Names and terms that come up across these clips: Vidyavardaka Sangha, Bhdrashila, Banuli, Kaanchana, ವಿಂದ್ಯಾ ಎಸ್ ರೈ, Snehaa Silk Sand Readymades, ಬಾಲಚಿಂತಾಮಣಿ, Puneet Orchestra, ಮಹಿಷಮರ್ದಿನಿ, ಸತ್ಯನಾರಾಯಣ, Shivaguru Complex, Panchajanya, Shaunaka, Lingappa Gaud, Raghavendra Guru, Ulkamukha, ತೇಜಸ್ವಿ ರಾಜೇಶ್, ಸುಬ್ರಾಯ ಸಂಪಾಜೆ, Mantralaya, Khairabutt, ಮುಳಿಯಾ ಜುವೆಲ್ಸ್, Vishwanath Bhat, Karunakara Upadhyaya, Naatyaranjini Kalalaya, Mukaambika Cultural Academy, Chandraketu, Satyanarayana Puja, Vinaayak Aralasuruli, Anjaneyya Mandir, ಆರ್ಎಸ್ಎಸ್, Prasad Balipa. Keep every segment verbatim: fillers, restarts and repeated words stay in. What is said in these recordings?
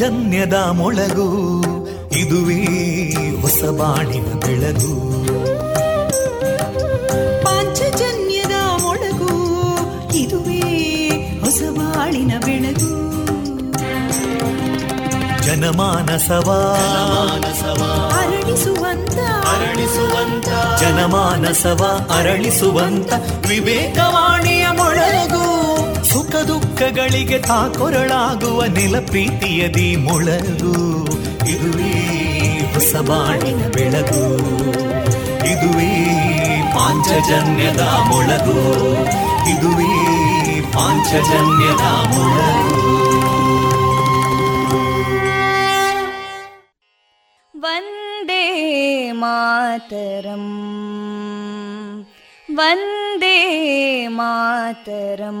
ಜನ್ಯದ ಮೊಳಗು ಇದುವೇ ಹೊಸಬಾಣಿನ ಬೆಳಗು, ಪಾಂಚಜನ್ಯದ ಮೊಳಗು ಇದುವೇ ಹೊಸಬಾಳಿನ ಬೆಳಗು, ಜನಮಾನಸವ ಅರಳಿಸುವಂತ ಅರಳಿಸುವಂತ ಜನಮಾನಸವ ಅರಳಿಸುವಂತ ವಿವೇಕವಾಣಿಯ ಮೊಳಗು, ಸುಖ ದುಃಖಗಳಿಗೆ ತಾಕೊರಳಾಗುವ ನಿಲಪ್ರೀತಿಯದಿ ಮೊಳಗು, ಇದುವೇ ಹೊಸಬಾಣಿನ ಬೆಳಗು, ಇದುವೇ ಪಾಂಚಜನ್ಯದ ಮೊಳಗು, ಇದುವೇ ಪಾಂಚಜನ್ಯದ ಮೊಳಗು. ವಂದೇ ಮಾತರಂ, ವಂದೇ ಮಾತರಂ.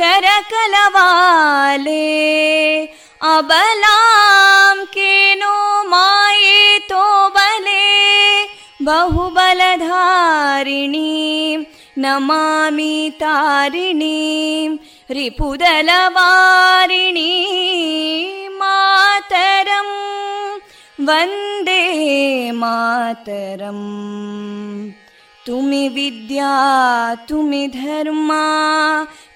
ಕರಕಲವಾಲೇ, ಅಬಲಾಂ ಕೇನೋ ಮಾಯೇತೋ ಬಲೇ ಬಹುಬಲಧಾರಿಣೀಂ ನಮಾಮಿ ತಾರಿಣೀಂ ರಿಪುದಲವಾರಿಣೀಂ ಮಾತರಂ ವಂದೇ ಮಾತರಂ. ತುಮಿ ವಿದ್ಯಾ ತುಮಿ ಧರ್ಮ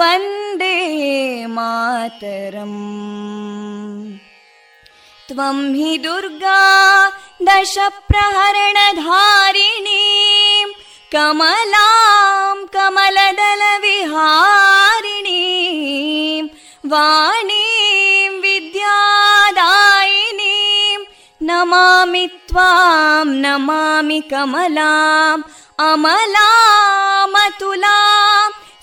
ವಂದೇ ಮಾತರಂ. ತ್ವಂ ಹಿ ದುರ್ಗಾ ದಶ ಪ್ರಹರಣಧಾರಿಣೀಂ ಕಮಲಾಂ ಕಮಲದಲ ವಿಹಾರಿಣೀಂ ವಾಣೀಂ ವಿದ್ಯಾದಾಯಿನೀಂ ನಮಾಮಿ ತ್ವಾಂ ನಮಾಮಿ ಕಮಲಾಂ ಅಮಲಾಂ ಅತುಲಾಂ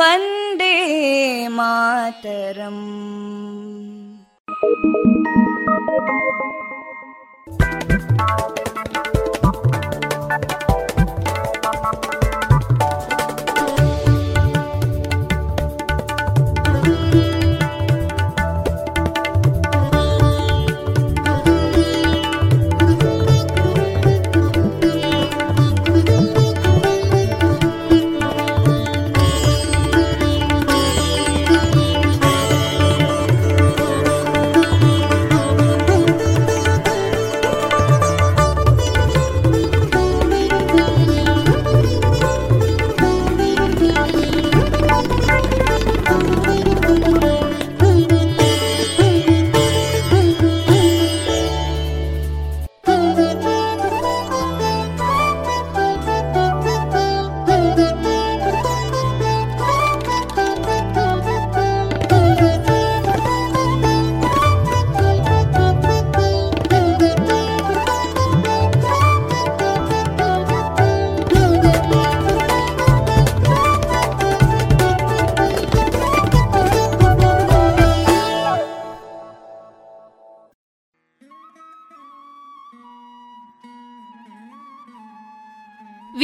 ವಂದೇ ಮಾತರಂ.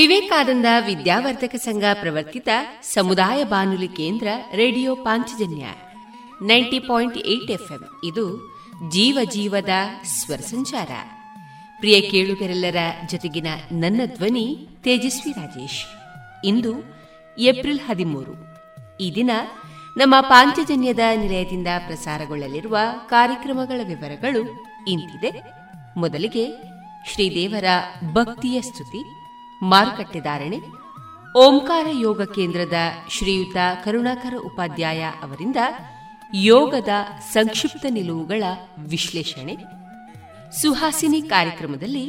ವಿವೇಕಾನಂದ ವಿದ್ಯಾವರ್ಧಕ ಸಂಘ ಪ್ರವರ್ತಿತ ಸಮುದಾಯ ಬಾನುಲಿ ಕೇಂದ್ರ ರೇಡಿಯೋ ಪಾಂಚಜನ್ಯ ತೊಂಬತ್ತು ಪಾಯಿಂಟ್ ಎಂಟು ಎಫ್ಎಂ. ಇದು ಜೀವ ಜೀವದ ಸ್ವರ ಸಂಚಾರ. ಪ್ರಿಯ ಕೇಳುಗರೆಲ್ಲರ ಜೊತೆಗಿನ ನನ್ನ ಧ್ವನಿ ತೇಜಸ್ವಿ ರಾಜೇಶ್. ಇಂದು ಏಪ್ರಿಲ್ ಹದಿಮೂರು. ಈ ದಿನ ನಮ್ಮ ಪಾಂಚಜನ್ಯದ ನಿಲಯದಿಂದ ಪ್ರಸಾರಗೊಳ್ಳಲಿರುವ ಕಾರ್ಯಕ್ರಮಗಳ ವಿವರಗಳು ಇಂತಿದೆ. ಮೊದಲಿಗೆ ಶ್ರೀದೇವರ ಭಕ್ತಿಯ ಸ್ತುತಿ, ಮಾರುಕಟ್ಟೆದಾರಣೆ, ಓಂಕಾರ ಯೋಗ ಕೇಂದ್ರದ ಶ್ರೀಯುತ ಕರುಣಾಕರ ಉಪಾಧ್ಯಾಯ ಅವರಿಂದ ಯೋಗದ ಸಂಕ್ಷಿಪ್ತ ನಿಲುವುಗಳ ವಿಶ್ಲೇಷಣೆ, ಸುಹಾಸಿನಿ ಕಾರ್ಯಕ್ರಮದಲ್ಲಿ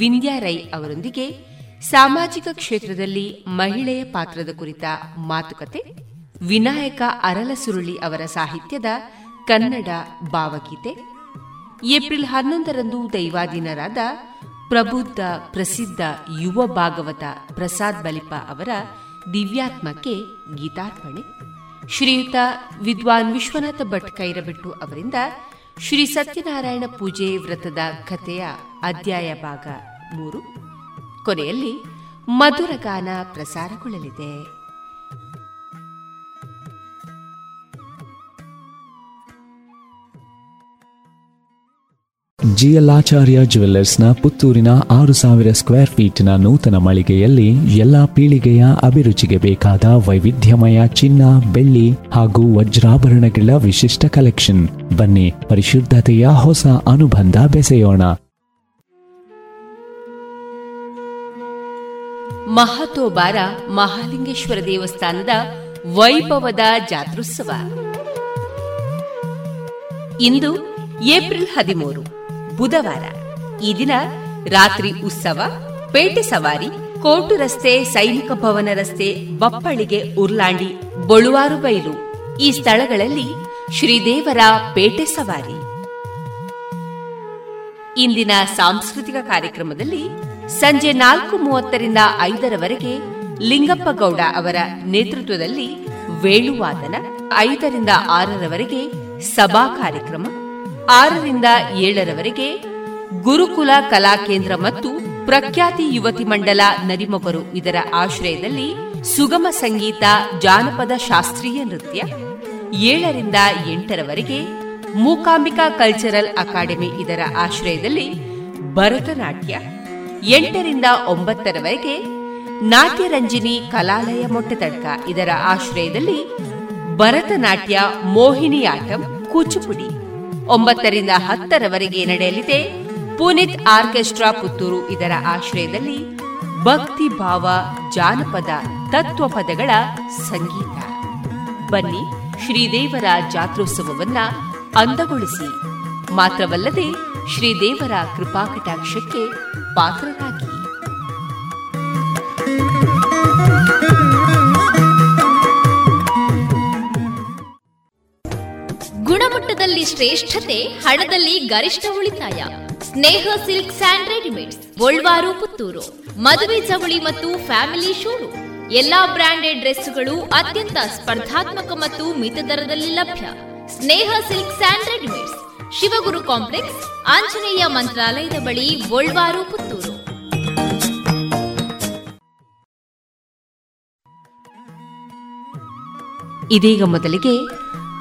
ವಿಂಧ್ಯ ರೈ ಅವರೊಂದಿಗೆ ಸಾಮಾಜಿಕ ಕ್ಷೇತ್ರದಲ್ಲಿ ಮಹಿಳೆಯ ಪಾತ್ರದ ಕುರಿತ ಮಾತುಕತೆ, ವಿನಾಯಕ ಅರಲಸುರುಳಿ ಅವರ ಸಾಹಿತ್ಯದ ಕನ್ನಡ ಭಾವಗೀತೆ, ಏಪ್ರಿಲ್ ಹನ್ನೊಂದರಂದು ದೈವಾಧೀನರಾದ ಪ್ರಬುದ್ಧ ಪ್ರಸಿದ್ಧ ಯುವ ಭಾಗವತ ಪ್ರಸಾದ್ ಬಲಿಪ ಅವರ ದಿವ್ಯಾತ್ಮಕ್ಕೆ ಗೀತಾರ್ಪಣೆ, ಶ್ರೀಯುತ ವಿದ್ವಾನ್ ವಿಶ್ವನಾಥ ಭಟ್ ಖೈರಬಟ್ಟು ಅವರಿಂದ ಶ್ರೀ ಸತ್ಯನಾರಾಯಣ ಪೂಜೆ ವ್ರತದ ಕಥೆಯ ಅಧ್ಯಾಯ ಭಾಗ ಮೂರು, ಕೊನೆಯಲ್ಲಿ ಮಧುರಗಾನ ಪ್ರಸಾರಗೊಳ್ಳಲಿದೆ. ಜಿಯಲಾಚಾರ್ಯ ಜುವೆಲ್ಲರ್ಸ್ನ ಪುತ್ತೂರಿನ ಆರು ಸಾವಿರ ಸ್ಕ್ವೇರ್ ಫೀಟ್ನ ನೂತನ ಮಳಿಗೆಯಲ್ಲಿ ಎಲ್ಲ ಪೀಳಿಗೆಯ ಅಭಿರುಚಿಗೆ ಬೇಕಾದ ವೈವಿಧ್ಯಮಯ ಚಿನ್ನ, ಬೆಳ್ಳಿ ಹಾಗೂ ವಜ್ರಾಭರಣಗಳ ವಿಶಿಷ್ಟ ಕಲೆಕ್ಷನ್. ಬನ್ನಿ, ಪರಿಶುದ್ಧತೆಯ ಹೊಸ ಅನುಬಂಧ ಬೆಸೆಯೋಣ. ಮಹಾತೋಬಾರ ಮಹಾಲಿಂಗೇಶ್ವರ ದೇವಸ್ಥಾನದ ವೈಭವದ ಜಾತ್ರೋತ್ಸವ ಇಂದು ಏಪ್ರಿಲ್ ಹದಿಮೂರು ಬುಧವಾರ. ಈ ದಿನ ರಾತ್ರಿ ಉತ್ಸವ, ಪೇಟೆ ಸವಾರಿ, ಕೋಟು ರಸ್ತೆ, ಸೈನಿಕ ಭವನ ರಸ್ತೆ, ಬಪ್ಪಳಿಗೆ, ಉರ್ಲಾಂಡಿ, ಬೊಳುವಾರು ಬೈಲು ಈ ಸ್ಥಳಗಳಲ್ಲಿ ಶ್ರೀದೇವರ ಪೇಟೆ ಸವಾರಿ. ಇಂದಿನ ಸಾಂಸ್ಕೃತಿಕ ಕಾರ್ಯಕ್ರಮದಲ್ಲಿ ಸಂಜೆ ನಾಲ್ಕು ಮೂವತ್ತರಿಂದ ಐದರವರೆಗೆ ಲಿಂಗಪ್ಪ ಗೌಡ ಅವರ ನೇತೃತ್ವದಲ್ಲಿ ವೇಳುವಾದನ, ಐದರಿಂದ ಆರರವರೆಗೆ ಸಭಾ ಕಾರ್ಯಕ್ರಮ, ಆರರಿಂದ ಏಳರವರೆಗೆ ಗುರುಕುಲ ಕಲಾಕೇಂದ್ರ ಮತ್ತು ಪ್ರಖ್ಯಾತಿ ಯುವತಿ ಮಂಡಲ ನರಿಮೊಗರು ಇದರ ಆಶ್ರಯದಲ್ಲಿ ಸುಗಮ ಸಂಗೀತ, ಜಾನಪದ ಶಾಸ್ತ್ರೀಯ ನೃತ್ಯ, ಏಳರಿಂದ ಎಂಟರವರೆಗೆ ಮೂಕಾಂಬಿಕಾ ಕಲ್ಚರಲ್ ಅಕಾಡೆಮಿ ಇದರ ಆಶ್ರಯದಲ್ಲಿ ಭರತನಾಟ್ಯ, ಎಂಟರಿಂದ ಒಂಬತ್ತರವರೆಗೆ ನಾಟ್ಯರಂಜಿನಿ ಕಲಾಲಯ ಮೊಟ್ಟೆತಡ್ಕ ಇದರ ಆಶ್ರಯದಲ್ಲಿ ಭರತನಾಟ್ಯ, ಮೋಹಿನಿಯಾಟಂ, ಕೂಚುಪುಡಿ, ಒಂಬತ್ತರಿಂದ ಹತ್ತರವರೆಗೆ ನಡೆಯಲಿದೆ. ಪುನೀತ್ ಆರ್ಕೆಸ್ಟ್ರಾ ಪುತ್ತೂರು ಇದರ ಆಶ್ರಯದಲ್ಲಿ ಭಕ್ತಿ ಭಾವ, ಜಾನಪದ, ತತ್ವಪದಗಳ ಸಂಗೀತ. ಬನ್ನಿ, ಶ್ರೀದೇವರ ಜಾತ್ರೋತ್ಸವವನ್ನ ಅಂದಗೊಳಿಸಿ, ಮಾತ್ರವಲ್ಲದೆ ಶ್ರೀದೇವರ ಕೃಪಾಕಟಾಕ್ಷಕ್ಕೆ ಪಾತ್ರರಾಗಿ. ಗುಣಮಟ್ಟದಲ್ಲಿ ಶ್ರೇಷ್ಠತೆ, ಹಣದಲ್ಲಿ ಗರಿಷ್ಠ ಉಳಿತಾಯ. ಸ್ನೇಹ ಸಿಲ್ಕ್ ಸ್ಯಾಂಡ್ ರೆಡಿಮೇಡ್ಸ್, ಗೋಲ್ವಾರು ಪುತ್ತೂರು. ಮದುವೆ ಚವಳಿ ಮತ್ತು ಫ್ಯಾಮಿಲಿ ಶೋರೂಮ್. ಎಲ್ಲಾ ಬ್ರಾಂಡೆಡ್ ಡ್ರೆಸ್ಗಳು ಅತ್ಯಂತ ಸ್ಪರ್ಧಾತ್ಮಕ ಮತ್ತು ಮಿತ ದರದಲ್ಲಿ ಲಭ್ಯ. Sneha silk and readymades, Shivaguru complex, Anjaneya ಮಂತ್ರಾಲಯದ ಬಳಿ, ಗೋಲ್ವಾರು ಪುತ್ತೂರು. ಇದೀಗ ಮೊದಲಿಗೆ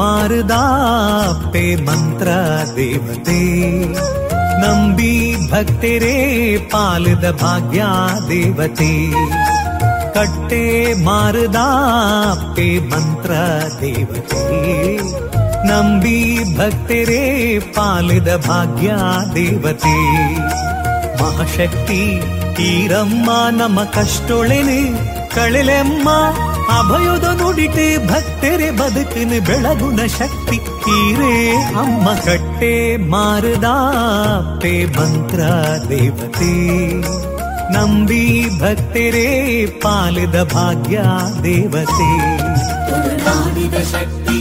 ಮಾರದಾಪೆ ಮಂತ್ರ ದೇವತೆ ನಂಬಿ ಭಕ್ತರೇ ಪಾಲದ ಭಾಗ್ಯ ದೇವತೆ. ಕಟ್ಟೆ ಮಾರದಾಪೆ ಮಂತ್ರ ದೇವತೆ ನಂಬಿ ಭಕ್ತರೇ ಪಾಲದ ಭಾಗ್ಯ ದೇವತೆ. ಮಹಾಶಕ್ತಿ ಈರಮ್ಮ ನಮ ಕಷ್ಟೊಳೆನೆ ಕಳೆಲೆಮ್ಮ ಅಭಯದ ನುಡಿಟೆ ಭಕ್ತರೆ ಬದುಕಿನ ಬೆಳಗುನ ಶಕ್ತಿ ತೀರೇ ಅಮ್ಮ ಕಟ್ಟೆ ಮಾರದಾಪ್ತೆ ಮಂತ್ರ ದೇವತೆ ನಂಬಿ ಭಕ್ತರೇ ಪಾಲಿದ ಭಾಗ್ಯ ದೇವತೆ ಶಕ್ತಿ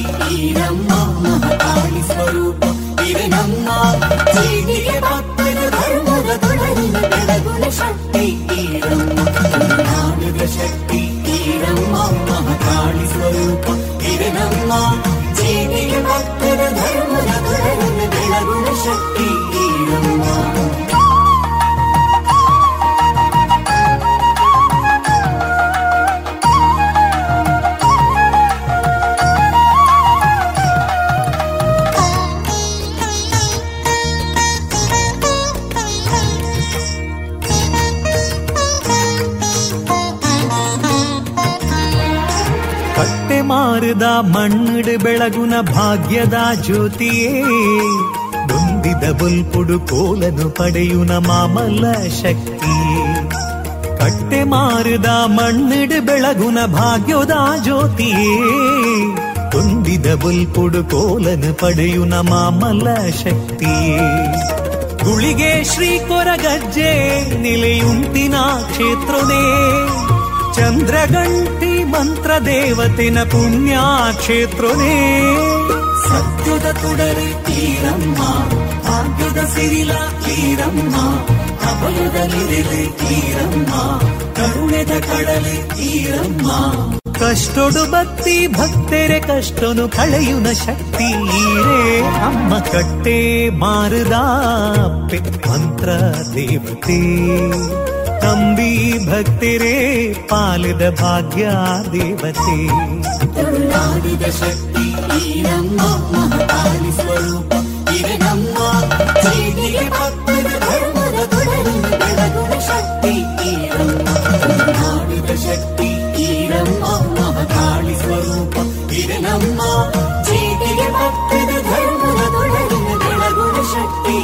ಸ್ವರೂಪ ಶಕ್ತಿ ಶಕ್ತಿ ಸ್ವರೂಪ ಭಕ್ತರ ಧರ್ಮದ ಬೆಳಗುವ ಶಕ್ತಿ ಮಣ್ಣು ಬೆಳಗುನ ಭಾಗ್ಯದ ಜ್ಯೋತಿಯೇ ಬುಂದಿದ ಬುಲ್ಪುಡು ಕೋಲನು ಪಡೆಯುನ ಮಾಮಲ್ಲ ಶಕ್ತಿಯೇ ಕಟ್ಟೆ ಮಾರದ ಮಣ್ಣಿಡು ಬೆಳಗುನ ಭಾಗ್ಯದ ಜ್ಯೋತಿಯೇ ಬುಂದಿದ ಬುಲ್ಪುಡು ಕೋಲನು ಪಡೆಯುನ ಮಾಮಲ್ಲ ಶಕ್ತಿಯೇ ಗುಳಿಗೆ ಶ್ರೀ ಕೊರಗಜ್ಜೆ ನಿಲೆಯುಂಟಿನ ಕ್ಷೇತ್ರನೇ ಚಂದ್ರಗಂಟಿ ಮಂತ್ರ ದೇವತಿನ ಪುಣ್ಯ ಕ್ಷೇತ್ರನೇ ಸತ್ಯದ ತುಡರೆ ತೀರಮ್ಮ ಭಾಗ್ಯದ ಸಿರಿಲ ತೀರಮ್ಮ ಅಭಯದಲ್ಲಿರಲಿ ತೀರಮ್ಮ ಕರುಣೆದ ಕಡಲೆ ತೀರಮ್ಮ ಕಷ್ಟೊಡು ಬತ್ತಿ ಭಕ್ತೆರೆ ಕಷ್ಟನು ಕಳೆಯುನ ಶಕ್ತಿ ರೇ ಅಮ್ಮ ಕಟ್ಟೆ ಮಾರದಾಪೆ ಮಂತ್ರ ದೇವತೆ ನಂಬಿ ಭಕ್ತರೇ ಪಾಲಿದ ಭಾಗ್ಯ ದೇವತೆ ತುಳುನಾಡಿದ ಶಕ್ತಿ ನಮ್ಮ ಮಹಾಕಾಲಿ ಸ್ವರೂಪ ಇವೆ ನಮ್ಮ ಜೀವಿಗೆ ಭಕ್ತರ ಧರ್ಮದ ತೊಡಲಿನ ಬೆಳಗುವ ಶಕ್ತಿ ತುಳುನಾಡಿದ ಶಕ್ತಿ ನಮ್ಮ ಮಹಾಕಾಲಿ ಸ್ವರೂಪ ಇವೆ ನಮ್ಮ ಜೀವಿಗೆ ಭಕ್ತರ ಧರ್ಮದ ತೊಡಲಿನ ಬೆಳಗುವ ಶಕ್ತಿ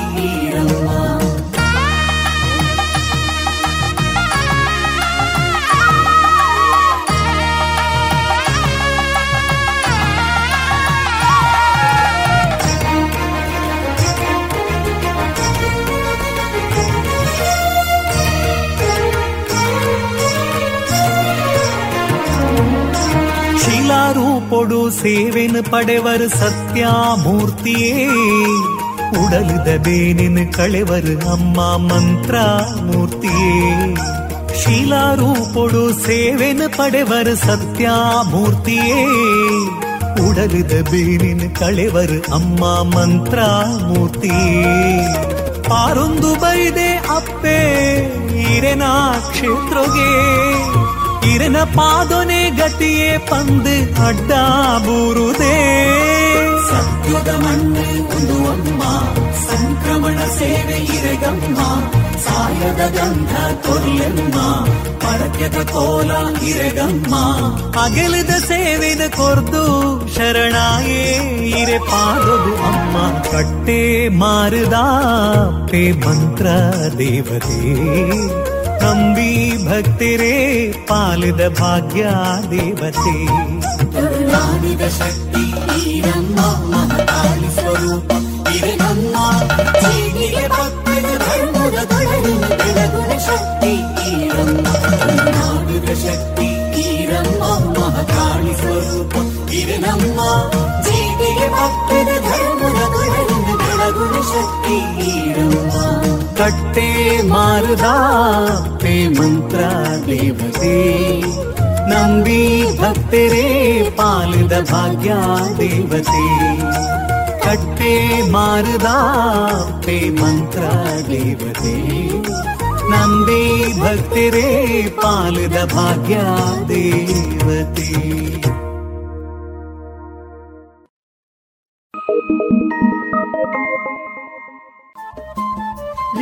ರೂಪೊಡು ಸೇವೆನ ಪಡೆವರು ಸತ್ಯ ಮೂರ್ತಿಯೇ ಉಡಲಿದ ಬೇನಿನ ಕಳೆವರು ಅಮ್ಮ ಮಂತ್ರ ಮೂರ್ತಿಯೇ ಶೀಲಾ ರೂಪೊಡು ಸೇವೆನ ಪಡೆವರು ಸತ್ಯ ಮೂರ್ತಿಯೇ ಉಡಲಿದ ಬೇನಿನ ಕಳೆವರು ಅಮ್ಮ ಮಂತ್ರ ಮೂರ್ತಿಯೇ ಪಾರೊಂದು ಬೈದೆ ಅಪ್ಪೆ ಈರೆನ ಕ್ಷೇತ್ರಗೆ ಇರನ ಪಾದೊನೆ ಗತಿಯೇ ಪಂದು ಅಡ್ಡ ಬೂರುದೇ ಸತ್ಯದ ಮಣ್ಣೆ ಒಂದು ಅಮ್ಮ ಸಂಕ್ರಮಣ ಸೇವೆ ಇರೆಗಮ್ಮ ಸಾಯದ ಗಂಧ ಕೊರ್ಲೆಮ್ಮ ಪಡಕೆದ ಕೋಲ ಇರೆಗಮ್ಮ ಅಗಲಿದ ಸೇವಿನ ಕೊರ್ದು ಶರಣಾಯೇ ಇರೆ ಪಾದದು ಅಮ್ಮ ಕಟ್ಟೆ ಮಾರದಾ ಪೇ ಮಂತ್ರ ದೇವತೆ ನಂಬಿ ಭಕ್ತರೇ ಪಾಲಿದ ಭಾಗ್ಯ ದೇವತೆ ತುಳುನಾಡಿದ ಶಕ್ತಿ ನಮ್ಮ ಮಹಾಕಾಲಿ ಸ್ವರೂಪ ಇವೆ ನಮ್ಮ ಜೀವಿಗೆ ಭಕ್ತರ ಧರ್ಮದ ತೊಡಲಿನ ಬೆಳಗುವ ಶಕ್ತಿ ತುಳುನಾಡಿದ ಶಕ್ತಿ ನಮ್ಮ ಮಹಾಕಾಲಿ ಸ್ವರೂಪ ಇವೆ ನಮ್ಮ ಜೀವಿಗೆ ಭಕ್ತರ ಧರ್ಮದ ತೊಡಲಿನ ಬೆಳಗುವ ಶಕ್ತಿ ಕಟ್ಟೆ ಮಾರದಾ ಪೇ ಮಂತ್ರ ದೇವತೆ ನಂಬಿ ಭಕ್ತರೇ ಪಾಲಿದ ಭಾಗ್ಯ ದೇವತೆ ಕಟ್ಟೆ ಮಾರದಾ ಪೇ ಮಂತ್ರ ದೇವತೆ ನಂಬಿ ಭಕ್ತರೇ ಪಾಲಿದ ಭಾಗ್ಯ ದೇವತೆ.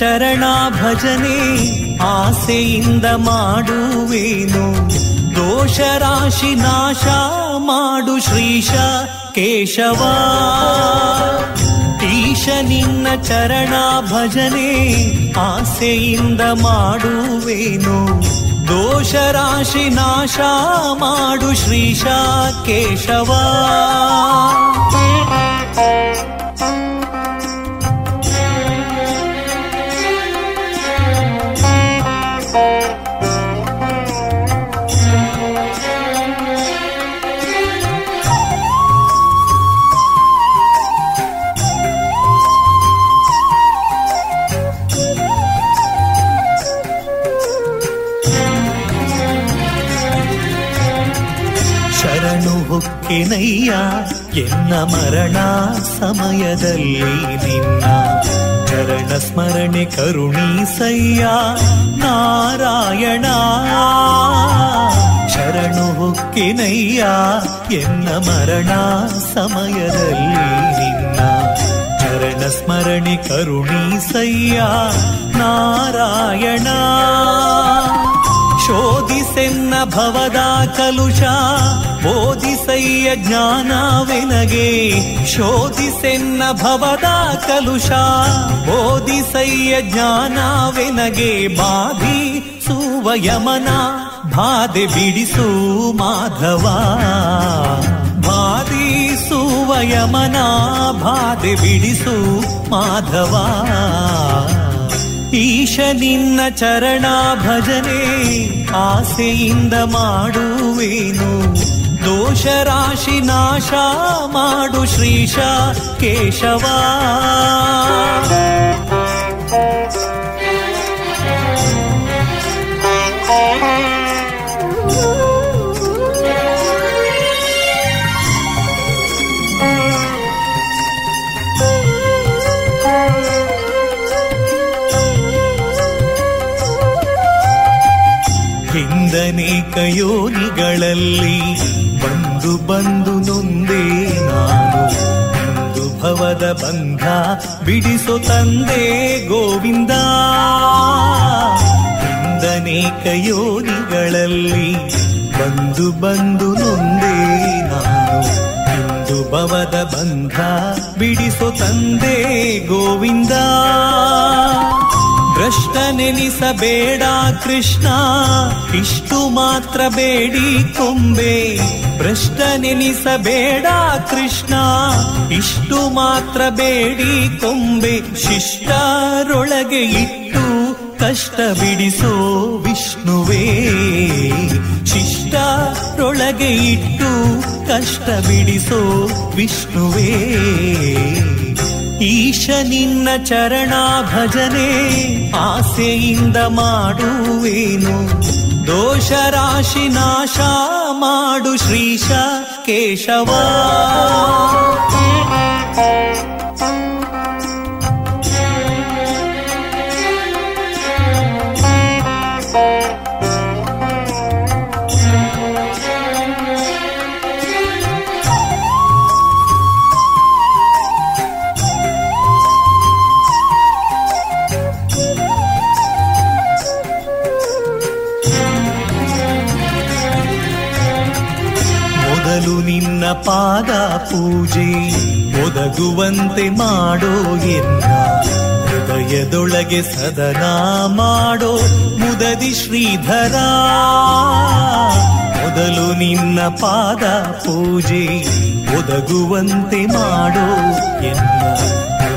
ಚರಣ ಭಜನೆ ಆಸೆಯಿಂದ ಮಾಡುವೇನು, ದೋಷ ರಾಶಿ ನಾಶ ಮಾಡು ಶ್ರೀಶ ಕೇಶವ. ಈಶ ನಿನ್ನ ಚರಣ ಭಜನೆ ಆಸೆಯಿಂದ ಮಾಡುವೇನು, ದೋಷ ರಾಶಿ ನಾಶ ಮಾಡು ಶ್ರೀಶ ಕೇಶವ. ಕೆನಯ್ಯ ಎನ್ನ ಮರಣ ಸಮಯದಲ್ಲಿ ನಿನ್ನ ಚರಣ ಸ್ಮರಣೆ ಕರುಣೀಸಯ್ಯ ನಾರಾಯಣ. ಶರಣು ಹೊಕ್ಕಿನಯ್ಯ ಎನ್ನ ಮರಣ ಸಮಯದಲ್ಲಿ ನಿನ್ನ ಚರಣ ಸ್ಮರಣೆ ಕರುಣೀಸಯ್ಯ ನಾರಾಯಣ. ಶೋಧಿಸೆನ್ನ ಭವದ ಕಲುಷ ಬೋಧಿಸಯ್ಯ ಜ್ಞಾನವೆನಗೆ, ಶೋಧಿಸೆನ್ನ ಭವದ ಕಲುಷ ಬೋಧಿಸಯ್ಯ ಜ್ಞಾನವೆನಗೆ. ಬಾಧಿ ಸುವಯಮನ ಬಾಧೆ ಬಿಡಿಸು ಮಾಧವ, ಬಾಧಿ ಸುವಯಮನ ಬಾಧೆ ಬಿಡಿಸು ಮಾಧವ. ಈಶ ನಿನ್ನ ಚರಣ ಭಜನೆ ಆಸೆಯಿಂದ ಮಾಡುವೇನು, ದೋಷ ರಾಶಿ ನಾಶ ಮಾಡು ಶ್ರೀಶ ಕೇಶವ. ಅನೇಕ ಯೋನಿಗಳಲ್ಲಿ ಬಂದು ಬಂದು ನೊಂದೇ ನಾನು, ಬಂದು ಭವದ ಬಂಧ ಬಿಡಿಸೋ ತಂದೆ ಗೋವಿಂದ. ಅನೇಕ ಯೋನಿಗಳಲ್ಲಿ ಬಂದು ಬಂದು ನೊಂದೇ ನಾನು, ಬಂದು ಭವದ ಬಂಧ ಬಿಡಿಸೋ ತಂದೆ ಗೋವಿಂದ. ಭ್ರಷ್ಟನೆನಿಸಬೇಡ ಕೃಷ್ಣ ಇಷ್ಟು ಮಾತ್ರ ಬೇಡಿ ಕೊಂಬೆ, ಭ್ರಷ್ಟನೆನಿಸಬೇಡ ಕೃಷ್ಣ ಇಷ್ಟು ಮಾತ್ರ ಬೇಡಿ ಕೊಂಬೆ. ಶಿಷ್ಟರೊಳಗೆ ಇಟ್ಟು ಕಷ್ಟ ಬಿಡಿಸೋ ವಿಷ್ಣುವೇ, ಶಿಷ್ಟರೊಳಗೆ ಇಟ್ಟು ಕಷ್ಟ ಬಿಡಿಸೋ ವಿಷ್ಣುವೇ. ಈಶ ನಿನ್ನ ಚರಣ ಭಜನೆ ಆಸೆಯಿಂದ ಮಾಡುವೇನು, ದೋಷ ರಾಶಿ ನಾಶ ಮಾಡು ಶ್ರೀಶ ಕೇಶವ. ನಿನ್ನ ಪಾದ ಪೂಜೆ ಒದಗುವಂತೆ ಮಾಡೋ ಎನ್ನ, ಹೃದಯದೊಳಗೆ ಸದನಾ ಮಾಡೋ ಮುದದಿ ಶ್ರೀಧರ. ಮೊದಲು ನಿನ್ನ ಪಾದ ಪೂಜೆ ಒದಗುವಂತೆ ಮಾಡೋ ಎನ್ನ,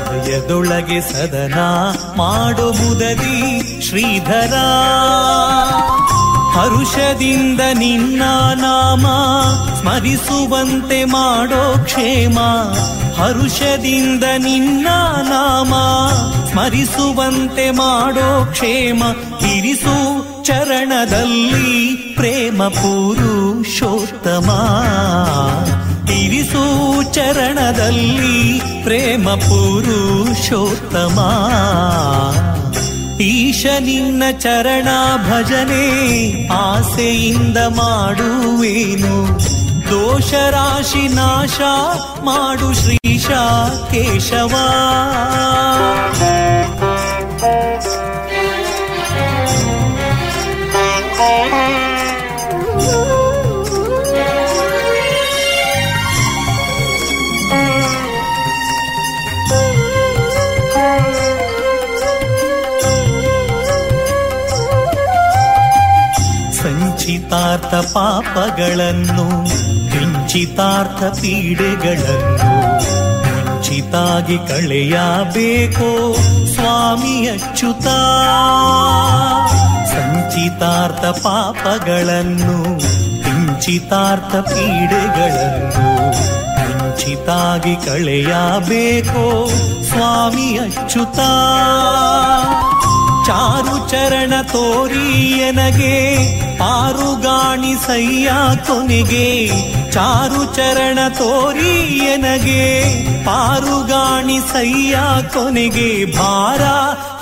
ಹೃದಯದೊಳಗೆ ಸದನಾ ಮಾಡೋ ಮುದದಿ ಶ್ರೀಧರ. ಹರುಷದಿಂದ ನಿನ್ನ ನಾಮ ಸ್ಮರಿಸುವಂತೆ ಮಾಡೋ ಕ್ಷೇಮ, ಹರುಷದಿಂದ ನಿನ್ನ ನಾಮ ಸ್ಮರಿಸುವಂತೆ ಮಾಡೋ ಕ್ಷೇಮ. ಇರಿಸು ಚರಣದಲ್ಲಿ ಪ್ರೇಮ ಪುರುಷೋತ್ತಮ, ಇರಿಸು ಚರಣದಲ್ಲಿ ಪ್ರೇಮ ಪುರುಷೋತ್ತಮ. ಈಶ ನಿನ್ನ ಚರಣ ಭಜನೆ ಆಸೆಯಿಂದ ಮಾಡುವೇನು, ದೋಷ ರಾಶಿ ನಾಶ ಮಾಡು ಶ್ರೀಶ ಕೇಶವ. ಕಿಂಚಿತಾರ್ಥ ಪಾಪಗಳನ್ನು ಕಿಂಚಿತಾರ್ಥ ಪೀಡೆಗಳನ್ನು ಮುಂಚಿತಾಗಿ ಕಳೆಯಬೇಕೋ ಸ್ವಾಮಿ ಅಚ್ಯುತ. ಸಂಚಿತಾರ್ಥ ಪಾಪಗಳನ್ನು ಕಿಂಚಿತಾರ್ಥ ಪೀಡೆಗಳನ್ನು ಮುಂಚಿತಾಗಿ ಕಳೆಯಬೇಕೋ ಸ್ವಾಮಿ ಅಚ್ಯುತ. ಚಾರು ಚರಣ ತೋರಿ ಎನಗೆ ಪಾರುಗಾಣಿ ಸಯ್ಯ ಕೊನೆಗೆ, ಚಾರು ಚರಣ ತೋರಿ ಎನಗೆ ಪಾರುಗಾಣಿ ಸಯ್ಯ ಕೊನೆಗೆ, ಭಾರ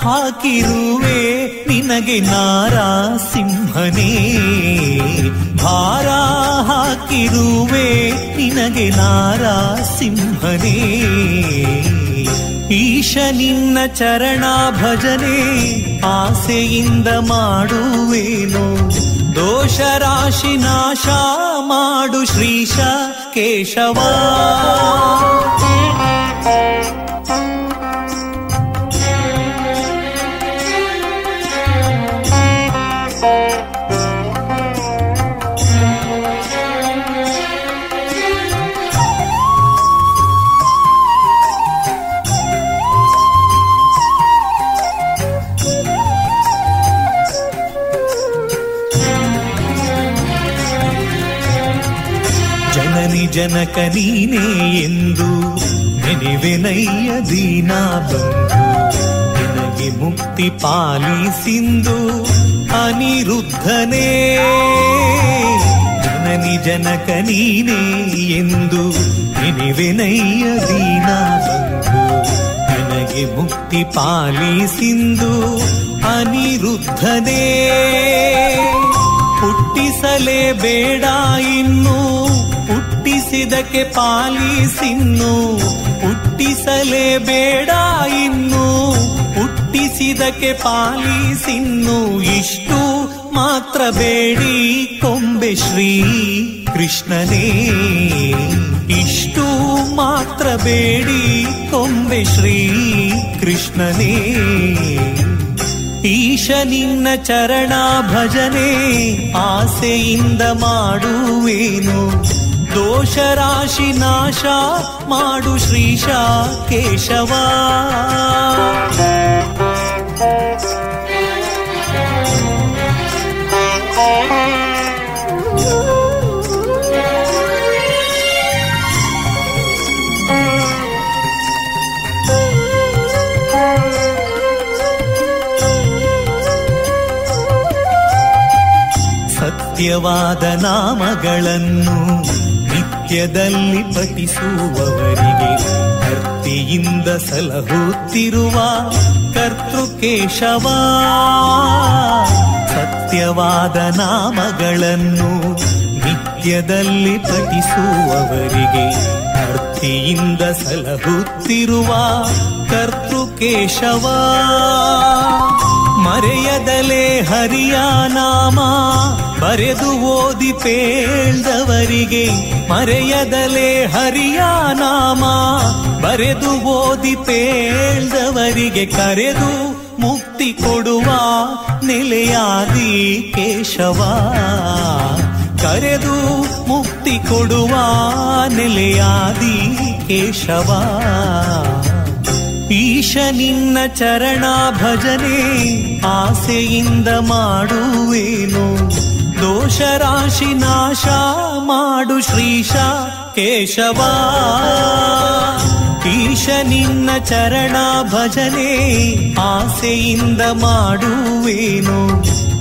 ಹಾಕಿರುವೆ ನಿನಗೆ ನಾರಸಿಂಹನೇ, ಭಾರ ಹಾಕಿರುವೆ ನಿನಗೆ ನಾರಸಿಂಹನೇ. ಈಶ ನಿನ್ನ ಚರಣ ಭಜನೆ ಆಸೆಯಿಂದ ಮಾಡುವೇನು, ದೋಷರಾಶಿ ನಾಶ ಮಾಡು ಶ್ರೀಶ ಕೇಶವ. ಜನಕ ನೀನೇ ಎಂದು ನೆನೆವೆನಯ್ಯ ದೀನ ಬಂದು, ನಿನಗೆ ಮುಕ್ತಿ ಪಾಲಿಸಿಂದು ಅನಿರುದ್ಧನೇ. ಜನನಿ ಜನಕ ನೀನೇ ಎಂದು ನೆನೆವೆನಯ್ಯ ದೀನ ಬಂದು, ನನಗೆ ಮುಕ್ತಿ ಪಾಲಿಸಿಂದು ಅನಿರುದ್ಧನೇ. ಹುಟ್ಟಿಸಲೇ ಬೇಡ ಇನ್ನು ಹುಟ್ಟಿಸಿದಕ್ಕೆ ಪಾಲಿಸಿನ್ನು, ಹುಟ್ಟಿಸಲೇ ಬೇಡ ಇನ್ನು ಹುಟ್ಟಿಸಿದಕ್ಕೆ ಪಾಲಿಸಿನ್ನು. ಇಷ್ಟು ಮಾತ್ರ ಬೇಡಿ ಕೊಂಬೆ ಶ್ರೀ ಕೃಷ್ಣನೇ, ಇಷ್ಟು ಮಾತ್ರ ಬೇಡಿ ಕೊಂಬೆ ಶ್ರೀ ಕೃಷ್ಣನೇ. ಈಶ ನಿನ್ನ ಚರಣ ಭಜನೆ ಆಸೆಯಿಂದ ಮಾಡುವೇನು, ದೋಷರಾಶಿ ನಾಶ ಮಾಡು ಶ್ರೀಶ ಕೇಶವ. ಸತ್ಯವಾದ ನಾಮಗಳನ್ನು ನಿತ್ಯದಲ್ಲಿ ಪಠಿಸುವವರಿಗೆ ಭಕ್ತಿಯಿಂದ ಸಲಹುತ್ತಿರುವ ಕರ್ತೃಕೇಶವ. ಸತ್ಯವಾದ ನಾಮಗಳನ್ನು ನಿತ್ಯದಲ್ಲಿ ಪಠಿಸುವವರಿಗೆ ಭಕ್ತಿಯಿಂದ ಸಲಹುತ್ತಿರುವ ಕರ್ತೃಕೇಶವ. ಮರೆಯದಲೇ ಹರಿಯ ನಾಮ ಬರೆದು ಓದಿ ಪೇಳ್ದವರಿಗೆ, ಮರೆಯದಲೇ ಹರಿಯ ನಾಮ ಬರೆದು ಓದಿ ಪೇಳ್ದವರಿಗೆ, ಕರೆದು ಮುಕ್ತಿ ಕೊಡುವ ನೆಲೆಯಾದಿ ಕೇಶವ. ಕರೆದು ಮುಕ್ತಿ ಕೊಡುವ ನೆಲೆಯಾದಿ ಕೇಶವ. ಈಶ ನಿನ್ನ ಚರಣ ಭಜನೆ ಆಸೆಯಿಂದ ಮಾಡುವೇನು, ದೋಷರಾಶಿ ನಾಶ ಮಾಡು ಶ್ರೀಶ ಕೇಶವ. ಈಶ ನಿನ್ನ ಚರಣ ಭಜನೆ ಆಸೆಯಿಂದ ಮಾಡುವೇನು,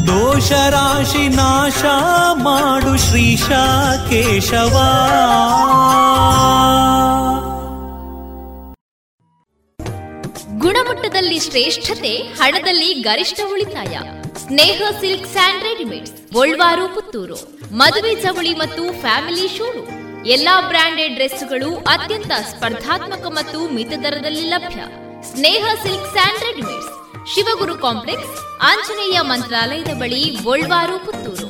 ದೋಷರಾಶಿ ನಾಶ ಮಾಡು ಶ್ರೀಶ ಕೇಶವ. ಗುಣಮಟ್ಟದಲ್ಲಿ ಶ್ರೇಷ್ಠತೆ, ಹಣದಲ್ಲಿ ಗರಿಷ್ಠ ಉಳಿತಾಯ. ಸ್ನೇಹ ಸಿಲ್ಕ್ ಸ್ಯಾಂಡ್ ರೆಡಿಮೇಡ್ಸ್, ಗೋಲ್ವಾರು, ಪುತ್ತೂರು. ಮದುವೆ ಚವಳಿ ಮತ್ತು ಫ್ಯಾಮಿಲಿ ಶೂರು. ಎಲ್ಲಾ ಬ್ರಾಂಡೆಡ್ ಡ್ರೆಸ್ಗಳು ಅತ್ಯಂತ ಸ್ಪರ್ಧಾತ್ಮಕ ಮತ್ತು ಮಿತ ದರದಲ್ಲಿ ಲಭ್ಯ. Sneha silk and readymades, Shivaguru complex, Anjaneya ಮಂತ್ರಾಲಯದ ಬಳಿ, ಗೋಲ್ವಾರು, ಪುತ್ತೂರು.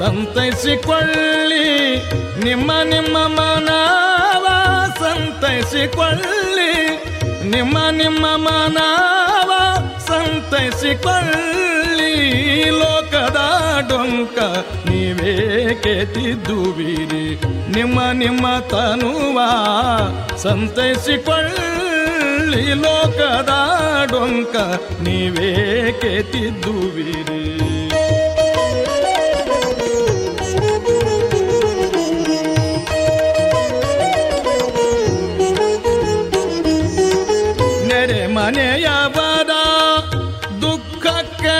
ಸಂತೈಸಿಕೊಳ್ಳಿ ನಿಮ್ಮ ನಿಮ್ಮ ಮನವ ಸಂತೈಸಿಕೊಳ್ಳಿ ನಿಮ್ಮ ನಿಮ್ಮ ಮನವ ಸಂತೈಸಿಕೊಳ್ಳಿ ಲೋಕದ ಡೊಂಕ ನೀವೇ ಕೇತಿದ್ದುವಿರಿ ನಿಮ್ಮ ನಿಮ್ಮ ತನುವ ಸಂತೈಸಿಕೊಳ್ಳಿ ಲೋಕದ ಡೊಂಕ ನೀವೇ ಕೇತಿದ್ದುವಿರಿ. ಮನೆಯವರ ದುಃಖಕ್ಕೆ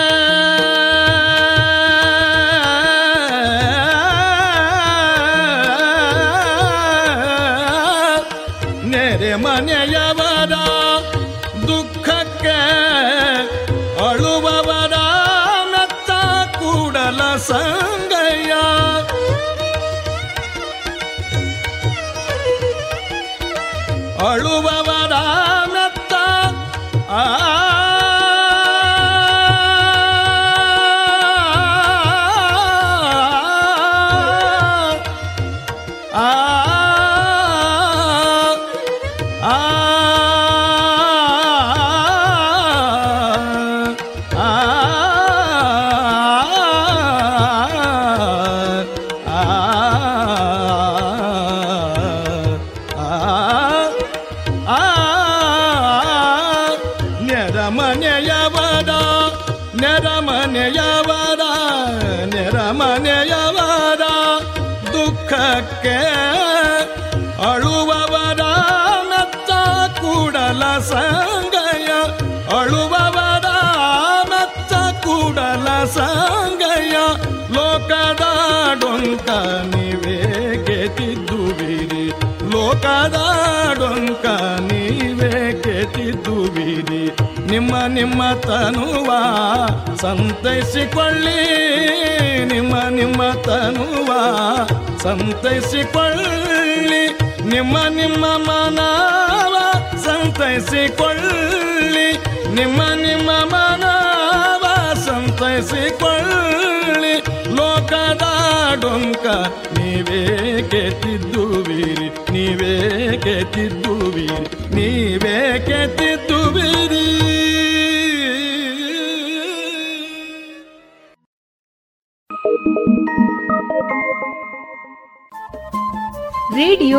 ನೆರೆ ಮನೆಯವರ ದುಃಖಕ್ಕೆ ಅಳುವವರ ನತ್ತ ಕೂಡಲ ಸಂಗಯ್ಯ ಅಳುವವರ ಸಂಗಯ್ಯ ಲೋಕದ ಡೊಂಕ ನೀವೇ ಕೇತಿದ್ದುವಿರಿ ಲೋಕದ ಡೊಂಕ ನೀವೇ ಕೇತಿದ್ದುವಿರಿ ನಿಮ್ಮ ನಿಮ್ಮ ತನುವ ಸಂತೈಸಿಕೊಳ್ಳಿ ನಿಮ್ಮ ನಿಮ್ಮ ತನುವ ಸಂತೈಸಿಕೊಳ್ಳಿ ನಿಮ್ಮ ನಿಮ್ಮ ಮನವ ಸಂತೈಸಿಕೊಳ್ಳಿ ನಿಮ್ಮ ನಿಮ್ಮ ಮನವ ಸಂತೈಸಿಕೊಳ್ಳಿ ಲೋಕದ ಡೊಂಕ ನೀವೇ ಕೇತಿದ್ದುವಿರಿ ನೀವೇ ಕೇತಿದ್ದುವಿರಿ ನೀವೇ ಕೇತಿದ್ದುವಿರಿ. ರೇಡಿಯೋ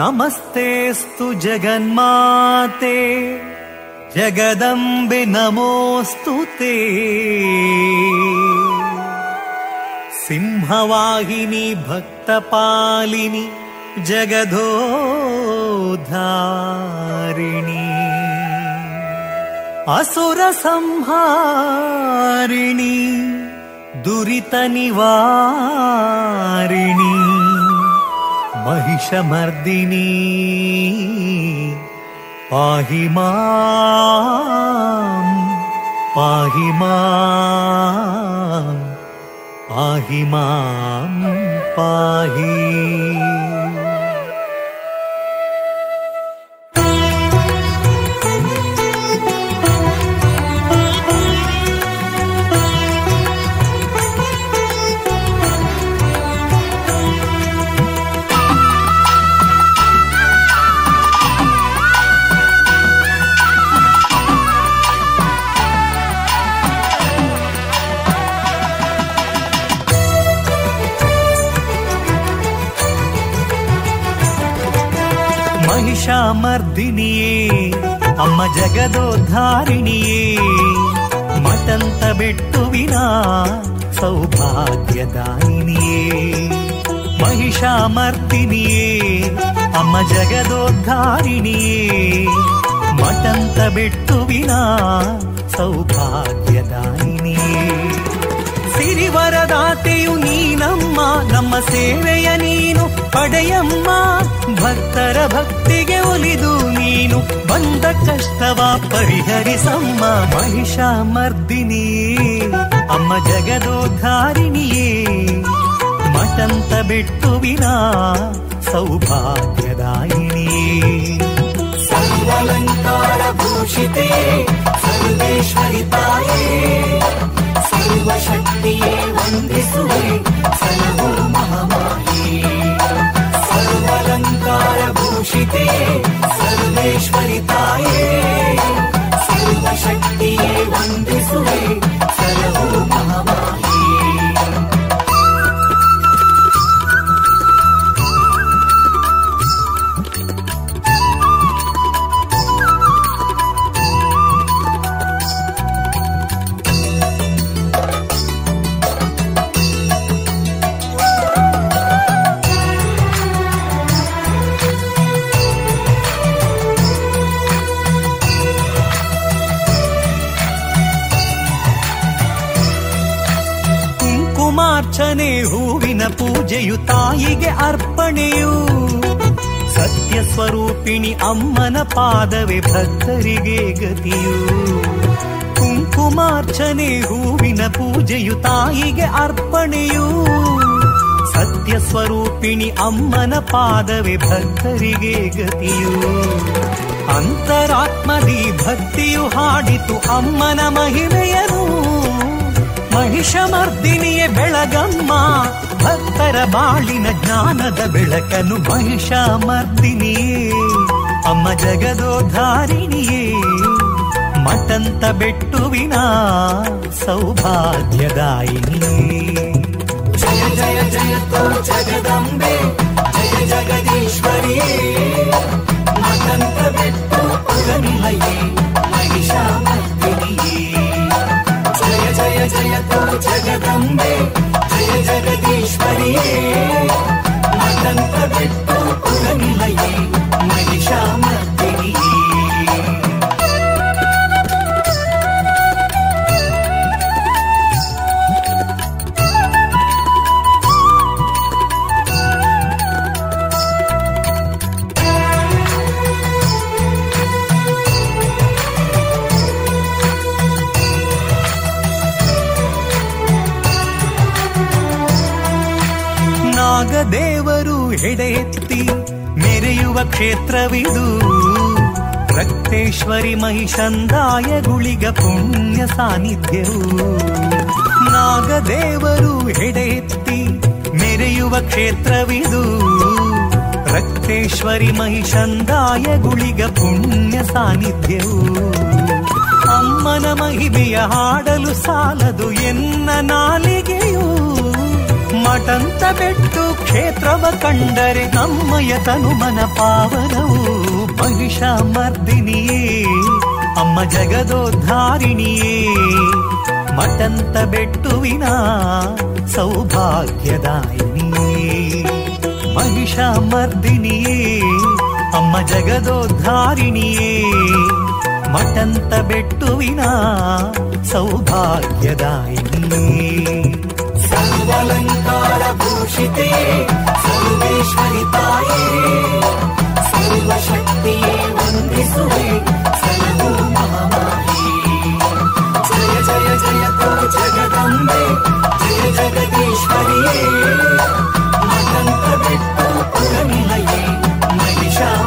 ನಮಸ್ತೆಸ್ತು ಜಗನ್ಮಾತೆ ಜಗದಂಬೆ ನಮೋಸ್ತುತೇ ಸಿಂಹವಾಹಿನಿ ಭಕ್ತಪಾಲಿನಿ ಜಗದೋಧಾರಿಣಿ ಅಸುರ ಸಂಹಾರಿಣಿ ದುರಿತ ನಿವಾರಿಣಿ ಮಹಿಷಮರ್ದಿನಿ ಪಾಹಿ ಮಾಂ ಪಾಹಿ ಮಾಂ ಪಾಹಿ ಮಾಂ ಪಾಹಿ. ಮರ್ದಿನಿಯೇ ಅಮ್ಮ ಜಗದೋದ್ಧಾರಿಣಿಯೇ ಮಟಂತ ಬಿಟ್ಟುವಿನ ಸೌಭಾಗ್ಯದಾಯಿನಿಯೇ ಮಹಿಷಾಮರ್ದಿನಿಯೇ ಅಮ್ಮ ಜಗದೋದ್ಧಾರಿಣಿಯೇ ಮಟಂತ ಬಿಟ್ಟುವಿನ ಸೌಭಾಗ್ಯದಾಯಿನಿಯೇ ಸಿರಿವರದಾತೆಯು ನೀನಮ್ಮ ನಮ್ಮ ಸೇವೆಯ ನೀನು ಪಡೆಯಮ್ಮ ಭಕ್ತರ ಭಕ್ತಿಗೆ ಒಲಿದು ನೀನು ಬಂದ ಕಷ್ಟವ ಪರಿಹರಿಸಮ್ಮ ಮಹಿಷಾಮರ್ದಿನಿಯೇ ಅಮ್ಮ ಜಗದೋದ್ಧಾರಿಣಿಯೇ ಮಟಂತ ಬಿಟ್ಟುವಿನ ಸೌಭಾಗ್ಯದಾಯಿನಿಯೇ ಸರ್ವಾಲಂಕಾರ ಭೂಷಿತೆ ಸರ್ವೇಶ್ವರಿ ತಾಯೇ ಸರ್ವಶಕ್ತಿಯೇ ವಂದಿಸುವೆ ಸಲಹೋ ಮಹಾಮಾಯೇ ಸರ್ವಾಲಂಕಾರ ಭೂಷಿತೆ ಸರ್ವೇಶ್ವರಿ ತಾಯೇ ಸರ್ವಶಕ್ತಿಯೇ ವಂದಿಸುವೆ ಸಲಹೋ ಮಹಾಮಾಯೇ. ಹೂವಿನ ಪೂಜೆಯು ತಾಯಿಗೆ ಅರ್ಪಣೆಯು ಸತ್ಯ ಸ್ವರೂಪಿಣಿ ಅಮ್ಮನ ಪಾದವೇ ಭಕ್ತರಿಗೆ ಗತಿಯು ಕುಂಕುಮಾರ್ಚನೆ ಹೂವಿನ ಪೂಜೆಯು ತಾಯಿಗೆ ಅರ್ಪಣೆಯು ಸತ್ಯ ಸ್ವರೂಪಿಣಿ ಅಮ್ಮನ ಪಾದವೇ ಭಕ್ತರಿಗೆ ಗತಿಯು ಅಂತರಾತ್ಮದಿ ಭಕ್ತಿಯು ಹಾಡಿತು ಅಮ್ಮನ ಮಹಿಮೆಯನು ಮಹಿಷಮರ್ದಿನಿಯೇ ಬೆಳಗಮ್ಮ ಭಕ್ತರ ಬಾಳಿನ ಜ್ಞಾನದ ಬೆಳಕನು ಮಹಿಷಮರ್ದಿನಿಯೇ ಅಮ್ಮ ಜಗದೋದ್ಧಾರಿಣಿಯೇ ಮಟಂತ ಬೆಟ್ಟುವಿನ ಸೌಭಾಗ್ಯದಾಯಿನಿಯೇ. ಜಯ ಜಯ ಜಯ ತೋ ಜಗದಂಬೆ ಜಯ ಜಗದೀಶ್ವರಿಯೇ ಮಟಂತ ಬೆಟ್ಟು ಪುರನಿಲಯೇ ಮಹಿಷಮರ್ದಿನಿಯೇ ಜಯ ಜಯ ತೋ ಜಗದಂಬೆ ಜಯ ಜಗದೀಶ್ವರಿಯೇ ಮಟಂತ ಬೆಟ್ಟು ಪುರನಿಲಯೇ ಮಹಿಷಾಮರ್ದಿನಿಯೇ. ದೇವರು ಹೆಡೆಯೆತ್ತಿ ಮೆರೆಯುವ ಕ್ಷೇತ್ರವಿದು ರಕ್ತೇಶ್ವರಿ ಮಹಿಷಂದಾಯ ಗುಳಿಗ ಪುಣ್ಯ ಸಾನ್ನಿಧ್ಯವು ನಾಗದೇವರು ಹೆಡೆಯೆತ್ತಿ ಮೆರೆಯುವ ಕ್ಷೇತ್ರವಿದು ರಕ್ತೇಶ್ವರಿ ಮಹಿಷಂದಾಯ ಗುಳಿಗ ಪುಣ್ಯ ಸಾನ್ನಿಧ್ಯವು ಅಮ್ಮನ ಮಹಿಮೆಯ ಹಾಡಲು ಸಾಲದು ಎನ್ನ ನಾಲಿಗೆಯೂ ಮಟಂತ ಬೆಟ್ಟು ಕ್ಷೇತ್ರವ ಕಂಡರೆ ನಮ್ಮಯ ತನುಮನ ಪಾವನವು ಮಹಿಷಾಮರ್ದಿನಿಯೇ ಅಮ್ಮ ಜಗದೋದ್ಧಾರಿಣಿಯೇ ಮಟಂತ ಬೆಟ್ಟುವಿನ ಸೌಭಾಗ್ಯದಾಯಿನಿಯೇ ಮಹಿಷಾಮರ್ದಿನಿಯೇ ಅಮ್ಮ ಜಗದೋದ್ಧಾರಿಣಿಯೇ ಮಟಂತ ಬೆಟ್ಟುವಿನ ಸೌಭಾಗ್ಯದಾಯಿನಿಯೇ ಸರ್ವಾಲಂಕಾರ ಭೂಷಿತೇ ಸರ್ವೇಶ್ವರಿ ತಾಯೇ ಸರ್ವಶಕ್ತಿಯೇ ವಂದಿಸುವೆ ಸಲಹು ಮಹಾಮಾಯೇ ಜಯ ಜಯ ಜಯ ತೋ ಜಗದಂಬೆ ಜಯ ಜಗದೀಶ್ವರಿಯೇ ಮಟಂತ ಬೆಟ್ಟು ಪುರನಿಲಯೇ ಮಹಿಷಾಮ.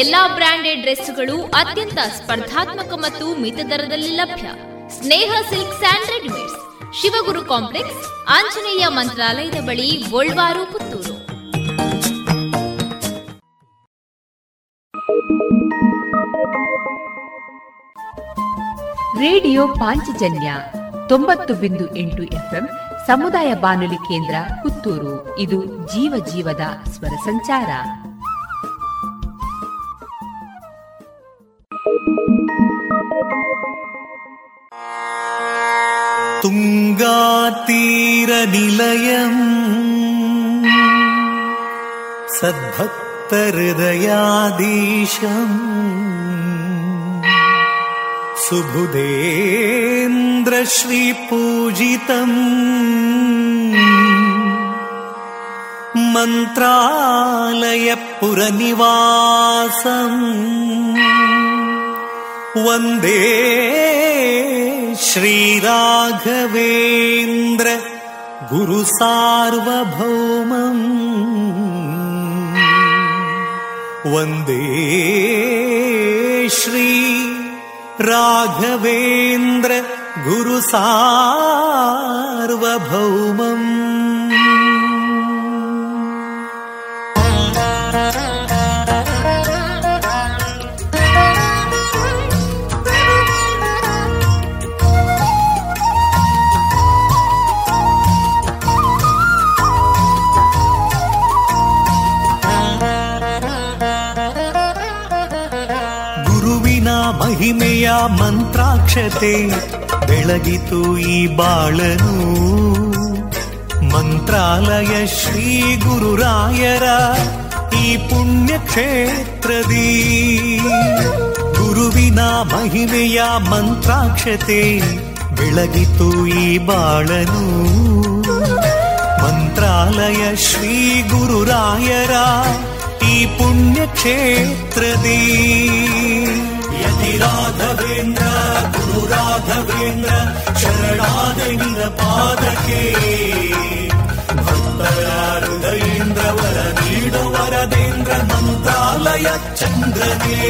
ಎಲ್ಲಾ ಬ್ರಾಂಡೆಡ್ ಡ್ರೆಸ್ಗಳು ಅತ್ಯಂತ ಸ್ಪರ್ಧಾತ್ಮಕ ಮತ್ತು ಮಿತ ದರದಲ್ಲಿ ಲಭ್ಯ. Sneha silk and readymades, Shivaguru complex, Anjaneya ಮಂತ್ರಾಲಯದ ಬಳಿ, ಗೋಲ್ವಾರು, ಪುತ್ತೂರು. ರೇಡಿಯೋ ಪಾಂಚಜನ್ಯ ತೊಂಬತ್ತು ಬಿಂದು ಎಂಟು ಎಫ್ಎಂ ಸಮುದಾಯ ಬಾನುಲಿ ಕೇಂದ್ರ ಪುತ್ತೂರು. ಇದು ಜೀವ ಜೀವದ ಸ್ವರ ಸಂಚಾರ. துங்காதீரநிலையம் சத்பக்தஹிருதயாதீசம் சுபுதேந்திரஸ்ரீ பூஜிதம் மந்த்ராலய புரநிவாசம் ವಂದೇ ಶ್ರೀ ರಾಘವೇಂದ್ರ ಗುರು ಸಾರ್ವಭೌಮಂ ವಂದೇ ಶ್ರೀ ರಾಘವೇಂದ್ರ ಗುರು ಸಾರ್ವಭೌಮಂ. ಹಿಮೆಯ ಮಂತ್ರಾಕ್ಷತೆ ಬೆಳಗಿತು ಈ ಬಾಳನು ಮಂತ್ರಾಲಯ ಶ್ರೀ ಗುರುರಾಯರ ಈ ಪುಣ್ಯಕ್ಷೇತ್ರದಿ. ಗುರುವಿನ ಮಹಿಮೆಯ ಮಂತ್ರಾಕ್ಷತೆ ಬೆಳಗಿತು ಈ ಬಾಳನು ಮಂತ್ರಾಲಯ ಶ್ರೀ ಗುರುರಾಯರ ಈ ಪುಣ್ಯಕ್ಷೇತ್ರದಿ. ರಾಘವೇಂದ್ರ ಗುರು ರಾಘವೇಂದ್ರ ಶರಣಾಗಮಿನ ಪಾದಕ್ಕೆ ಭಕ್ತರ ಹೃದಯೇಂದ್ರ ವರ ನೀಡು ವರದೇಂದ್ರ ಮಂತ್ರಾಲಯ ಚಂದ್ರನೇ.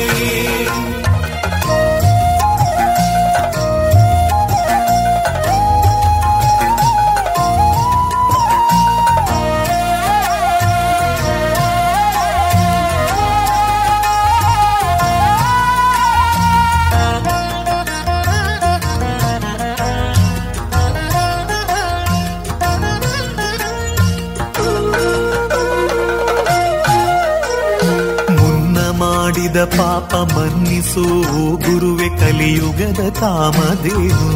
ಪಾಪ ಮನ್ನಿಸೋ ಗುರುವೆ ಕಲಿಯುಗದ ಕಾಮಧೇನು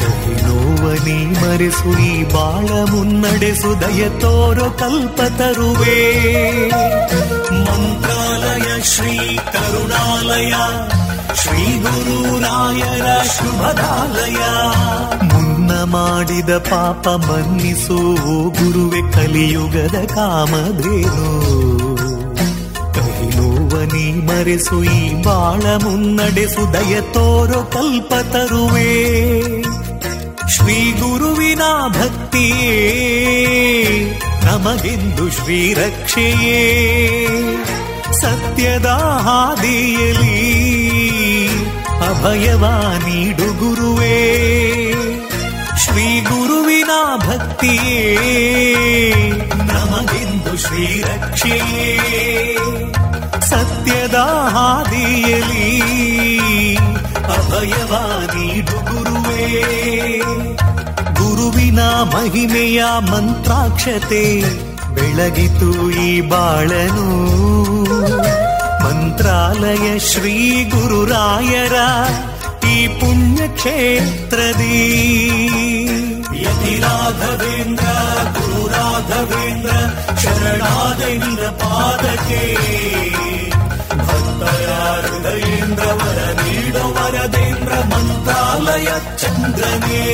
ಕಹಿ ನೋವನಿ ಮರೆಸು ಈ ಬಾಳ ಮುನ್ನಡೆಸು ದಯ ತೋರೋ ಕಲ್ಪತರುವೆ. ಮಂತ್ರಾಲಯ ಶ್ರೀ ಕರುಣಾಲಯ ಶ್ರೀ ಗುರುರಾಯರ ಶುಭದಾಲಯ ಮುನ್ನ ಮಾಡಿದ ಪಾಪ ಮನ್ನಿಸೋ ಗುರುವೆ ಕಲಿಯುಗದ ಕಾಮಧೇನು ನೀ ಮರೆಸು ಈ ಬಾಳ ಮುನ್ನಡೆಸು ದಯ ತೋರೋ ಕಲ್ಪ ತರುವೆ. ಶ್ರೀ ಗುರುವಿನ ಭಕ್ತಿಯೇ ನಮಗೆಂದು ಶ್ರೀ ರಕ್ಷೆಯೇ ಸತ್ಯದ ಹಾದಿಯಲಿ ಅಭಯವ ನೀಡು ಗುರುವೇ, ಶ್ರೀ ಗುರುವಿನ ಭಕ್ತಿಯೇ ನಮಗಿಂದು ಶ್ರೀ ರಕ್ಷೆಯೇ. ಸತ್ಯದ ಹಾದಿಯಲಿ ಅಭಯವ ನೀಡು ಗುರುವೇ, ಗುರುವಿನ ಮಹಿಮೆಯ ಮಂತ್ರಾಕ್ಷತೆ ಬೆಳಗಿತು ಈ ಬಾಳನು. ಮಂತ್ರಾಲಯ ಶ್ರೀ ಗುರುರಾಯರ ಈ ಪುಣ್ಯಕ್ಷೇತ್ರದಿ ಯತಿ ರಾಘವೇಂದ್ರ ಗುರು ರಾಘವೇಂದ್ರ ಶರಣಾದ ಪಾದಕೆ, ಭಕ್ತರ ಹೃದಯೇಂದ್ರ ವರ ನೀಡೋ ವರದೇಂದ್ರ ಮಂತ್ರಾಲಯ ಚಂದ್ರನೇ.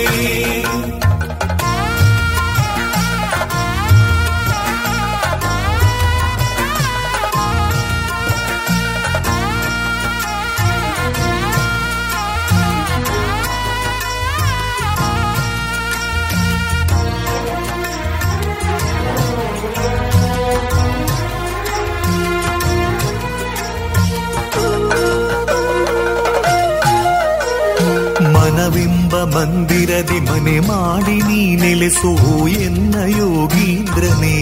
ಮನವಿಂಬ ಮಂದಿರದಿ ಮನೆ ಮಾಡಿ ನೀ ನೆಲೆಸು ಎನ್ನ ಯೋಗೀಂದ್ರನೇ,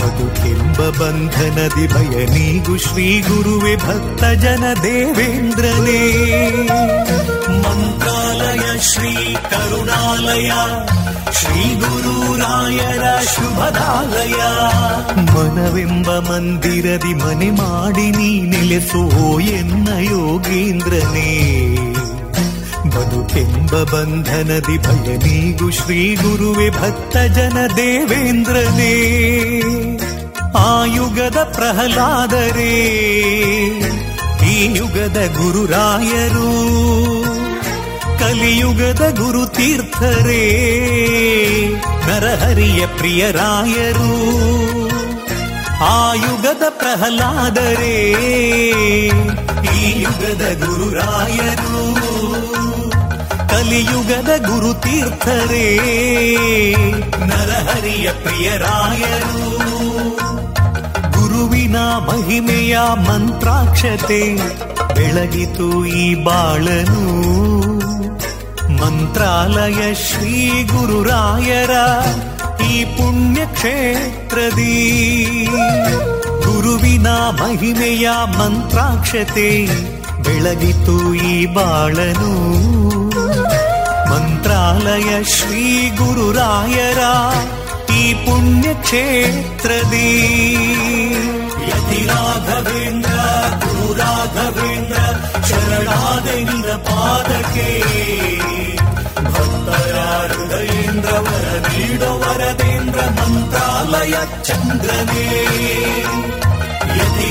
ಬದುಕೆಂಬ ಬಂಧನದಿ ಭಯ ನೀಗು ಶ್ರೀ ಗುರುವೆ ಭಕ್ತ ಜನ ದೇವೇಂದ್ರನೇ. ಮಂತ್ರಾಲಯ ಶ್ರೀ ಕರುಣಾಲಯ ಶ್ರೀ ಗುರುರಾಯರ ಶುಭದಾಲಯ, ಮನವೆಂಬ ಮಂದಿರದಿ ಮನೆ ಮಾಡಿ ನೀ ನೆಲೆಸು ಎನ್ನ ಯೋಗೀಂದ್ರನೇ, ಬದುಕೆಂಬ ಬಂಧನದಿ ಭಯ ನೀಗು ಶ್ರೀ ಗುರುವೆ ಭಕ್ತ ಜನ ದೇವೇಂದ್ರನೇ. ಆಯುಗದ ಪ್ರಹ್ಲಾದರೇ ಈ ಯುಗದ ಗುರುರಾಯರು, ಕಲಿಯುಗದ ಗುರುತೀರ್ಥರೇ ನರಹರಿಯ ಪ್ರಿಯರಾಯರು. ಆಯುಗದ ಪ್ರಹ್ಲಾದರೇ ಈ ಯುಗದ ಗುರುರಾಯರು, ಕಲಿಯುಗದ ಗುರುತೀರ್ಥರೇ ನರಹರಿಯ ಪ್ರಿಯರಾಯರು. ಗುರುವಿನ ಮಹಿಮೆಯ ಮಂತ್ರಾಕ್ಷತೆ ಬೆಳಗಿತು ಈ ಬಾಳನು. ಮಂತ್ರಾಲಯ ಶ್ರೀ ಗುರುರಾಯರ ಈ ಪುಣ್ಯಕ್ಷೇತ್ರದಿ, ಗುರುವಿನ ಮಹಿಮೆಯ ಮಂತ್ರಾಕ್ಷತೆ ಬೆಳಗಿತು ಈ ಬಾಳನು. ಮಂತ್ರಾಲಯ ಶ್ರೀ ಗುರುರಾಯರ ಈ ಪುಣ್ಯಕ್ಷೇತ್ರದಿ ಯತಿ ರಾಘವೇಂದ್ರ ಗುರು ರಾಘವೇಂದ್ರ ಶರಣಾದೇಂದ್ರ ಪಾದಕೆ, ಭಕ್ತರ ಹೃದಯೇಂದ್ರ ವರ ನೀಡೋ ವರದೇಂದ್ರ ಮಂತ್ರಾಲಯ ಚಂದ್ರನೇ. ಯತಿ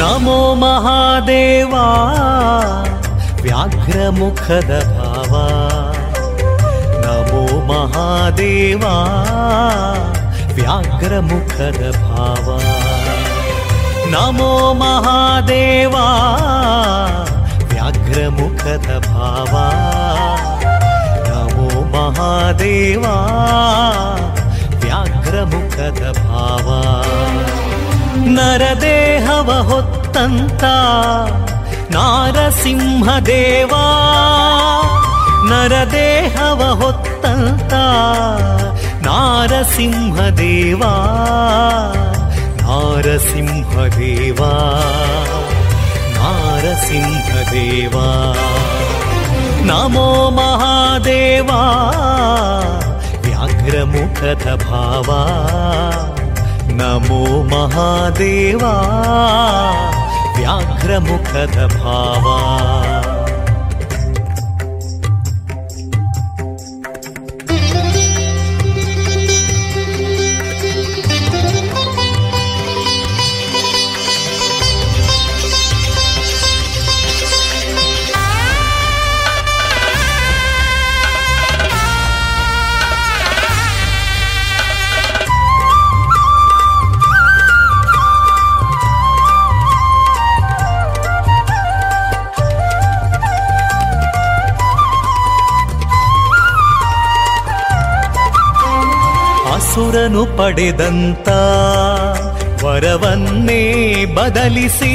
ನಮೋ ಮಹಾದೇವಾ ವ್ಯಾಘ್ರಮುಖದ ಭಾವ, ನಮೋ ಮಹಾದೇವಾ ವ್ಯಾಘ್ರಮುಖದ ಭಾವ, ನಮೋ ಮಹಾದೇವಾ ವ್ಯಾಘ್ರಮುಖದ ಭಾವ, ನಮೋ ಮಹಾದೇವಾ ವ್ಯಾಘ್ರಮುಖದ ಭಾವ. ನರದೇಹವ ಹೊತ್ತಂತ ನಾರಸಿಂಹದೇವಾ, ನರದೇಹವ ಹೊತ್ತಂತ ನಾರಸಿಂಹದೇವಾ ನಾರಸಿಂಹದೇವಾ ನಾರಸಿಂಹದೇವಾ ನಮೋ ಮಹಾದೇವಾ ವ್ಯಾಘ್ರಮುಖದ ಭಾವಾ ನಮೋ ಮಹಾದೇವಾ ವ್ಯಾಘ್ರಮುಖದ ಭಾವಾ. ಸುರನು ಪಡೆದಂತ ವರವನ್ನೇ ಬದಲಿಸಿ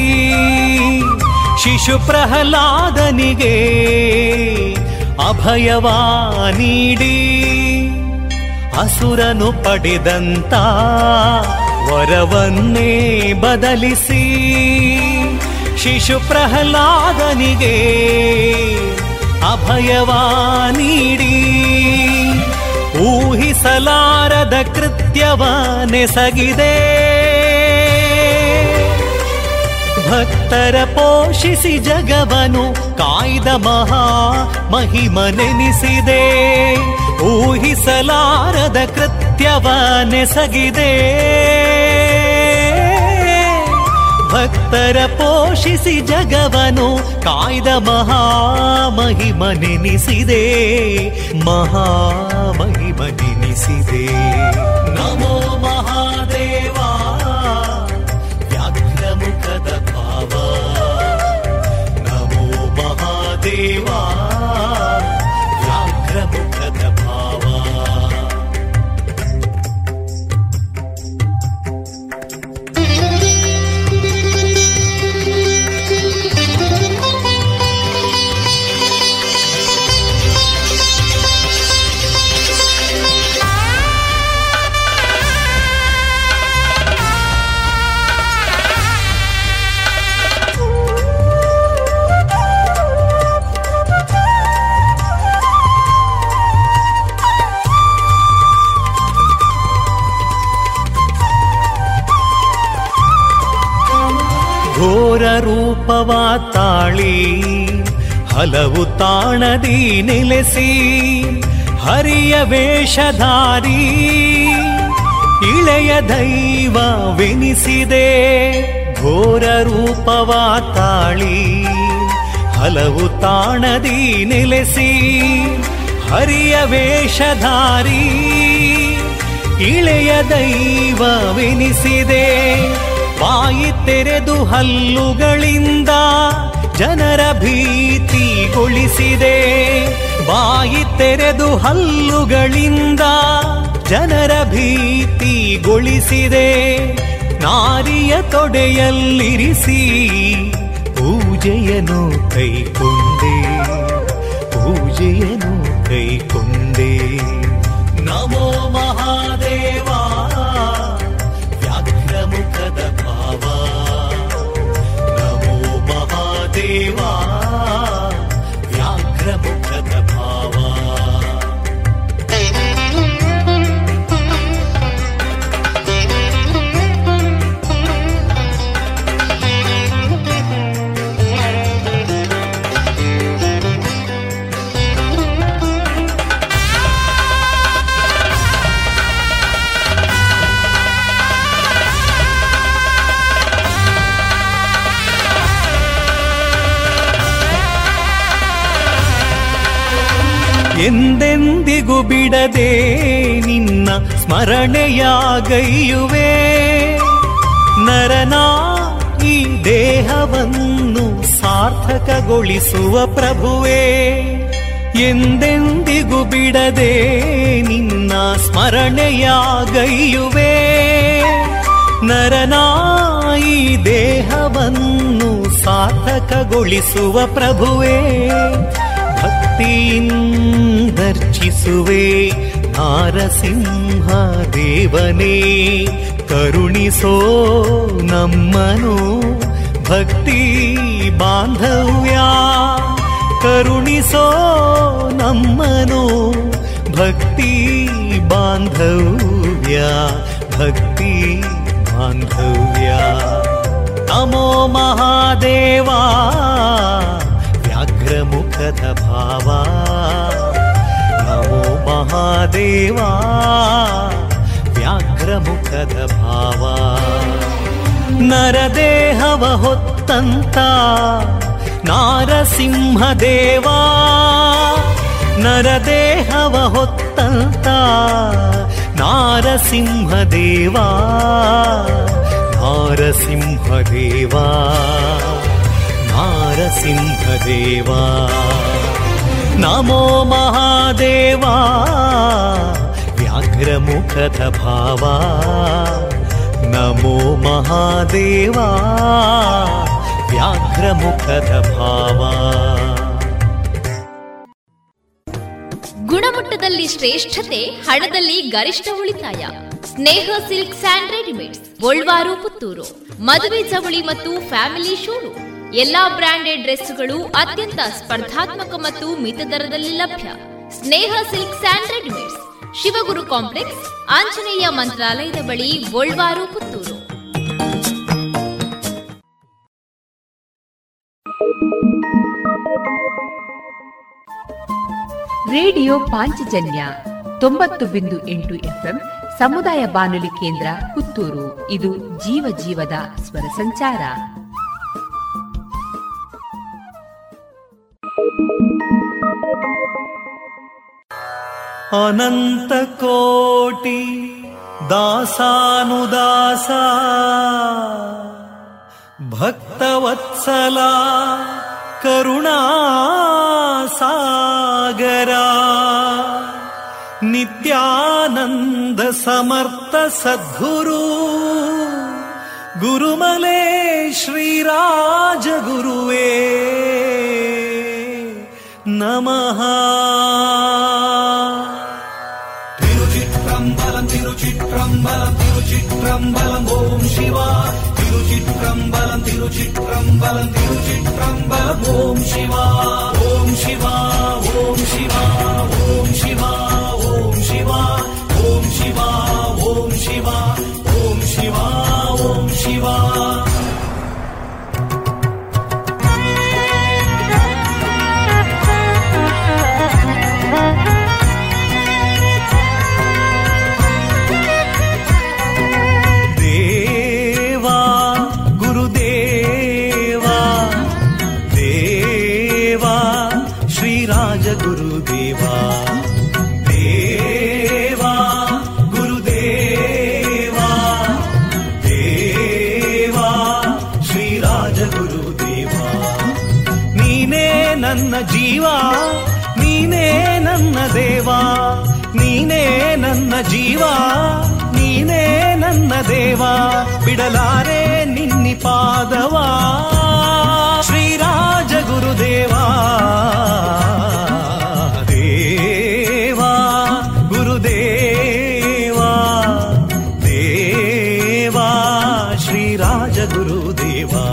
ಶಿಶು ಪ್ರಹ್ಲಾದನಿಗೆ ಅಭಯವ ನೀಡಿ, ಅಸುರನು ಪಡೆದಂತ ವರವನ್ನೇ ಬದಲಿಸಿ ಶಿಶು ಪ್ರಹ್ಲಾದನಿಗೆ ಅಭಯವ ನೀಡಿ ಊಹಿಸಲಾರದ ಕೃತ್ಯವನೆಸಗಿದೆ ಭಕ್ತರ ಪೋಷಿಸಿ ಜಗವನು ಕಾಯ್ದ ಮಹಾ ಮಹಿಮನೆನಿಸಿದೆ. ಊಹಿಸಲಾರದ ಕೃತ್ಯವನೆಸಗಿದೆ ಭಕ್ತರ ಪೋಷಿಸಿ ಜಗವನು ಕಾಯ್ದ ಮಹಾ ಮಹಿಮನೆನಿಸಿದೆ ಮಹಾ ಮಹಿಮನೆನಿಸಿದೆ. ನಮೋ ಮಹಾದೇವಾ ವ್ಯಾಘ್ರಮುಖದ ಭಾವ ನಮೋ ಮಹಾದೇವಾ ವ್ಯಾಘ್ರಮುಖದ ಭಾವ. ರೂಪವ ತಾಳಿ ಹಲವು ತಾಣದಿ ನೆಲೆಸಿ ಹರಿಯ ವೇಷಧಾರಿ ಇಳೆಯ ದೈವವೆನಿಸಿದೆ. ಘೋರ ರೂಪವ ತಾಳಿ ಹಲವು ತಾಣದಿ ನೆಲೆಸಿ ಹರಿಯ ವೇಷಧಾರಿ ಇಳೆಯ ದೈವವೆನಿಸಿದೆ. ಬಾಯಿ ತೆರೆದು ಹಲ್ಲುಗಳಿಂದ ಜನರ ಭೀತಿಗೊಳಿಸಿದೆ. ಬಾಯಿ ತೆರೆದು ಹಲ್ಲುಗಳಿಂದ ಜನರ ಭೀತಿಗೊಳಿಸಿದೆ. ನಾರಿಯ ತೊಡೆಯಲ್ಲಿರಿಸಿ ಪೂಜೆಯನ್ನು ಕೈಕೊಂಡೆ ಪೂಜೆಯನ್ನು ಕೈಕೊಂಡೆ. ನಮೋ ಮಹಾದೇವಾ ವ್ಯಾಘ್ರಮುಖದ ಭಾವ ನಮೋ ಮಹಾದೇವಾ ವ್ಯಾಘ್ರಮುಖದ ಭಾವ. ಎಂದೆಂದಿಗೂ ಬಿಡದೆ ನಿನ್ನ ಸ್ಮರಣೆಯಾಗೈಯುವೆ ನರನಾ ಈ ದೇಹವನ್ನು ಸಾರ್ಥಕಗೊಳಿಸುವ ಪ್ರಭುವೇ. ಎಂದೆಂದಿಗೂ ಬಿಡದೆ ನಿನ್ನ ಸ್ಮರಣೆಯಾಗೈಯುವೆ ನರನಾ ಈ ದೇಹವನ್ನು ಸಾರ್ಥಕಗೊಳಿಸುವ ಪ್ರಭುವೇ. ಭಕ್ತಿಯಿಂದರ್ಚಿಸುವೆ ಹಾರಸಿಂಹ ದೇವನೇ ಕರುಣಿಸೋ ನಮ್ಮನು ಭಕ್ತಿ ಬಾಂಧವ್ಯ ಕರುಣಿಸೋ ನಮ್ಮನು ಭಕ್ತಿ ಬಾಂಧವ್ಯ ಭಕ್ತಿ ಬಾಂಧವ್ಯ ನಮೋ ಮಹಾದೇವಾ ವ್ಯಾಘ್ರಮುಖದ ಭಾವ ನಮೋ ಮಹಾದೇವಾ ವ್ಯಾಘ್ರಮುಖದ ಭಾವ ನರದೇಹವ ಹೊತ್ತಂತ ನಾರಸಿಂಹದೇವಾ ನರದೇಹವ ಹೊತ್ತಂತ ನಾರಸಿಂಹದೇವಾ ನಾರಸಿಂಹದೇವಾ ನಾರಸಿಂಹದೇವಾ ನಮೋ ಮಹಾದೇವಾ ವ್ಯಾಘ್ರಮುಖದ ಭಾವ ನಮೋ ಮಹಾದೇವಾ ವ್ಯಾಘ್ರಮುಖದ ಭಾವ. ಗುಣಮಟ್ಟದಲ್ಲಿ ಶ್ರೇಷ್ಠತೆ, ಹಣದಲ್ಲಿ ಗರಿಷ್ಠ ಉಳಿತಾಯ. ಸ್ನೇಹ ಸಿಲ್ಕ್ ಸ್ಯಾಂಡ್ ರೆಡಿಮೇಡ್ಸ್, ಗೋಲ್ವಾರು, ಪುತ್ತೂರು. ಮದುವೆ ಚವಳಿ ಮತ್ತು ಫ್ಯಾಮಿಲಿ ಶೋರೂಮ್. ಎಲ್ಲಾ ಬ್ರಾಂಡೆಡ್ ಡ್ರೆಸ್ಗಳು ಅತ್ಯಂತ ಸ್ಪರ್ಧಾತ್ಮಕ ಮತ್ತು ಮಿತ ದರದಲ್ಲಿ ಲಭ್ಯ. Sneha silk and readymades, Shivaguru complex, Anjaneya ಮಂತ್ರಾಲಯದ ಬಳಿ, ಗೋಲ್ವಾರು, ಪುತ್ತೂರು. ರೇಡಿಯೋ ಪಾಂಚಜನ್ಯ ತೊಂಬತ್ತು ಬಿಂದು ಎಂಟು ಎಫ್ಎಂ ಸಮುದಾಯ ಬಾನುಲಿ ಕೇಂದ್ರ ಪುತ್ತೂರು. ಇದು ಜೀವ ಜೀವದ ಸ್ವರ ಸಂಚಾರ. ಅನಂತ ಕೋಟಿ ದಾಸಾನುದಾಸ ಭಕ್ತವತ್ಸಲ ಕರುಣಾಸಾಗರ ನಿತ್ಯಾನಂದ ಸಮರ್ಥ ಸದ್ಗುರು ಗುರುಮಲೆ ಶ್ರೀರಾಜಗುರುವೇ ನಮಃ. ತಿರುಚಿತ್ರಂಬಲಂ ತಿರುಚಿತ್ರಂಬಲಂ ತಿರುಚಿತ್ರಂಬಲಂ ಓಂ ಶಿವಾಯ ತಿರುಚಿತ್ರಂಬಲಂ ತಿರುಚಿತ್ರಂಬಲಂ ತಿರುಚಿತ್ರಂಬಲಂ ಓಂ ಶಿವಾಯ ಓಂ ಶಿವಾಯ ಓಂ ಶಿವಾಯ ಓಂ ಶಿವಾಯ ಓಂ ಶಿವಾಯ ಓಂ ಶಿವಾಯ ಓಂ ಶಿವಾಯ ಓಂ ಶಿವಾಯ ಓಂ ಶಿವಾಯ. ಜೀವಾ ನೀನೇ ನನ್ನ ದೇವಾ ನೀನೇ ನನ್ನ ಜೀವಾ ನೀನೇ ನನ್ನ ದೇವಾ ಬಿಡಲಾರೆ ನಿನ್ನಿ ಪಾದವಾ ಶ್ರೀರಾಜಗುರುದೇವಾ ದೇವಾ ಗುರುದೇವಾ ದೇವಾ ಶ್ರೀರಾಜಗುರುದೇವಾ.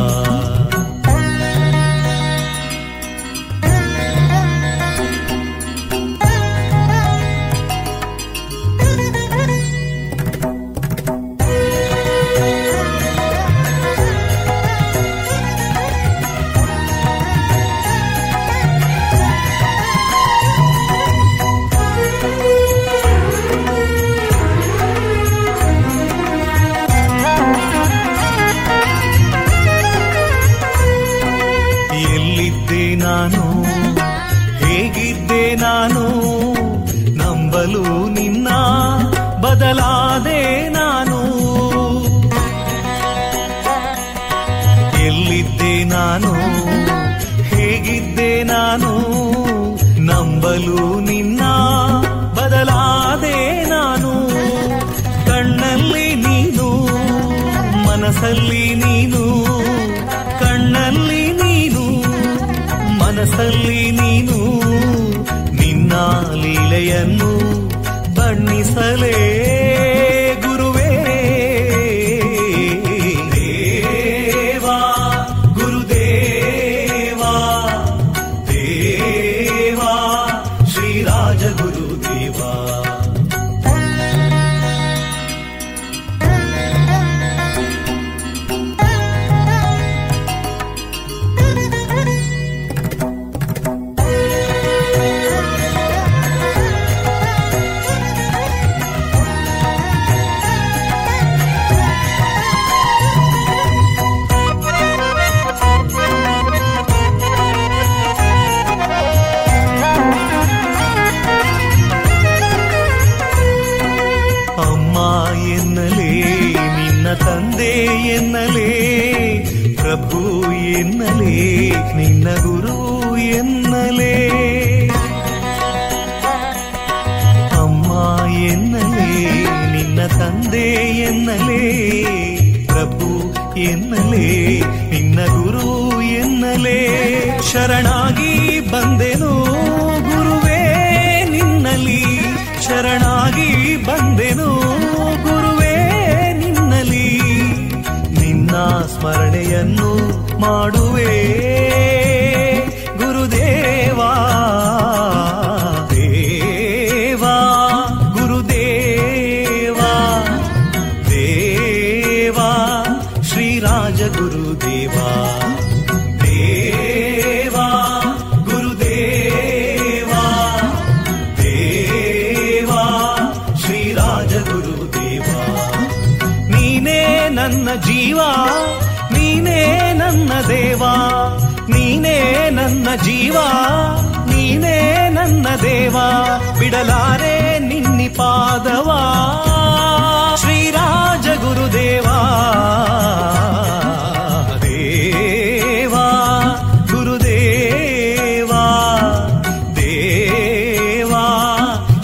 ಬದಲಾದೆ ನಾನು ಎಲ್ಲಿದ್ದೆ ನಾನು ಹೇಗಿದ್ದೆ ನಾನು ನಂಬಲು ನಿನ್ನ ಬದಲಾದೆ ನಾನು ಕಣ್ಣಲ್ಲಿ ನೀನು ಮನಸ್ಸಲ್ಲಿ ನೀನು ಕಣ್ಣಲ್ಲಿ ನೀನು ಮನಸ್ಸಲ್ಲಿ ನೀನು ನಿನ್ನ ಲೀಲೆಯನ್ನು ಕರುಣಿಸಲೇ ಗುರುವೇ ದೇವಾ ಗುರುದೇವಾ ದೇವಾ ಶ್ರೀ ರಾಜಗುರುದೇವಾ. ಎನ್ನಲೇ ನಿನ್ನ ಗುರು ಎನ್ನಲೇ ಅಮ್ಮ ಎನ್ನಲೇ ನಿನ್ನ ತಂದೆ ಎನ್ನಲೇ ಪ್ರಭು ಎನ್ನಲೇ ನಿನ್ನ ಗುರು ಎನ್ನಲೇ ಶರಣಾಗಿ ಬಂದೆನು ಗುರುವೇ ನಿನ್ನಲಿ ಶರಣಾಗಿ ಬಂದೆನು ಗುರುವೇ ನಿನ್ನಲಿ ನಿನ್ನ ಸ್ಮರಣೆಯನ್ನು ಮಾಡುವೆ ಗುರುದೇವಾ ದೇವಾ ಗುರುದೇವಾ ದೇವಾ ಶ್ರೀ ರಾಜಗುರುದೇವಾ ದೇವಾ ಗುರುದೇವಾ ದೇವಾ ಶ್ರೀ ರಾಜಗುರುದೇವಾ. ನೀನೇ ನನ್ನ ಜೀವ ನೀನೇ ನನ್ನ ದೇವಾ ನೀನೇ ನನ್ನ ಜೀವ ನೀನೇ ನನ್ನ ದೇವಾ ಬಿಡಲಾರೆ ನಿನ್ನಿ ಪಾದವಾ ಶ್ರೀರಾಜಗುರುದೇವಾ ದೇವಾ ಗುರುದೇವಾ ದೇವಾ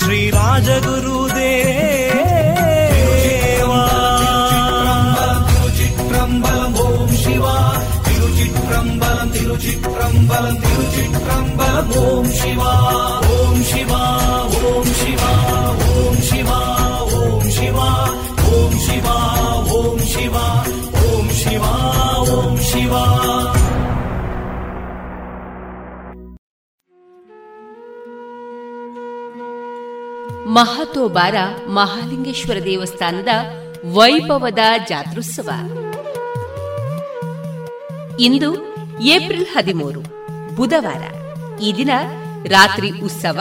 ಶ್ರೀರಾಜಗುರು. ತಿರುಚಿತ್ರಂಬಲಂ ತಿರುಚಿತ್ರಂಬಲಂ ಓಂ ಶಿವ ಓಂ ಶಿವ ಓಂ ಶಿವ ಓಂ ಶಿವ ಓಂ ಶಿವ ಓಂ ಶಿವ ಓಂ ಶಿವ ಓಂ ಶಿವ ಓಂ ಶಿವ. ಮಹಾತೋಬಾರ ಮಹಾಲಿಂಗೇಶ್ವರ ದೇವಸ್ಥಾನದ ವೈಭವದ ಜಾತ್ರೋತ್ಸವ ಇಂದು ಏಪ್ರಿಲ್ ಹದಿಮೂರು ಬುಧವಾರ. ಈ ದಿನ ರಾತ್ರಿ ಉತ್ಸವ,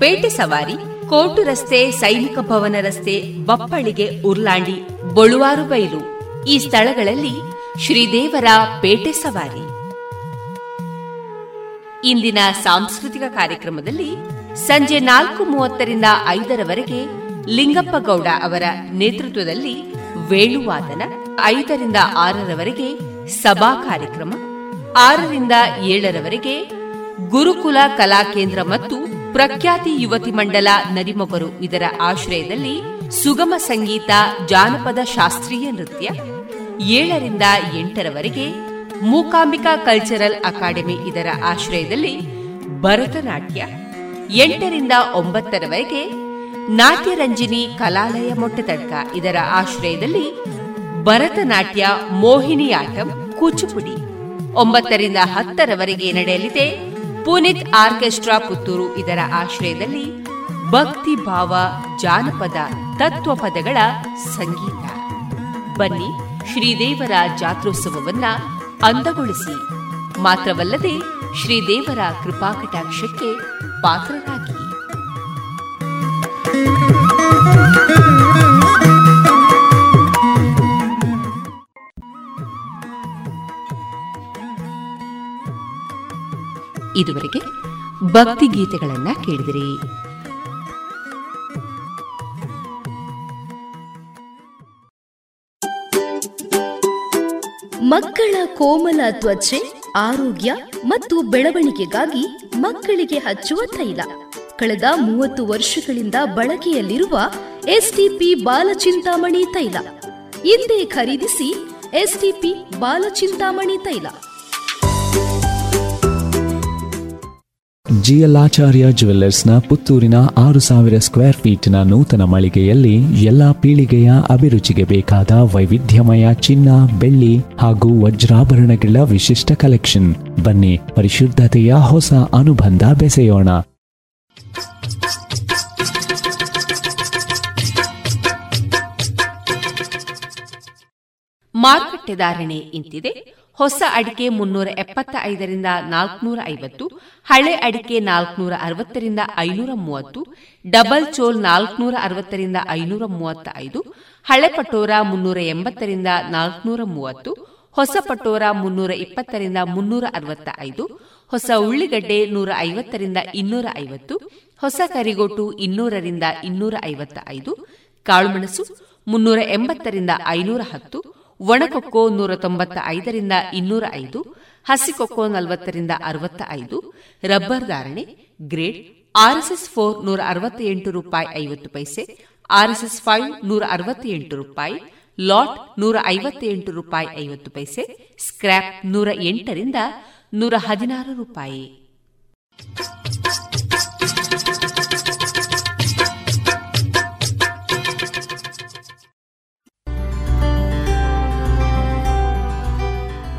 ಪೇಟೆ ಸವಾರಿ, ಕೋಟು ರಸ್ತೆ, ಸೈನಿಕ ಭವನ ರಸ್ತೆ, ಬಪ್ಪಳಿಗೆ, ಉರ್ಲಾಂಡಿ, ಬೊಳುವಾರು ಬೈಲು ಈ ಸ್ಥಳಗಳಲ್ಲಿ ಶ್ರೀದೇವರ ಪೇಟೆ ಸವಾರಿ. ಇಂದಿನ ಸಾಂಸ್ಕೃತಿಕ ಕಾರ್ಯಕ್ರಮದಲ್ಲಿ ಸಂಜೆ ನಾಲ್ಕು ಮೂವತ್ತರಿಂದ ಐದರವರೆಗೆ ಲಿಂಗಪ್ಪ ಗೌಡ ಅವರ ನೇತೃತ್ವದಲ್ಲಿ ವೇಳುವಾದನ, ಐದರಿಂದ ಆರರವರೆಗೆ ಸಭಾ ಕಾರ್ಯಕ್ರಮ, ಆರರಿಂದ ಏಳರವರೆಗೆ ಗುರುಕುಲ ಕಲಾಕೇಂದ್ರ ಮತ್ತು ಪ್ರಖ್ಯಾತಿ ಯುವತಿ ಮಂಡಲ ನರಿಮೊಗರು ಇದರ ಆಶ್ರಯದಲ್ಲಿ ಸುಗಮ ಸಂಗೀತ, ಜಾನಪದ ಶಾಸ್ತ್ರೀಯ ನೃತ್ಯ, ಏಳರಿಂದ ಎಂಟರವರೆಗೆ ಮೂಕಾಂಬಿಕಾ ಕಲ್ಚರಲ್ ಅಕಾಡೆಮಿ ಇದರ ಆಶ್ರಯದಲ್ಲಿ ಭರತನಾಟ್ಯ, ಎಂಟರಿಂದ ಒಂಬತ್ತರವರೆಗೆ ನಾಟ್ಯರಂಜಿನಿ ಕಲಾಲಯ ಮೊಟ್ಟೆತಡ್ಕ ಇದರ ಆಶ್ರಯದಲ್ಲಿ ಭರತನಾಟ್ಯ, ಮೋಹಿನಿಯಾಟಂ, ಕೂಚುಪುಡಿ, ಒಂಬತ್ತರಿಂದ ಹತ್ತರವರೆಗೆ ನಡೆಯಲಿದೆ. ಪುನೀತ್ ಆರ್ಕೆಸ್ಟ್ರಾ ಪುತ್ತೂರು ಇದರ ಆಶ್ರಯದಲ್ಲಿ ಭಕ್ತಿ ಭಾವ, ಜಾನಪದ, ತತ್ವಪದಗಳ ಸಂಗೀತ. ಬನ್ನಿ, ಶ್ರೀದೇವರ ಜಾತ್ರೋತ್ಸವವನ್ನ ಅಂದಗೊಳಿಸಿ, ಮಾತ್ರವಲ್ಲದೆ ಶ್ರೀದೇವರ ಕೃಪಾಕಟಾಕ್ಷಕ್ಕೆ ಪಾತ್ರರಾಗಿ. ಇದುವರೆಗೆ ಭಕ್ತಿ ಗೀತೆಗಳನ್ನ ಕೇಳಿದಿರಿ. ಮಕ್ಕಳ ಕೋಮಲ ತ್ವಚೆ, ಆರೋಗ್ಯ ಮತ್ತು ಬೆಳವಣಿಗೆಗಾಗಿ ಮಕ್ಕಳಿಗೆ ಹಚ್ಚುವ ತೈಲ ಕಳೆದ ಮೂವತ್ತು ವರ್ಷಗಳಿಂದ ಬಳಕೆಯಲ್ಲಿರುವ ಎಸ್ಟಿಪಿ ಬಾಲಚಿಂತಾಮಣಿ ತೈಲ. ಇಂದೇ ಖರೀದಿಸಿ ಎಸ್ಟಿಪಿ ಬಾಲಚಿಂತಾಮಣಿ ತೈಲ. ಜಿಯಲಾಚಾರ್ಯ ಜ್ಯುವೆಲ್ಲರ್ಸ್ನ ಪುತ್ತೂರಿನ ಆರು ಸಾವಿರ ಸ್ಕ್ವೇರ್ ಫೀಟ್ನ ನೂತನ ಮಳಿಗೆಯಲ್ಲಿ ಎಲ್ಲ ಪೀಳಿಗೆಯ ಅಭಿರುಚಿಗೆ ಬೇಕಾದ ವೈವಿಧ್ಯಮಯ ಚಿನ್ನ, ಬೆಳ್ಳಿ ಹಾಗೂ ವಜ್ರಾಭರಣಗಳ ವಿಶಿಷ್ಟ ಕಲೆಕ್ಷನ್. ಬನ್ನಿ, ಪರಿಶುದ್ಧತೆಯ ಹೊಸ ಅನುಬಂಧ ಬೆಸೆಯೋಣ. ಮಾರುಕಟ್ಟೆ ಧಾರಣೆ ಇಂತಿದೆ. ಹೊಸ ಅಡಿಕೆ ಮುನ್ನೂರ ಎಪ್ಪತ್ತ ಐದರಿಂದ ನಾಲ್ಕುನೂರ ಐವತ್ತು, ಹಳೆ ಅಡಿಕೆ ನಾಲ್ಕುನೂರ ಅರವತ್ತರಿಂದ ಐನೂರ ಮೂವತ್ತು, ಡಬಲ್ ಚೋಲ್ ನಾಲ್ಕುನೂರ ಅರವತ್ತರಿಂದ ಐನೂರ ಮೂವತ್ತ ಐದು, ಹಳೆ ಪಟೋರ ಮುನ್ನೂರ ಎಂಬತ್ತರಿಂದ ನಾಲ್ಕುನೂರ ಮೂವತ್ತು, ಹೊಸ ಪಟೋರ ಮುನ್ನೂರ ಇಪ್ಪತ್ತರಿಂದ ಮುನ್ನೂರ ಅರವತ್ತ ಐದು, ಹೊಸ ಉಳ್ಳಿಗಡ್ಡೆ ನೂರ ಐವತ್ತರಿಂದ ಇನ್ನೂರ ಐವತ್ತು, ಹೊಸ ಕರಿಗೋಟು ಇನ್ನೂರರಿಂದ ಇನ್ನೂರ ಐವತ್ತ ಐದು, ಕಾಳುಮೆಣಸು ಮುನ್ನೂರ ಎಂಬತ್ತರಿಂದ ಐನೂರ ಹತ್ತು, ಒಣಕೊಕ್ಕೋ ನೂರ ತೊಂಬತ್ತ ಐದರಿಂದ ಇನ್ನೂರ ಐದು, ಹಸಿಕೊಕ್ಕೋ ನಲವತ್ತರಿಂದ ಅರವತ್ತ ಐದು. ರಬ್ಬರ್ ಧಾರಣೆ ಗ್ರೇಡ್ ಆರ್ಎಸ್ಎಸ್ ಫೋರ್ ನೂರ ಅರವತ್ತ ಎಂಟು ರೂಪಾಯಿ ಐವತ್ತು ಪೈಸೆ, ಆರ್ಎಸ್ಎಸ್ ಫೈವ್ ನೂರ ಅರವತ್ತ ಎಂಟು ರೂಪಾಯಿ, ಲಾಟ್ ನೂರ ಐವತ್ತ ಎಂಟು ರೂಪಾಯಿ ಐವತ್ತು ಪೈಸೆ, ಸ್ಕ್ರಾಪ್ ನೂರ ಎಂಟರಿಂದ ನೂರ ಹದಿನಾರು ರೂಪಾಯಿ.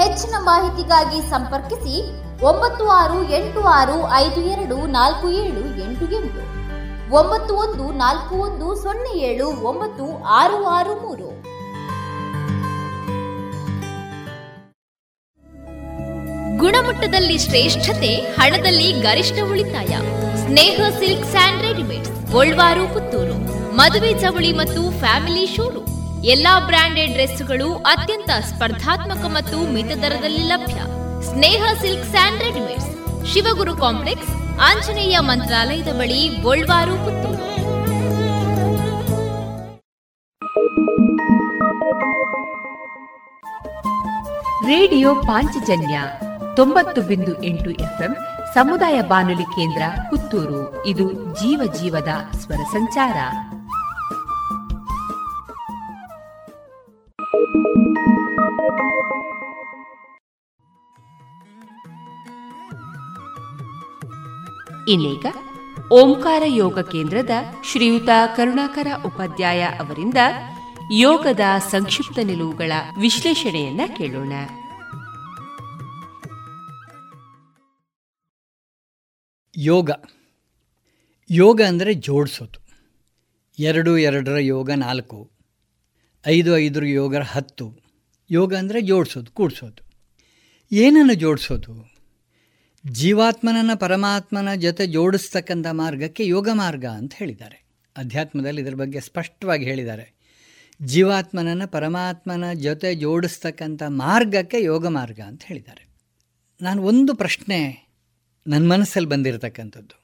ಹೆಚ್ಚಿನ ಮಾಹಿತಿಗಾಗಿ ಸಂಪರ್ಕಿಸಿ ಒಂಬತ್ತು ಆರು ಎಂಟು ಆರು ಐದು ಎರಡು ನಾಲ್ಕು ಏಳು ಎಂಟು ಎಂಟು, ಒಂಬತ್ತು ಒಂದು ನಾಲ್ಕು ಒಂದು ಸೊನ್ನೆ ಏಳು ಒಂಬತ್ತು ಆರು ಆರು ಮೂರು. ಗುಣಮಟ್ಟದಲ್ಲಿ ಶ್ರೇಷ್ಠತೆ, ಹಣದಲ್ಲಿ ಗರಿಷ್ಠ ಉಳಿತಾಯ. ಸ್ನೇಹ ಸಿಲ್ಕ್ ಸ್ಯಾಂಡ್ ರೆಡಿಮೇಡ್ಸ್, ಗೋಲ್ವಾರು, ಪುತ್ತೂರು. ಮದುವೆ ಚವಳಿ ಮತ್ತು ಫ್ಯಾಮಿಲಿ ಶೋರೂಮ್. ಎಲ್ಲಾ ಬ್ರಾಂಡೆಡ್ ಡ್ರೆಸ್ಗಳು ಅತ್ಯಂತ ಸ್ಪರ್ಧಾತ್ಮಕ ಮತ್ತು ಮಿತ ದರದಲ್ಲಿ ಲಭ್ಯ. Sneha silk and readymades, Shivaguru complex, Anjaneya ಮಂತ್ರಾಲಯದ ಬಳಿ, ಗೋಲ್ವಾರು, ಪುತ್ತೂರು. ರೇಡಿಯೋ ಪಾಂಚಜನ್ಯ ತೊಂಬತ್ತು ಬಿಂದು ಎಂಟು ಎಫ್ಎಂ ಸಮುದಾಯ ಬಾನುಲಿ ಕೇಂದ್ರ ಪುತ್ತೂರು. ಇದು ಜೀವ ಜೀವದ ಸ್ವರ ಸಂಚಾರ. ಇನ್ನೀಗ ಓಂಕಾರ ಯೋಗ ಕೇಂದ್ರದ ಶ್ರೀಯುತ ಕರುಣಾಕರ ಉಪಾಧ್ಯಾಯ ಅವರಿಂದ ಯೋಗದ ಸಂಕ್ಷಿಪ್ತ ನಿಲುವುಗಳ ವಿಶ್ಲೇಷಣೆಯನ್ನ ಕೇಳೋಣ. ಯೋಗ ಯೋಗ ಅಂದರೆ ಜೋಡಿಸೋದು. ಎರಡು ಎರಡರ ಯೋಗ ನಾಲ್ಕು, ಐದು ಐದರ ಯೋಗರ ಹತ್ತು. ಯೋಗ ಅಂದರೆ ಜೋಡಿಸೋದು, ಕೂಡಿಸೋದು. ಏನನ್ನು ಜೋಡಿಸೋದು? ಜೀವಾತ್ಮನನ್ನು ಪರಮಾತ್ಮನ ಜೊತೆ ಜೋಡಿಸ್ತಕ್ಕಂಥ ಮಾರ್ಗಕ್ಕೆ ಯೋಗ ಮಾರ್ಗ ಅಂತ ಹೇಳಿದ್ದಾರೆ. ಅಧ್ಯಾತ್ಮದಲ್ಲಿ ಇದರ ಬಗ್ಗೆ ಸ್ಪಷ್ಟವಾಗಿ ಹೇಳಿದ್ದಾರೆ. ಜೀವಾತ್ಮನನ್ನು ಪರಮಾತ್ಮನ ಜೊತೆ ಜೋಡಿಸ್ತಕ್ಕಂಥ ಮಾರ್ಗಕ್ಕೆ ಯೋಗ ಮಾರ್ಗ ಅಂತ ಹೇಳಿದ್ದಾರೆ. ನಾನು ಒಂದು ಪ್ರಶ್ನೆ ನನ್ನ ಮನಸ್ಸಲ್ಲಿ ಬಂದಿರತಕ್ಕಂಥದ್ದು,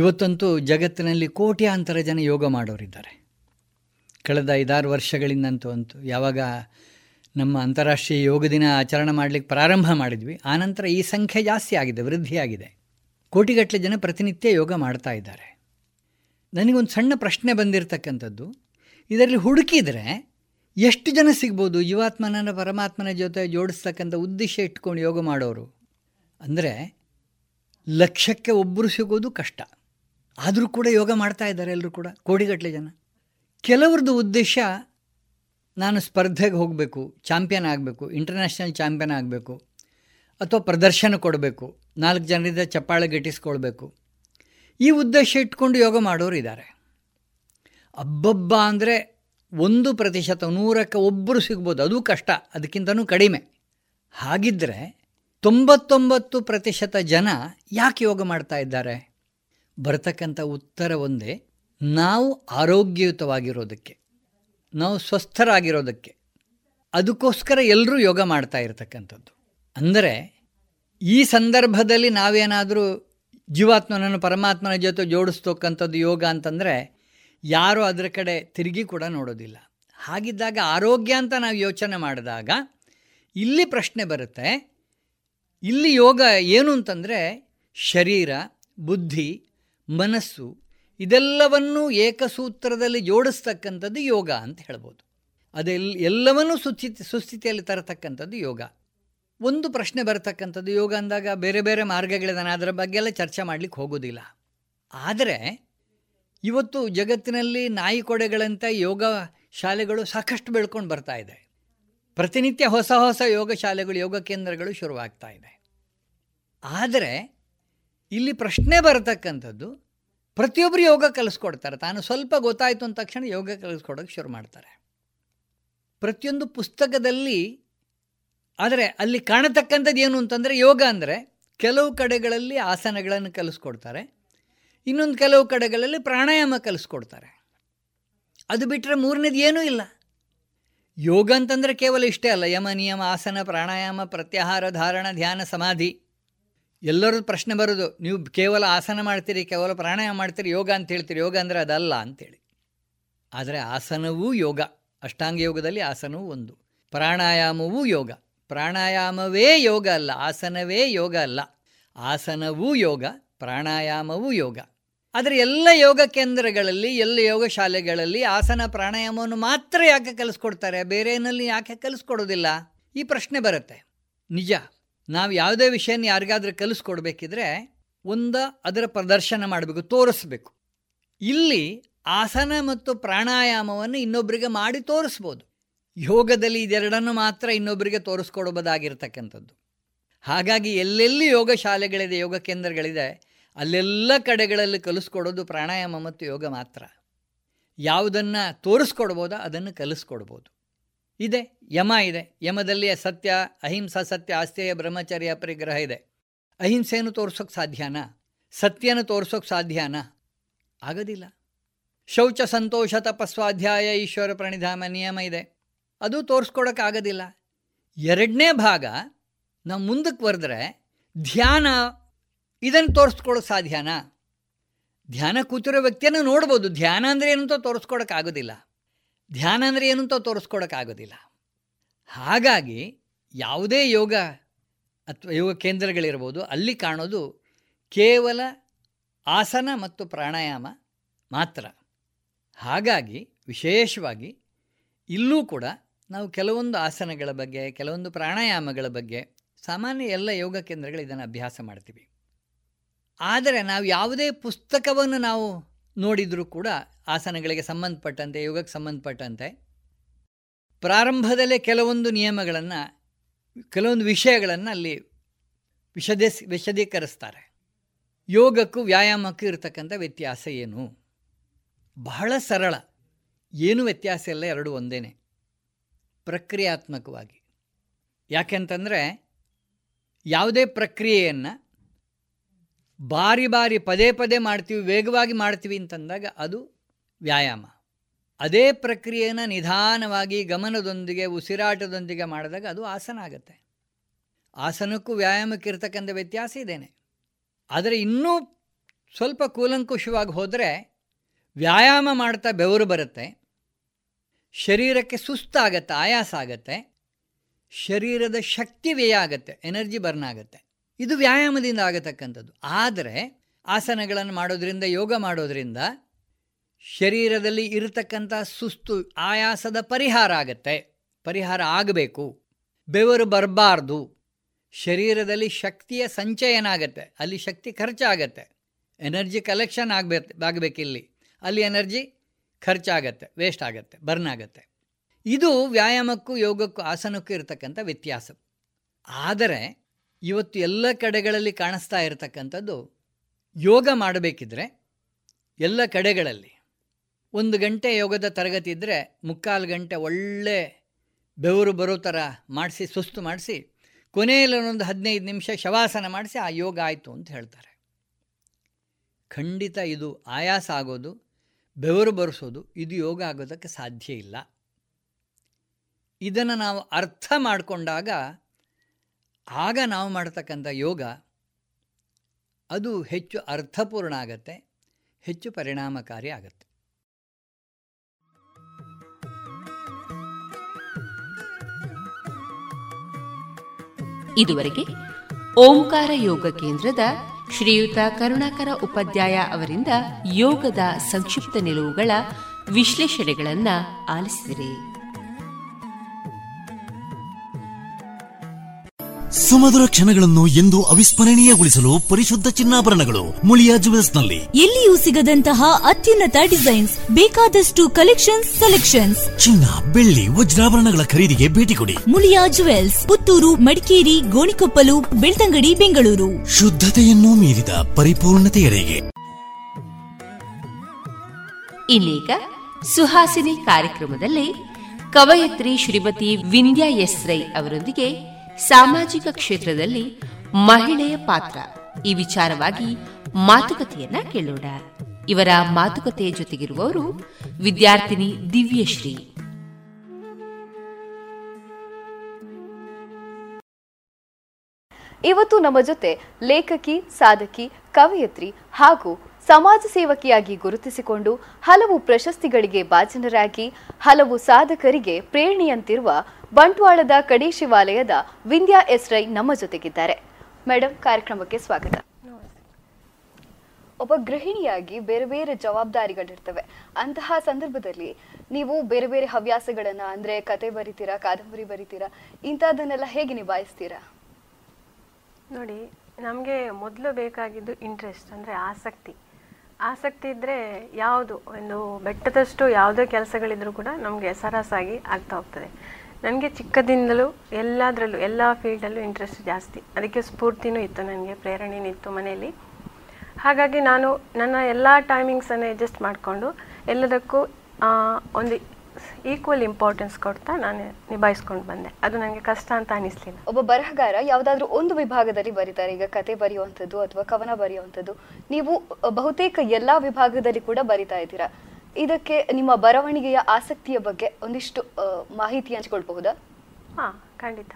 ಇವತ್ತಂತೂ ಜಗತ್ತಿನಲ್ಲಿ ಕೋಟ್ಯಾಂತರ ಜನ ಯೋಗ ಮಾಡೋರಿದ್ದಾರೆ. ಕಳೆದ ಐದಾರು ವರ್ಷಗಳಿಂದಂತೂ ಅಂತೂ ಯಾವಾಗ ನಮ್ಮ ಅಂತಾರಾಷ್ಟ್ರೀಯ ಯೋಗ ದಿನ ಆಚರಣೆ ಮಾಡಲಿಕ್ಕೆ ಪ್ರಾರಂಭ ಮಾಡಿದ್ವಿ, ಆನಂತರ ಈ ಸಂಖ್ಯೆ ಜಾಸ್ತಿ ಆಗಿದೆ, ವೃದ್ಧಿಯಾಗಿದೆ. ಕೋಟಿಗಟ್ಟಲೆ ಜನ ಪ್ರತಿನಿತ್ಯ ಯೋಗ ಮಾಡ್ತಾ ಇದ್ದಾರೆ. ನನಗೊಂದು ಸಣ್ಣ ಪ್ರಶ್ನೆ ಬಂದಿರತಕ್ಕಂಥದ್ದು, ಇದರಲ್ಲಿ ಹುಡುಕಿದರೆ ಎಷ್ಟು ಜನ ಸಿಗ್ಬೋದು ಜೀವಾತ್ಮನ ಪರಮಾತ್ಮನ ಜೊತೆ ಜೋಡಿಸ್ತಕ್ಕಂಥ ಉದ್ದೇಶ ಇಟ್ಕೊಂಡು ಯೋಗ ಮಾಡೋರು? ಅಂದರೆ ಲಕ್ಷಕ್ಕೆ ಒಬ್ಬರು ಸಿಗೋದು ಕಷ್ಟ. ಆದರೂ ಕೂಡ ಯೋಗ ಮಾಡ್ತಾ ಇದ್ದಾರೆ ಎಲ್ಲರೂ ಕೂಡ, ಕೋಟಿಗಟ್ಟಲೆ ಜನ. ಕೆಲವ್ರದ್ದು ಉದ್ದೇಶ ನಾನು ಸ್ಪರ್ಧೆಗೆ ಹೋಗಬೇಕು, ಚಾಂಪಿಯನ್ ಆಗಬೇಕು, ಇಂಟರ್ನ್ಯಾಷನಲ್ ಚಾಂಪಿಯನ್ ಆಗಬೇಕು, ಅಥವಾ ಪ್ರದರ್ಶನ ಕೊಡಬೇಕು, ನಾಲ್ಕು ಜನರಿಂದ ಚಪ್ಪಾಳೆ ಗಿಟ್ಟಿಸ್ಕೊಳ್ಬೇಕು, ಈ ಉದ್ದೇಶ ಇಟ್ಕೊಂಡು ಯೋಗ ಮಾಡೋರು ಇದ್ದಾರೆ. ಹಬ್ಬಬ್ಬ ಅಂದರೆ ಒಂದು ಪ್ರತಿಶತ ನೂರಕ್ಕೆ ಒಬ್ಬರು ಸಿಗ್ಬೋದು, ಅದು ಕಷ್ಟ, ಅದಕ್ಕಿಂತನೂ ಕಡಿಮೆ. ಹಾಗಿದ್ದರೆ ತೊಂಬತ್ತೊಂಬತ್ತು ಪ್ರತಿಶತ ಜನ ಯಾಕೆ ಯೋಗ ಮಾಡ್ತಾ ಇದ್ದಾರೆ? ಬರ್ತಕ್ಕಂಥ ಉತ್ತರ ಒಂದೇ, ನಾವು ಆರೋಗ್ಯಯುತವಾಗಿರೋದಕ್ಕೆ, ನಾವು ಸ್ವಸ್ಥರಾಗಿರೋದಕ್ಕೆ, ಅದಕ್ಕೋಸ್ಕರ ಎಲ್ಲರೂ ಯೋಗ ಮಾಡ್ತಾ ಇರತಕ್ಕಂಥದ್ದು. ಅಂದರೆ ಈ ಸಂದರ್ಭದಲ್ಲಿ ನಾವೇನಾದರೂ ಜೀವಾತ್ಮನನ್ನು ಪರಮಾತ್ಮನ ಜೊತೆ ಜೋಡಿಸ್ತಕ್ಕಂಥದ್ದು ಯೋಗ ಅಂತಂದರೆ ಯಾರೂ ಅದರ ಕಡೆ ತಿರುಗಿ ಕೂಡ ನೋಡೋದಿಲ್ಲ. ಹಾಗಿದ್ದಾಗ ಆರೋಗ್ಯ ಅಂತ ನಾವು ಯೋಚನೆ ಮಾಡಿದಾಗ ಇಲ್ಲಿ ಪ್ರಶ್ನೆ ಬರುತ್ತೆ, ಇಲ್ಲಿ ಯೋಗ ಏನು ಅಂತಂದರೆ ಶರೀರ, ಬುದ್ಧಿ, ಮನಸ್ಸು ಇದೆಲ್ಲವನ್ನೂ ಏಕಸೂತ್ರದಲ್ಲಿ ಜೋಡಿಸ್ತಕ್ಕಂಥದ್ದು ಯೋಗ ಅಂತ ಹೇಳ್ಬೋದು. ಅದೆಲ್ಲ ಎಲ್ಲವನ್ನೂ ಸುಸ್ಥಿತಿ ಸುಸ್ಥಿತಿಯಲ್ಲಿ ತರತಕ್ಕಂಥದ್ದು ಯೋಗ. ಒಂದು ಪ್ರಶ್ನೆ ಬರತಕ್ಕಂಥದ್ದು, ಯೋಗ ಅಂದಾಗ ಬೇರೆ ಬೇರೆ ಮಾರ್ಗಗಳಿದೆ, ನಾನು ಅದರ ಬಗ್ಗೆ ಎಲ್ಲ ಚರ್ಚೆ ಮಾಡಲಿಕ್ಕೆ ಹೋಗೋದಿಲ್ಲ. ಆದರೆ ಇವತ್ತು ಜಗತ್ತಿನಲ್ಲಿ ನಾಯಿ ಕೊಡೆಗಳಂತ ಯೋಗ ಶಾಲೆಗಳು ಸಾಕಷ್ಟು ಬೆಳ್ಕೊಂಡು ಬರ್ತಾ ಇದೆ. ಪ್ರತಿನಿತ್ಯ ಹೊಸ ಹೊಸ ಯೋಗ ಶಾಲೆಗಳು, ಯೋಗ ಕೇಂದ್ರಗಳು ಶುರುವಾಗ್ತಾ ಇದೆ. ಆದರೆ ಇಲ್ಲಿ ಪ್ರಶ್ನೆ ಬರತಕ್ಕಂಥದ್ದು, ಪ್ರತಿಯೊಬ್ಬರು ಯೋಗ ಕಲಿಸ್ಕೊಡ್ತಾರೆ, ತಾನು ಸ್ವಲ್ಪ ಗೊತ್ತಾಯಿತು ಅಂದ ತಕ್ಷಣ ಯೋಗ ಕಲಿಸ್ಕೊಡೋಕ್ಕೆ ಶುರು ಮಾಡ್ತಾರೆ ಪ್ರತಿಯೊಂದು ಪುಸ್ತಕದಲ್ಲಿ. ಆದರೆ ಅಲ್ಲಿ ಕಾಣತಕ್ಕಂಥದ್ದು ಏನು ಅಂತಂದರೆ, ಯೋಗ ಅಂದರೆ ಕೆಲವು ಕಡೆಗಳಲ್ಲಿ ಆಸನಗಳನ್ನು ಕಲಿಸ್ಕೊಡ್ತಾರೆ, ಇನ್ನೊಂದು ಕೆಲವು ಕಡೆಗಳಲ್ಲಿ ಪ್ರಾಣಾಯಾಮ ಕಲಿಸ್ಕೊಡ್ತಾರೆ, ಅದು ಬಿಟ್ಟರೆ ಮೂರನೇದು ಏನೂ ಇಲ್ಲ. ಯೋಗ ಅಂತಂದರೆ ಕೇವಲ ಇಷ್ಟೇ ಅಲ್ಲ, ಯಮ, ನಿಯಮ, ಆಸನ, ಪ್ರಾಣಾಯಾಮ, ಪ್ರತ್ಯಾಹಾರ, ಧಾರಣ, ಧ್ಯಾನ, ಸಮಾಧಿ. ಎಲ್ಲರೂ ಪ್ರಶ್ನೆ ಬರೋದು, ನೀವು ಕೇವಲ ಆಸನ ಮಾಡ್ತೀರಿ, ಕೇವಲ ಪ್ರಾಣಾಯಾಮ ಮಾಡ್ತೀರಿ, ಯೋಗ ಅಂತ ಹೇಳ್ತೀರಿ, ಯೋಗ ಅಂದರೆ ಅದಲ್ಲ ಅಂತೇಳಿ. ಆದರೆ ಆಸನವೂ ಯೋಗ, ಅಷ್ಟಾಂಗ ಯೋಗದಲ್ಲಿ ಆಸನವೂ ಒಂದು, ಪ್ರಾಣಾಯಾಮವೂ ಯೋಗ. ಪ್ರಾಣಾಯಾಮವೇ ಯೋಗ ಅಲ್ಲ, ಆಸನವೇ ಯೋಗ ಅಲ್ಲ, ಆಸನವೂ ಯೋಗ, ಪ್ರಾಣಾಯಾಮವೂ ಯೋಗ. ಆದರೆ ಎಲ್ಲ ಯೋಗ ಕೇಂದ್ರಗಳಲ್ಲಿ, ಎಲ್ಲ ಯೋಗ ಶಾಲೆಗಳಲ್ಲಿ ಆಸನ, ಪ್ರಾಣಾಯಾಮವನ್ನು ಮಾತ್ರ ಯಾಕೆ ಕಲಿಸ್ಕೊಡ್ತಾರೆ, ಬೇರೆ ಏನಲ್ಲಿ ಯಾಕೆ ಕಲಿಸ್ಕೊಡೋದಿಲ್ಲ? ಈ ಪ್ರಶ್ನೆ ಬರುತ್ತೆ. ನಿಜ, ನಾವು ಯಾವುದೇ ವಿಷಯನ ಯಾರಿಗಾದ್ರೂ ಕಲಿಸ್ಕೊಡ್ಬೇಕಿದ್ರೆ ಒಂದು ಅದರ ಪ್ರದರ್ಶನ ಮಾಡಬೇಕು, ತೋರಿಸ್ಬೇಕು. ಇಲ್ಲಿ ಆಸನ ಮತ್ತು ಪ್ರಾಣಾಯಾಮವನ್ನು ಇನ್ನೊಬ್ಬರಿಗೆ ಮಾಡಿ ತೋರಿಸ್ಬೋದು. ಯೋಗದಲ್ಲಿ ಇದೆರಡನ್ನು ಮಾತ್ರ ಇನ್ನೊಬ್ಬರಿಗೆ ತೋರಿಸ್ಕೊಡೋದಾಗಿರ್ತಕ್ಕಂಥದ್ದು. ಹಾಗಾಗಿ ಎಲ್ಲೆಲ್ಲಿ ಯೋಗ ಶಾಲೆಗಳಿದೆ, ಯೋಗ ಕೇಂದ್ರಗಳಿದೆ, ಅಲ್ಲೆಲ್ಲ ಕಡೆಗಳಲ್ಲಿ ಕಲಿಸ್ಕೊಡೋದು ಪ್ರಾಣಾಯಾಮ ಮತ್ತು ಯೋಗ ಮಾತ್ರ. ಯಾವುದನ್ನು ತೋರಿಸ್ಕೊಡ್ಬೋದೋ ಅದನ್ನು ಕಲಿಸ್ಕೊಡ್ಬೋದು. ಇದೆ ಯಮ, ಇದೆ ಯಮದಲ್ಲಿ ಸತ್ಯ, ಅಹಿಂಸಾ, ಸತ್ಯ, ಆಸ್ತೆಯ, ಬ್ರಹ್ಮಚರ್ಯ, ಪರಿಗ್ರಹ ಇದೆ. ಅಹಿಂಸೆಯನ್ನು ತೋರಿಸೋಕೆ ಸಾಧ್ಯನಾ? ಸತ್ಯನ ತೋರಿಸೋಕೆ ಸಾಧ್ಯನಾ? ಆಗೋದಿಲ್ಲ. ಶೌಚ, ಸಂತೋಷ, ತಪಸ್ವಾಧ್ಯಾಯ, ಈಶ್ವರ ಪ್ರಣಿಧಾಮ, ನಿಯಮ ಇದೆ, ಅದು ತೋರಿಸ್ಕೊಡೋಕ್ಕಾಗೋದಿಲ್ಲ. ಎರಡನೇ ಭಾಗ ನಾವು ಮುಂದಕ್ಕೆ ಬರೆದ್ರೆ ಧ್ಯಾನ, ಇದನ್ನು ತೋರಿಸ್ಕೊಡೋಕೆ ಸಾಧ್ಯನಾ? ಧ್ಯಾನ ಕೂತಿರೋ ವ್ಯಕ್ತಿಯನ್ನು ನೋಡ್ಬೋದು, ಧ್ಯಾನ ಅಂದರೆ ಏನಂತ ತೋರಿಸ್ಕೊಡೋಕ್ಕಾಗೋದಿಲ್ಲ, ಧ್ಯಾನ ಅಂದರೆ ಏನಂತ ತೋರಿಸ್ಕೊಡೋಕ್ಕಾಗೋದಿಲ್ಲ. ಹಾಗಾಗಿ ಯಾವುದೇ ಯೋಗ ಅಥವಾ ಯೋಗ ಕೇಂದ್ರಗಳಿರ್ಬೋದು, ಅಲ್ಲಿ ಕಾಣೋದು ಕೇವಲ ಆಸನ ಮತ್ತು ಪ್ರಾಣಾಯಾಮ ಮಾತ್ರ. ಹಾಗಾಗಿ ವಿಶೇಷವಾಗಿ ಇಲ್ಲೂ ಕೂಡ ನಾವು ಕೆಲವೊಂದು ಆಸನಗಳ ಬಗ್ಗೆ, ಕೆಲವೊಂದು ಪ್ರಾಣಾಯಾಮಗಳ ಬಗ್ಗೆ ಸಾಮಾನ್ಯ ಎಲ್ಲ ಯೋಗ ಕೇಂದ್ರಗಳು ಇದನ್ನು ಅಭ್ಯಾಸ ಮಾಡ್ತೀವಿ. ಆದರೆ ನಾವು ಯಾವುದೇ ಪುಸ್ತಕವನ್ನು ನಾವು ನೋಡಿದರೂ ಕೂಡ ಆಸನಗಳಿಗೆ ಸಂಬಂಧಪಟ್ಟಂತೆ, ಯೋಗಕ್ಕೆ ಸಂಬಂಧಪಟ್ಟಂತೆ ಪ್ರಾರಂಭದಲ್ಲೇ ಕೆಲವೊಂದು ನಿಯಮಗಳನ್ನು, ಕೆಲವೊಂದು ವಿಷಯಗಳನ್ನು ಅಲ್ಲಿ ವಿಶದೀಸ್ ವಿಶದೀಕರಿಸ್ತಾರೆ. ಯೋಗಕ್ಕೂ ವ್ಯಾಯಾಮಕ್ಕೂ ಇರತಕ್ಕಂಥ ವ್ಯತ್ಯಾಸ ಏನು? ಬಹಳ ಸರಳ, ಏನೂ ವ್ಯತ್ಯಾಸ ಇಲ್ಲ, ಎರಡೂ ಒಂದೇ. ಪ್ರಕ್ರಿಯಾತ್ಮಕವಾಗಿ, ಯಾಕೆಂತಂದರೆ ಯಾವುದೇ ಪ್ರಕ್ರಿಯೆಯನ್ನು ಬಾರಿ ಬಾರಿ ಪದೇ ಪದೇ ಮಾಡ್ತೀವಿ, ವೇಗವಾಗಿ ಮಾಡ್ತೀವಿ ಅಂತಂದಾಗ ಅದು ವ್ಯಾಯಾಮ. ಅದೇ ಪ್ರಕ್ರಿಯೆಯನ್ನು ನಿಧಾನವಾಗಿ, ಗಮನದೊಂದಿಗೆ, ಉಸಿರಾಟದೊಂದಿಗೆ ಮಾಡಿದಾಗ ಅದು ಆಸನ ಆಗುತ್ತೆ. ಆಸನಕ್ಕೂ ವ್ಯಾಯಾಮಕ್ಕೆ ಇರತಕ್ಕಂಥ ವ್ಯತ್ಯಾಸ ಇದೇನೆ. ಆದರೆ ಇನ್ನೂ ಸ್ವಲ್ಪ ಕೂಲಂಕುಷವಾಗಿ ಹೋದರೆ ವ್ಯಾಯಾಮ ಮಾಡ್ತಾ ಬೆವರು ಬರುತ್ತೆ, ಶರೀರಕ್ಕೆ ಸುಸ್ತಾಗತ್ತೆ, ಆಯಾಸ ಆಗತ್ತೆ, ಶರೀರದ ಶಕ್ತಿ ವ್ಯಯ ಆಗುತ್ತೆ, ಎನರ್ಜಿ ಬರ್ನ್ ಆಗುತ್ತೆ. ಇದು ವ್ಯಾಯಾಮದಿಂದ ಆಗತಕ್ಕಂಥದ್ದು. ಆದರೆ ಆಸನಗಳನ್ನು ಮಾಡೋದರಿಂದ, ಯೋಗ ಮಾಡೋದರಿಂದ ಶರೀರದಲ್ಲಿ ಇರತಕ್ಕಂಥ ಸುಸ್ತು, ಆಯಾಸದ ಪರಿಹಾರ ಆಗತ್ತೆ, ಪರಿಹಾರ ಆಗಬೇಕು. ಬೆವರು ಬರಬಾರ್ದು, ಶರೀರದಲ್ಲಿ ಶಕ್ತಿಯ ಸಂಚಯನ ಆಗುತ್ತೆ, ಅಲ್ಲಿ ಶಕ್ತಿ ಖರ್ಚಾಗತ್ತೆ, ಎನರ್ಜಿ ಕಲೆಕ್ಷನ್ ಆಗಬೇಕು ಆಗಬೇಕಿಲ್ಲಿ ಅಲ್ಲಿ ಎನರ್ಜಿ ಖರ್ಚಾಗತ್ತೆ, ವೇಸ್ಟ್ ಆಗುತ್ತೆ, ಬರ್ನ್ ಆಗುತ್ತೆ. ಇದು ವ್ಯಾಯಾಮಕ್ಕೂ ಯೋಗಕ್ಕೂ ಆಸನಕ್ಕೂ ಇರತಕ್ಕಂಥ ವ್ಯತ್ಯಾಸ. ಆದರೆ ಇವತ್ತು ಎಲ್ಲ ಕಡೆಗಳಲ್ಲಿ ಕಾಣಿಸ್ತಾ ಇರತಕ್ಕಂಥದ್ದು, ಯೋಗ ಮಾಡಬೇಕಿದ್ರೆ ಎಲ್ಲ ಕಡೆಗಳಲ್ಲಿ ಒಂದು ಗಂಟೆ ಯೋಗದ ತರಗತಿ ಇದ್ದರೆ ಮುಕ್ಕಾಲು ಗಂಟೆ ಒಳ್ಳೆ ಬೆವರು ಬರೋ ಥರ ಮಾಡಿಸಿ ಸುಸ್ತು ಮಾಡಿಸಿ ಕೊನೆಯಲ್ಲಿ ಒಂದು ಹದಿನೈದು ನಿಮಿಷ ಶವಾಸನ ಮಾಡಿಸಿ ಆ ಯೋಗ ಆಯಿತು ಅಂತ ಹೇಳ್ತಾರೆ. ಖಂಡಿತ ಇದು ಆಯಾಸ ಆಗೋದು, ಬೆವರು ಬರೆಸೋದು, ಇದು ಯೋಗ ಆಗೋದಕ್ಕೆ ಸಾಧ್ಯ ಇಲ್ಲ. ಇದನ್ನು ನಾವು ಅರ್ಥ ಮಾಡಿಕೊಂಡಾಗ ಆಗ ನಾವು ಮಾಡ್ತಕ್ಕಂಥ ಯೋಗ ಅದು ಹೆಚ್ಚು ಅರ್ಥಪೂರ್ಣ ಆಗತ್ತೆ, ಹೆಚ್ಚು ಪರಿಣಾಮಕಾರಿ ಆಗತ್ತೆ. ಇದುವರೆಗೆ ಓಂಕಾರ ಯೋಗ ಕೇಂದ್ರದ ಶ್ರೀಯುತ ಕರುಣಾಕರ ಉಪಾಧ್ಯಾಯ ಅವರಿಂದ ಯೋಗದ ಸಂಕ್ಷಿಪ್ತ ನಿಲುವುಗಳ ವಿಶ್ಲೇಷಣೆಗಳನ್ನು ಆಲಿಸಿದರೆ. ಸುಮಧುರ ಕ್ಷಣಗಳನ್ನು ಎಂದು ಅವಿಸ್ಮರಣೀಯಗೊಳಿಸಲು ಪರಿಶುದ್ಧ ಚಿನ್ನಾಭರಣಗಳು ಮುಳಿಯಾ ಜುವೆಲ್ಸ್ ನಲ್ಲಿ. ಎಲ್ಲಿಯೂ ಸಿಗದಂತಹ ಅತ್ಯುನ್ನತ ಡಿಸೈನ್ಸ್, ಬೇಕಾದಷ್ಟು ಕಲೆಕ್ಷನ್ಸ್ ಸೆಲೆಕ್ಷನ್ಸ್. ಚಿನ್ನ, ಬೆಳ್ಳಿ, ವಜ್ರಾಭರಣಗಳ ಖರೀದಿಗೆ ಭೇಟಿ ಕೊಡಿ ಮುಳಿಯಾ ಜುವೆಲ್ಸ್, ಪುತ್ತೂರು, ಮಡಿಕೇರಿ, ಗೋಣಿಕೊಪ್ಪಲು, ಬೆಳ್ತಂಗಡಿ, ಬೆಂಗಳೂರು. ಶುದ್ಧತೆಯನ್ನು ಮೀರಿದ ಪರಿಪೂರ್ಣತೆಯರಿಗೆ. ಇನ್ನೀಗ ಸುಹಾಸಿನಿ ಕಾರ್ಯಕ್ರಮದಲ್ಲಿ ಕವಯತ್ರಿ ಶ್ರೀಮತಿ ವಿಂದ್ಯಾ ಎಸ್ ರೈ ಅವರೊಂದಿಗೆ ಸಾಮಾಜಿಕ ಕ್ಷೇತ್ರದಲ್ಲಿ ಮಹಿಳೆಯ ಪಾತ್ರ ಈ ವಿಚಾರವಾಗಿ ಮಾತುಕತೆಯನ್ನ ಕೇಳೋಣ. ಇವರ ಮಾತುಕತೆಯ ಜೊತೆಗಿರುವವರು ವಿದ್ಯಾರ್ಥಿನಿ ದಿವ್ಯಶ್ರೀ. ಇವತ್ತು ನಮ್ಮ ಜೊತೆ ಲೇಖಕಿ, ಸಾಧಕಿ, ಕವಯತ್ರಿ ಹಾಗೂ ಸಮಾಜ ಸೇವಕಿಯಾಗಿ ಗುರುತಿಸಿಕೊಂಡು ಹಲವು ಪ್ರಶಸ್ತಿಗಳಿಗೆ ಭಾಜನರಾಗಿ ಹಲವು ಸಾಧಕರಿಗೆ ಪ್ರೇರಣೆಯಂತಿರುವ ಬಂಟ್ವಾಳದ ಕಡೆ ಶಿವಾಲಯದ ವಿಂದ್ಯಾ ಎಸ್ ರೈ ನಮ್ಮ ಜೊತೆಗಿದ್ದಾರೆ. ಮೇಡಮ್, ಕಾರ್ಯಕ್ರಮಕ್ಕೆ ಸ್ವಾಗತ. ಒಬ್ಬ ಗೃಹಿಣಿಯಾಗಿ ಬೇರೆ ಬೇರೆ ಜವಾಬ್ದಾರಿಗಳಿರ್ತವೆ. ಅಂತಹ ಸಂದರ್ಭದಲ್ಲಿ ನೀವು ಬೇರೆ ಬೇರೆ ಹವ್ಯಾಸಗಳನ್ನ, ಅಂದ್ರೆ ಕತೆ ಬರಿತೀರಾ, ಕಾದಂಬರಿ ಬರಿತೀರಾ, ಇಂಥದನ್ನೆಲ್ಲ ಹೇಗೆ ನಿಭಾಯಿಸ್ತೀರಾ? ನೋಡಿ, ನಮಗೆ ಮೊದಲು ಬೇಕಾಗಿದ್ದು ಇಂಟ್ರೆಸ್ಟ್, ಅಂದರೆ ಆಸಕ್ತಿ. ಆಸಕ್ತಿ ಇದ್ದರೆ ಯಾವುದು ಒಂದು ಬೆಟ್ಟದಷ್ಟು ಯಾವುದೇ ಕೆಲಸಗಳಿದ್ರೂ ಕೂಡ ನಮಗೆ ಸರಸಾಗಿ ಆಗ್ತಾ ಹೋಗ್ತದೆ. ನನಗೆ ಚಿಕ್ಕದಿಂದಲೂ ಎಲ್ಲದರಲ್ಲೂ ಎಲ್ಲ ಫೀಲ್ಡಲ್ಲೂ ಇಂಟ್ರೆಸ್ಟ್ ಜಾಸ್ತಿ, ಅದಕ್ಕೆ ಸ್ಫೂರ್ತಿನೂ ಇತ್ತು, ನನಗೆ ಪ್ರೇರಣೆಯೂ ಇತ್ತು ಮನೆಯಲ್ಲಿ. ಹಾಗಾಗಿ ನಾನು ನನ್ನ ಎಲ್ಲ ಟೈಮಿಂಗ್ಸನ್ನು ಅಡ್ಜಸ್ಟ್ ಮಾಡಿಕೊಂಡು ಎಲ್ಲದಕ್ಕೂ ಒಂದು ಈಕ್ವಲ್ ಇಂಪಾರ್ಟೆನ್ಸ್ ಕೊಡ್ತಾ ನಾನು ನಿಭಾಯಿಸ್ಕೊಂಡು ಬಂದೆ. ಅದು ನನಗೆ ಕಷ್ಟ ಅಂತ ಅನಿಸ್ಲಿಲ್ಲ. ಒಬ್ಬ ಬರಹಗಾರ ಯಾವುದಾದ್ರೂ ಒಂದು ವಿಭಾಗದಲ್ಲಿ ಬರೀತಾರೆ, ಈಗ ಕತೆ ಬರೆಯುವಂಥದ್ದು ಅಥವಾ ಕವನ ಬರೆಯುವಂಥದ್ದು, ನೀವು ಬಹುತೇಕ ಎಲ್ಲ ವಿಭಾಗದಲ್ಲಿ ಕೂಡ ಬರಿತಾ ಇದ್ದೀರಾ. ಇದಕ್ಕೆ ನಿಮ್ಮ ಬರವಣಿಗೆಯ ಆಸಕ್ತಿಯ ಬಗ್ಗೆ ಒಂದಿಷ್ಟು ಮಾಹಿತಿ ಹಂಚ್ಕೊಳ್ಬಹುದಾ? ಹಾಂ, ಖಂಡಿತ.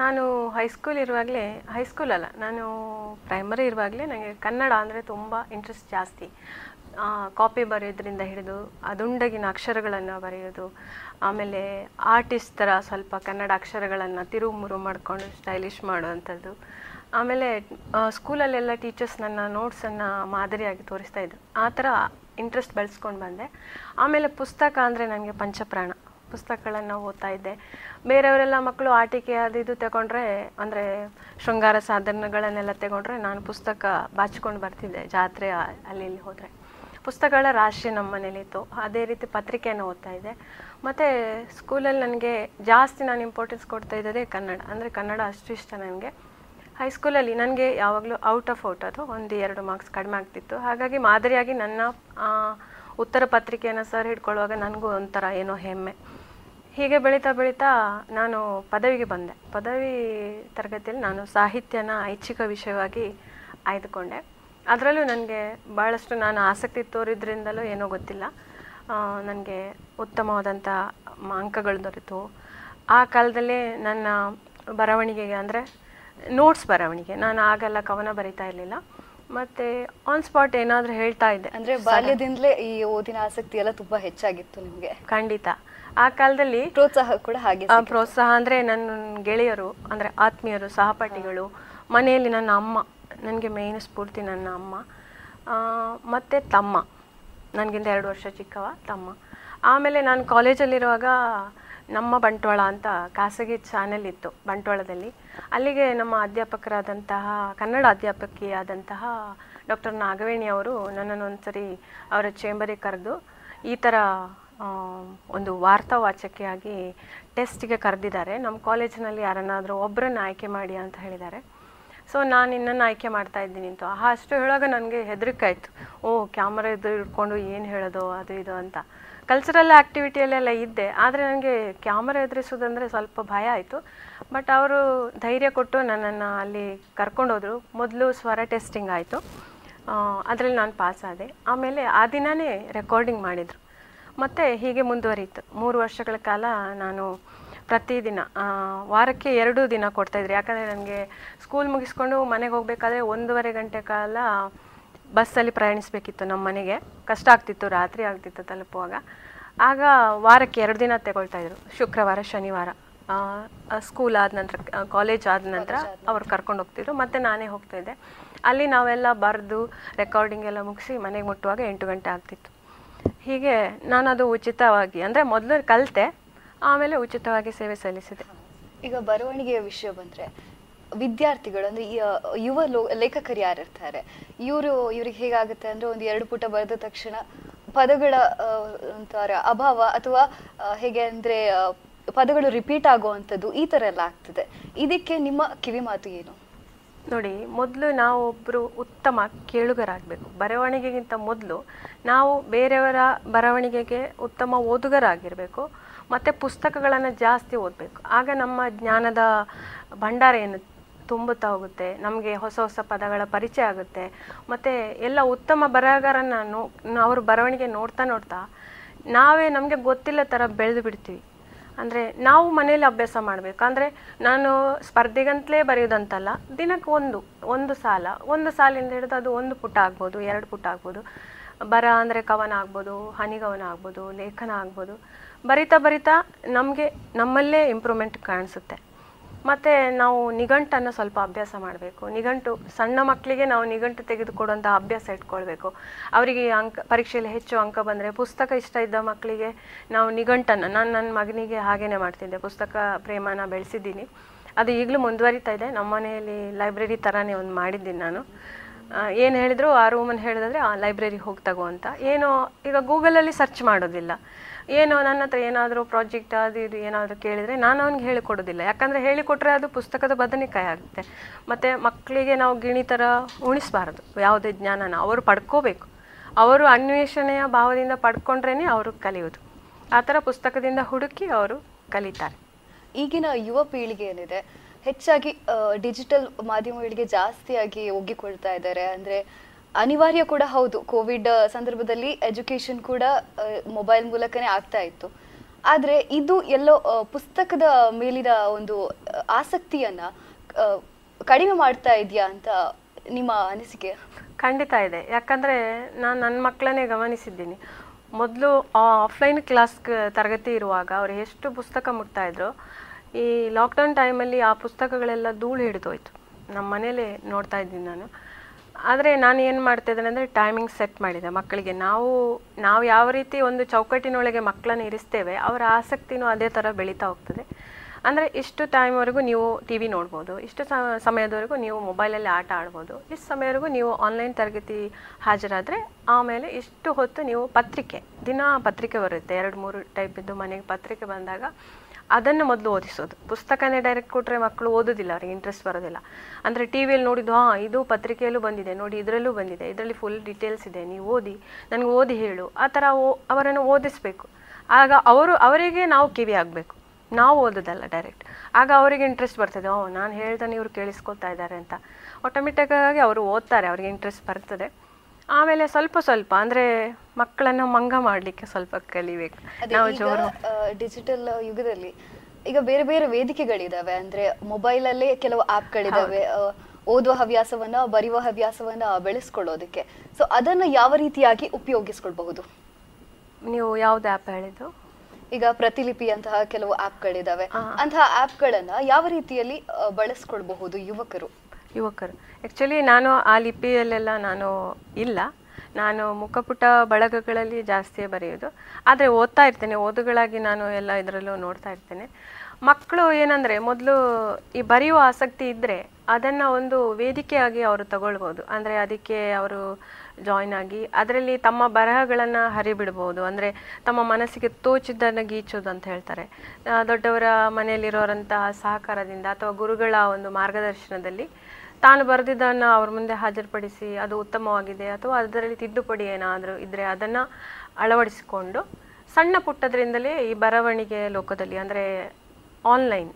ನಾನು ಹೈಸ್ಕೂಲ್ ಇರುವಾಗಲೇ, ಹೈಸ್ಕೂಲಲ್ಲ, ನಾನು ಪ್ರೈಮರಿ ಇರುವಾಗಲೇ ನನಗೆ ಕನ್ನಡ ಅಂದರೆ ತುಂಬ ಇಂಟ್ರೆಸ್ಟ್ ಜಾಸ್ತಿ. ಕಾಪಿ ಬರೆಯೋದ್ರಿಂದ ಹಿಡಿದು ಅದುಂಡಗಿನ ಅಕ್ಷರಗಳನ್ನು ಬರೆಯೋದು, ಆಮೇಲೆ ಆರ್ಟಿಸ್ಟ್ ಥರ ಸ್ವಲ್ಪ ಕನ್ನಡ ಅಕ್ಷರಗಳನ್ನು ತಿರು ಮುರು ಮಾಡಿಕೊಂಡು ಸ್ಟೈಲಿಶ್ ಮಾಡುವಂಥದ್ದು. ಆಮೇಲೆ ಸ್ಕೂಲಲ್ಲೆಲ್ಲ ಟೀಚರ್ಸ್ ನನ್ನ ನೋಟ್ಸನ್ನು ಮಾದರಿಯಾಗಿ ತೋರಿಸ್ತಾ ಇದ್ದರು. ಆ ಥರ ಇಂಟ್ರೆಸ್ಟ್ ಬೆಳೆಸ್ಕೊಂಡು ಬಂದೆ. ಆಮೇಲೆ ಪುಸ್ತಕ ಅಂದರೆ ನನಗೆ ಪಂಚಪ್ರಾಣ, ಪುಸ್ತಕಗಳನ್ನು ಓದ್ತಾ ಇದ್ದೆ. ಬೇರೆಯವರೆಲ್ಲ ಮಕ್ಕಳು ಆಟಿಕೆ ಅದು ಇದು ತಗೊಂಡ್ರೆ, ಅಂದರೆ ಶೃಂಗಾರ ಸಾಧನಗಳನ್ನೆಲ್ಲ ತಗೊಂಡ್ರೆ ನಾನು ಪುಸ್ತಕ ಬಾಚಿಕೊಂಡು ಬರ್ತಿದ್ದೆ. ಜಾತ್ರೆ ಅಲ್ಲಿ ಇಲ್ಲಿ ಹೋದರೆ ಪುಸ್ತಕಗಳ ರಾಶಿ ನಮ್ಮ ಮನೇಲಿತ್ತು. ಅದೇ ರೀತಿ ಪತ್ರಿಕೆಯನ್ನು ಓದ್ತಾ ಇದ್ದೆ. ಮತ್ತು ಸ್ಕೂಲಲ್ಲಿ ನನಗೆ ಜಾಸ್ತಿ ನಾನು ಇಂಪಾರ್ಟೆನ್ಸ್ ಕೊಡ್ತಾ ಇದ್ದದೇ ಕನ್ನಡ, ಅಂದರೆ ಕನ್ನಡ ಅಷ್ಟು ಇಷ್ಟ ನನಗೆ. ಹೈಸ್ಕೂಲಲ್ಲಿ ನನಗೆ ಯಾವಾಗಲೂ ಔಟ್ ಆಫ್ ಔಟ್ ಅದು ಒಂದು ಎರಡು ಮಾರ್ಕ್ಸ್ ಕಡಿಮೆ ಆಗ್ತಿತ್ತು. ಹಾಗಾಗಿ ಮಾದರಿಯಾಗಿ ನನ್ನ ಉತ್ತರ ಪತ್ರಿಕೆಯನ್ನು ಸರ್ ಹಿಡ್ಕೊಳ್ಳುವಾಗ ನನಗೂ ಒಂಥರ ಏನೋ ಹೆಮ್ಮೆ. ಹೀಗೆ ಬೆಳೀತಾ ಬೆಳೀತಾ ನಾನು ಪದವಿಗೆ ಬಂದೆ. ಪದವಿ ತರಗತಿಯಲ್ಲಿ ನಾನು ಸಾಹಿತ್ಯನ ಐಚ್ಛಿಕ ವಿಷಯವಾಗಿ ಆಯ್ದುಕೊಂಡೆ. ಅದರಲ್ಲೂ ನನಗೆ ಭಾಳಷ್ಟು ನಾನು ಆಸಕ್ತಿ ತೋರಿದ್ರಿಂದಲೂ ಏನೋ ಗೊತ್ತಿಲ್ಲ, ನನಗೆ ಉತ್ತಮವಾದಂಥ ಅಂಕಗಳು ದೊರೆತು. ಆ ಕಾಲದಲ್ಲೇ ನನ್ನ ಬರವಣಿಗೆಗೆ, ಅಂದರೆ ನೋಟ್ಸ್ ಬರವಣಿಗೆ, ನಾನು ಆಗೆಲ್ಲ ಕವನ ಬರಿತಾ ಇರಲಿಲ್ಲ, ಮತ್ತು ಆನ್ ಸ್ಪಾಟ್ ಏನಾದರೂ ಹೇಳ್ತಾ ಇದ್ದೆ. ಅಂದರೆ ಬಾಲ್ಯದಿಂದಲೇ ಈ ಓದಿನ ಆಸಕ್ತಿ ಎಲ್ಲ ತುಂಬ ಹೆಚ್ಚಾಗಿತ್ತು ನಿಮಗೆ? ಖಂಡಿತ. ಆ ಕಾಲದಲ್ಲಿ ಪ್ರೋತ್ಸಾಹ ಕೂಡ ಹಾಗೆ, ಪ್ರೋತ್ಸಾಹ ಅಂದರೆ ನನ್ನ ಗೆಳೆಯರು, ಅಂದರೆ ಆತ್ಮೀಯರು, ಸಹಪಾಠಿಗಳು, ಮನೆಯಲ್ಲಿ ನನ್ನ ಅಮ್ಮ, ನನಗೆ ಮೇನ್ ಸ್ಫೂರ್ತಿ ನನ್ನ ಅಮ್ಮ, ಮತ್ತು ತಮ್ಮ, ನನಗಿಂತ ಎರಡು ವರ್ಷ ಚಿಕ್ಕವ ತಮ್ಮ. ಆಮೇಲೆ ನಾನು ಕಾಲೇಜಲ್ಲಿರುವಾಗ ನಮ್ಮ ಬಂಟ್ವಾಳ ಅಂತ ಖಾಸಗಿ ಚಾನೆಲ್ ಇತ್ತು ಬಂಟ್ವಾಳದಲ್ಲಿ. ಅಲ್ಲಿಗೆ ನಮ್ಮ ಅಧ್ಯಾಪಕರಾದಂತಹ, ಕನ್ನಡ ಅಧ್ಯಾಪಕಿಯಾದಂತಹ ಡಾಕ್ಟರ್ ನಾಗವೇಣಿ ಅವರು ನನ್ನನ್ನೊಂದು ಸರಿ ಅವರ ಚೇಂಬರಿಗೆ ಕರೆದು ಈ ಥರ ಒಂದು ವಾರ್ತಾ ವಾಚಕಿಯಾಗಿ ಟೆಸ್ಟಿಗೆ ಕರೆದಿದ್ದಾರೆ, ನಮ್ಮ ಕಾಲೇಜಿನಲ್ಲಿ ಯಾರನ್ನಾದರೂ ಒಬ್ಬರನ್ನು ಆಯ್ಕೆ ಮಾಡಿ ಅಂತ ಹೇಳಿದ್ದಾರೆ. ಸೊ ನಾನು ಇನ್ನನ್ನು ಆಯ್ಕೆ ಮಾಡ್ತಾ ಇದ್ದೀನಿ ಅಂತ. ಆ ಅಷ್ಟು ಹೇಳೋವಾಗ ನನಗೆ ಹೆದರಿಕೆ ಆಯಿತು, ಓಹ್ ಕ್ಯಾಮ್ರಾ ಇದು ಇಟ್ಕೊಂಡು ಏನು ಹೇಳೋದು ಅದು ಇದು ಅಂತ. ಕಲ್ಚರಲ್ ಆ್ಯಕ್ಟಿವಿಟಿಯಲ್ಲೆಲ್ಲ ಇದ್ದೆ, ಆದರೆ ನನಗೆ ಕ್ಯಾಮ್ರಾ ಎದುರಿಸೋದಂದರೆ ಸ್ವಲ್ಪ ಭಯ ಆಯಿತು. ಬಟ್ ಅವರು ಧೈರ್ಯ ಕೊಟ್ಟು ನನ್ನನ್ನು ಅಲ್ಲಿ ಕರ್ಕೊಂಡೋದ್ರು. ಮೊದಲು ಸ್ವರ ಟೆಸ್ಟಿಂಗ್ ಆಯಿತು, ಅದರಲ್ಲಿ ನಾನು ಪಾಸಾದೆ. ಆಮೇಲೆ ಆ ದಿನವೇ ರೆಕಾರ್ಡಿಂಗ್ ಮಾಡಿದರು. ಮತ್ತು ಹೀಗೆ ಮುಂದುವರಿಯಿತು. ಮೂರು ವರ್ಷಗಳ ಕಾಲ ನಾನು ಪ್ರತಿದಿನ ವಾರಕ್ಕೆ ಎರಡು ದಿನ ಕೊಡ್ತಾಯಿದ್ರು. ಯಾಕಂದರೆ ನನಗೆ ಸ್ಕೂಲ್ ಮುಗಿಸ್ಕೊಂಡು ಮನೆಗೆ ಹೋಗಬೇಕಾದ್ರೆ ಒಂದೂವರೆ ಗಂಟೆ ಕಾಲ ಬಸ್ಸಲ್ಲಿ ಪ್ರಯಾಣಿಸಬೇಕಿತ್ತು ನಮ್ಮ ಮನೆಗೆ. ಕಷ್ಟ ಆಗ್ತಿತ್ತು, ರಾತ್ರಿ ಆಗ್ತಿತ್ತು ತಲುಪುವಾಗ. ಆಗ ವಾರಕ್ಕೆ ಎರಡು ದಿನ ತಗೊಳ್ತಾಯಿದ್ರು, ಶುಕ್ರವಾರ ಶನಿವಾರ. ಸ್ಕೂಲ್ ಆದ ನಂತರ, ಕಾಲೇಜ್ ಆದ ನಂತರ ಅವ್ರು ಕರ್ಕೊಂಡು ಹೋಗ್ತಿದ್ರು, ಮತ್ತು ನಾನೇ ಹೋಗ್ತಾಯಿದ್ದೆ. ಅಲ್ಲಿ ನಾವೆಲ್ಲ ಬರೆದು ರೆಕಾರ್ಡಿಂಗ್ ಎಲ್ಲ ಮುಗಿಸಿ ಮನೆಗೆ ಮುಟ್ಟುವಾಗ ಎಂಟು ಗಂಟೆ ಆಗ್ತಿತ್ತು. ಹೀಗೆ ನಾನದು ಉಚಿತವಾಗಿ, ಅಂದರೆ ಮೊದಲು ಕಲಿತೆ, ಆಮೇಲೆ ಉಚಿತವಾಗಿ ಸೇವೆ ಸಲ್ಲಿಸಿದೆ. ಈಗ ಬರವಣಿಗೆಯ ವಿಷಯ ಬಂದರೆ, ವಿದ್ಯಾರ್ಥಿಗಳು ಅಂದರೆ ಯುವ ಲೋ ಲೇಖಕರು ಯಾರಿರ್ತಾರೆ, ಇವರು ಇವ್ರಿಗೆ ಹೇಗಾಗುತ್ತೆ ಅಂದರೆ, ಒಂದು ಎರಡು ಪುಟ ಬರೆದ ತಕ್ಷಣ ಪದಗಳ ಒಂಥರ ಅಭಾವ, ಅಥವಾ ಹೇಗೆ ಅಂದರೆ ಪದಗಳು ರಿಪೀಟ್ ಆಗುವಂಥದ್ದು, ಈ ಥರ ಎಲ್ಲ ಆಗ್ತದೆ. ಇದಕ್ಕೆ ನಿಮ್ಮ ಕಿವಿ ಮಾತು ಏನು? ನೋಡಿ, ಮೊದಲು ನಾವು ಒಬ್ಬರು ಉತ್ತಮ ಕೇಳುಗರಾಗಬೇಕು. ಬರವಣಿಗೆಗಿಂತ ಮೊದಲು ನಾವು ಬೇರೆಯವರ ಬರವಣಿಗೆಗೆ ಉತ್ತಮ ಓದುಗರಾಗಿರಬೇಕು. ಮತ್ತು ಪುಸ್ತಕಗಳನ್ನು ಜಾಸ್ತಿ ಓದಬೇಕು. ಆಗ ನಮ್ಮ ಜ್ಞಾನದ ಭಂಡಾರ ಏನು ತುಂಬುತ್ತಾ ಹೋಗುತ್ತೆ, ನಮಗೆ ಹೊಸ ಹೊಸ ಪದಗಳ ಪರಿಚಯ ಆಗುತ್ತೆ. ಮತ್ತು ಎಲ್ಲ ಉತ್ತಮ ಬರಹಗಾರನ ನೋ ಅವ್ರ ಬರವಣಿಗೆ ನೋಡ್ತಾ ನೋಡ್ತಾ ನಾವೇ ನಮಗೆ ಗೊತ್ತಿಲ್ಲ ಥರ ಬೆಳೆದು ಬಿಡ್ತೀವಿ. ಅಂದರೆ ನಾವು ಮನೇಲಿ ಅಭ್ಯಾಸ ಮಾಡಬೇಕು. ಅಂದರೆ ನಾನು ಸ್ಪರ್ಧೆಗಂತಲೇ ಬರೆಯೋದಂತಲ್ಲ, ದಿನಕ್ಕೆ ಒಂದು ಒಂದು ಸಾಲ, ಒಂದು ಸಾಲಿಂದ ಹಿಡಿದು ಅದು ಒಂದು ಪುಟ ಆಗ್ಬೋದು, ಎರಡು ಪುಟ ಆಗ್ಬೋದು. ಬರ ಅಂದರೆ ಕವನ ಆಗ್ಬೋದು, ಹನಿಗವನ ಆಗ್ಬೋದು, ಲೇಖನ ಆಗ್ಬೋದು. ಬರಿತಾ ಬರಿತಾ ನಮಗೆ ನಮ್ಮಲ್ಲೇ ಇಂಪ್ರೂವ್ಮೆಂಟ್ ಕಾಣಿಸುತ್ತೆ. ಮತ್ತು ನಾವು ನಿಘಂಟನ್ನು ಸ್ವಲ್ಪ ಅಭ್ಯಾಸ ಮಾಡಬೇಕು. ನಿಘಂಟು ಸಣ್ಣ ಮಕ್ಕಳಿಗೆ ನಾವು ನಿಘಂಟು ತೆಗೆದುಕೊಡುವಂಥ ಅಭ್ಯಾಸ ಇಟ್ಕೊಳ್ಬೇಕು. ಅವರಿಗೆ ಅಂಕ ಪರೀಕ್ಷೆಯಲ್ಲಿ ಹೆಚ್ಚು ಅಂಕ ಬಂದರೆ, ಪುಸ್ತಕ ಇಷ್ಟ ಇದ್ದ ಮಕ್ಕಳಿಗೆ ನಾವು ನಿಘಂಟನ್ನು, ನಾನು ನನ್ನ ಮಗನಿಗೆ ಹಾಗೇ ಮಾಡ್ತಿದ್ದೆ. ಪುಸ್ತಕ ಪ್ರೇಮನ ಬೆಳೆಸಿದ್ದೀನಿ, ಅದು ಈಗಲೂ ಮುಂದುವರಿತಾ ಇದೆ. ನಮ್ಮ ಮನೆಯಲ್ಲಿ ಲೈಬ್ರರಿ ಥರನೇ ಒಂದು ಮಾಡಿದ್ದೀನಿ ನಾನು. ಏನು ಹೇಳಿದ್ರು ಆ ರೂಮನ್ನು ಹೇಳಿದ್ರೆ ಆ ಲೈಬ್ರರಿ ಹೋಗಿ ತಗೋ ಅಂತ. ಏನೋ ಈಗ ಗೂಗಲಲ್ಲಿ ಸರ್ಚ್ ಮಾಡೋದಿಲ್ಲ. ಏನೋ ನನ್ನ ಹತ್ರ ಏನಾದರೂ ಪ್ರಾಜೆಕ್ಟ್ ಅದು ಇದು ಏನಾದರೂ ಕೇಳಿದರೆ ನಾನು ಅವ್ನಿಗೆ ಹೇಳಿಕೊಡೋದಿಲ್ಲ. ಯಾಕಂದರೆ ಹೇಳಿಕೊಟ್ರೆ ಅದು ಪುಸ್ತಕದ ಬದನೆಕಾಯಿ ಆಗುತ್ತೆ. ಮತ್ತು ಮಕ್ಕಳಿಗೆ ನಾವು ಗಿಣಿ ಥರ ಉಣಿಸಬಾರ್ದು. ಯಾವುದೇ ಜ್ಞಾನನ ಅವರು ಪಡ್ಕೋಬೇಕು. ಅವರು ಅನ್ವೇಷಣೆಯ ಭಾವದಿಂದ ಪಡ್ಕೊಂಡ್ರೇ ಅವರು ಕಲಿಯೋದು. ಆ ಥರ ಪುಸ್ತಕದಿಂದ ಹುಡುಕಿ ಅವರು ಕಲಿತಾರೆ. ಈಗಿನ ಯುವ ಪೀಳಿಗೆ ಏನಿದೆ, ಹೆಚ್ಚಾಗಿ ಡಿಜಿಟಲ್ ಮಾಧ್ಯಮಗಳಿಗೆ ಜಾಸ್ತಿಯಾಗಿ ಒಗ್ಗಿಕೊಳ್ತಾ ಇದ್ದಾರೆ. ಅಂದರೆ ಅನಿವಾರ್ಯ ಕೂಡ ಹೌದು, ಕೋವಿಡ್ ಸಂದರ್ಭದಲ್ಲಿ ಎಜುಕೇಶನ್ ಕೂಡ ಮೊಬೈಲ್ ಮೂಲಕನೇ ಆಗ್ತಾ ಇತ್ತು. ಆದರೆ ಇದು ಎಲ್ಲೋ ಪುಸ್ತಕದ ಮೇಲಿನ ಒಂದು ಆಸಕ್ತಿಯನ್ನು ಕಡಿಮೆ ಮಾಡ್ತಾ ಇದೆಯಾ ಅಂತ ನಿಮ್ಮ ಅನಿಸಿಕೆ? ಖಂಡಿತ ಇದೆ. ಯಾಕಂದರೆ ನಾನು ನನ್ನ ಮಕ್ಕಳನ್ನೇ ಗಮನಿಸಿದ್ದೀನಿ. ಮೊದಲು ಆಫ್ಲೈನ್ ಕ್ಲಾಸ್ ತರಗತಿ ಇರುವಾಗ ಅವರು ಎಷ್ಟು ಪುಸ್ತಕ ಮುಟ್ತಾಯಿದ್ರು. ಈ ಲಾಕ್ಡೌನ್ ಟೈಮಲ್ಲಿ ಆ ಪುಸ್ತಕಗಳೆಲ್ಲ ಧೂಳು ಹಿಡಿದೋಯ್ತು. ನಮ್ಮ ಮನೇಲೇ ನೋಡ್ತಾ ಇದ್ದೀನಿ ನಾನು. ಆದರೆ ನಾನು ಏನು ಮಾಡ್ತಿದ್ದೇನೆ ಅಂದರೆ, ಟೈಮಿಂಗ್ ಸೆಟ್ ಮಾಡಿದೆ ಮಕ್ಕಳಿಗೆ. ನಾವು ನಾವು ಯಾವ ರೀತಿ ಒಂದು ಚೌಕಟ್ಟಿನೊಳಗೆ ಮಕ್ಕಳನ್ನು ಇರಿಸ್ತೇವೆ, ಅವರ ಆಸಕ್ತಿನೂ ಅದೇ ಥರ ಬೆಳೀತಾ ಹೋಗ್ತದೆ. ಅಂದರೆ ಇಷ್ಟು ಟೈಮ್ವರೆಗೂ ನೀವು ಟಿ ವಿ ನೋಡ್ಬೋದು, ಇಷ್ಟು ಸಮಯದವರೆಗೂ ನೀವು ಮೊಬೈಲಲ್ಲಿ ಆಟ ಆಡ್ಬೋದು, ಇಷ್ಟು ಸಮಯವರೆಗೂ ನೀವು ಆನ್ಲೈನ್ ತರಗತಿ ಹಾಜರಾದರೆ, ಆಮೇಲೆ ಇಷ್ಟು ಹೊತ್ತು ನೀವು ಪತ್ರಿಕೆ, ದಿನ ಪತ್ರಿಕೆ ಬರುತ್ತೆ, ಎರಡು ಮೂರು ಟೈಪಿದ್ದು ಮನೆಗೆ ಪತ್ರಿಕೆ ಬಂದಾಗ ಅದನ್ನು ಮೊದಲು ಓದಿಸೋದು. ಪುಸ್ತಕನೇ ಡೈರೆಕ್ಟ್ ಕೊಟ್ಟರೆ ಮಕ್ಕಳು ಓದೋದಿಲ್ಲ, ಅವ್ರಿಗೆ ಇಂಟ್ರೆಸ್ಟ್ ಬರೋದಿಲ್ಲ. ಅಂದರೆ ಟಿ ವಿಯಲ್ಲಿ ನೋಡಿದ್ದು, ಹಾಂ ಇದು ಪತ್ರಿಕೆಯಲ್ಲೂ ಬಂದಿದೆ ನೋಡಿ, ಇದರಲ್ಲೂ ಬಂದಿದೆ, ಇದರಲ್ಲಿ ಫುಲ್ ಡೀಟೇಲ್ಸ್ ಇದೆ, ನೀವು ಓದಿ, ನನಗೆ ಓದಿ ಹೇಳು, ಆ ಥರ ಓ ಅವರನ್ನು ಓದಿಸಬೇಕು. ಆಗ ಅವರು ಅವರಿಗೆ ನಾವು ಕಿವಿ ಆಗಬೇಕು, ನಾವು ಓದೋದಲ್ಲ ಡೈರೆಕ್ಟ್. ಆಗ ಅವರಿಗೆ ಇಂಟ್ರೆಸ್ಟ್ ಬರ್ತದೆ, ಓ ನಾನು ಹೇಳ್ತಾನೆ ಇವರು ಕೇಳಿಸ್ಕೊತಾ ಇದ್ದಾರೆ ಅಂತ. ಆಟೋಮೆಟಿಕ್ಕಾಗಿ ಅವರು ಓದ್ತಾರೆ, ಅವ್ರಿಗೆ ಇಂಟ್ರೆಸ್ಟ್ ಬರ್ತದೆ. ಆಮೇಲೆ ಸ್ವಲ್ಪ ಸ್ವಲ್ಪ ಅಂದರೆ ಮಕ್ಕಳನ್ನು ಮಂಗ ಮಾಡಲಿಕ್ಕೆ ಸ್ವಲ್ಪ ಕಲಿಬೇಕು ನಾವು. ಜೋರು ಡಿಜಿಟಲ್ ಯುಗದಲ್ಲಿ ಈಗ ಬೇರೆ ಬೇರೆ ವೇದಿಕೆಗಳಿದ್ದಾವೆ. ಅಂದರೆ ಮೊಬೈಲಲ್ಲೇ ಕೆಲವು ಆ್ಯಪ್ಗಳಿದ್ದಾವೆ ಓದುವ ಹವ್ಯಾಸವನ್ನು, ಬರೆಯುವ ಹವ್ಯಾಸವನ್ನು ಬೆಳೆಸ್ಕೊಳ್ಳೋದಕ್ಕೆ. ಸೊ ಅದನ್ನು ಯಾವ ರೀತಿಯಾಗಿ ಉಪಯೋಗಿಸ್ಕೊಳ್ಬಹುದು? ನೀವು ಯಾವ್ದು ಆ್ಯಪ್ ಹೇಳಿದ್ದು? ಈಗ ಪ್ರತಿಲಿಪಿ ಅಂತಹ ಕೆಲವು ಆ್ಯಪ್ಗಳಿದ್ದಾವೆ. ಅಂತಹ ಆ್ಯಪ್ಗಳನ್ನು ಯಾವ ರೀತಿಯಲ್ಲಿ ಬಳಸ್ಕೊಳ್ಬಹುದು ಯುವಕರು? ಯುವಕರು ಆ್ಯಕ್ಚುಲಿ ನಾನು ಆ ಲಿಪಿಯಲ್ಲೆಲ್ಲ ನಾನು ಇಲ್ಲ. ನಾನು ಮುಖಪುಟ ಬಳಗಗಳಲ್ಲಿ ಜಾಸ್ತಿಯೇ ಬರೆಯೋದು. ಆದರೆ ಓದ್ತಾ ಇರ್ತೇನೆ, ಓದುಗಳಾಗಿ ನಾನು ಎಲ್ಲ ಇದರಲ್ಲೂ ನೋಡ್ತಾ ಇರ್ತೇನೆ. ಮಕ್ಕಳು ಏನಂದರೆ ಮೊದಲು ಈ ಬರೆಯುವ ಆಸಕ್ತಿ ಇದ್ದರೆ ಅದನ್ನು ಒಂದು ವೇದಿಕೆಯಾಗಿ ಅವರು ತಗೊಳ್ಬೋದು. ಅಂದರೆ ಅದಕ್ಕೆ ಅವರು ಜಾಯ್ನ್ ಆಗಿ ಅದರಲ್ಲಿ ತಮ್ಮ ಬರಹಗಳನ್ನು ಹರಿಬಿಡ್ಬೋದು. ಅಂದರೆ ತಮ್ಮ ಮನಸ್ಸಿಗೆ ತೋಚಿದ್ದನ್ನು ಗೀಚೋದು ಅಂತ ಹೇಳ್ತಾರೆ. ದೊಡ್ಡವರ ಮನೆಯಲ್ಲಿರೋರಂತಹ ಸಹಕಾರದಿಂದ ಅಥವಾ ಗುರುಗಳ ಒಂದು ಮಾರ್ಗದರ್ಶನದಲ್ಲಿ ತಾನು ಬರೆದಿದ್ದನ್ನು ಅವ್ರ ಮುಂದೆ ಹಾಜರುಪಡಿಸಿ ಅದು ಉತ್ತಮವಾಗಿದೆ ಅಥವಾ ಅದರಲ್ಲಿ ತಿದ್ದುಪಡಿ ಏನಾದರೂ ಇದ್ದರೆ ಅದನ್ನು ಅಳವಡಿಸಿಕೊಂಡು ಸಣ್ಣ ಪುಟ್ಟದ್ರಿಂದಲೇ ಈ ಬರವಣಿಗೆ ಲೋಕದಲ್ಲಿ ಅಂದರೆ ಆನ್ಲೈನ್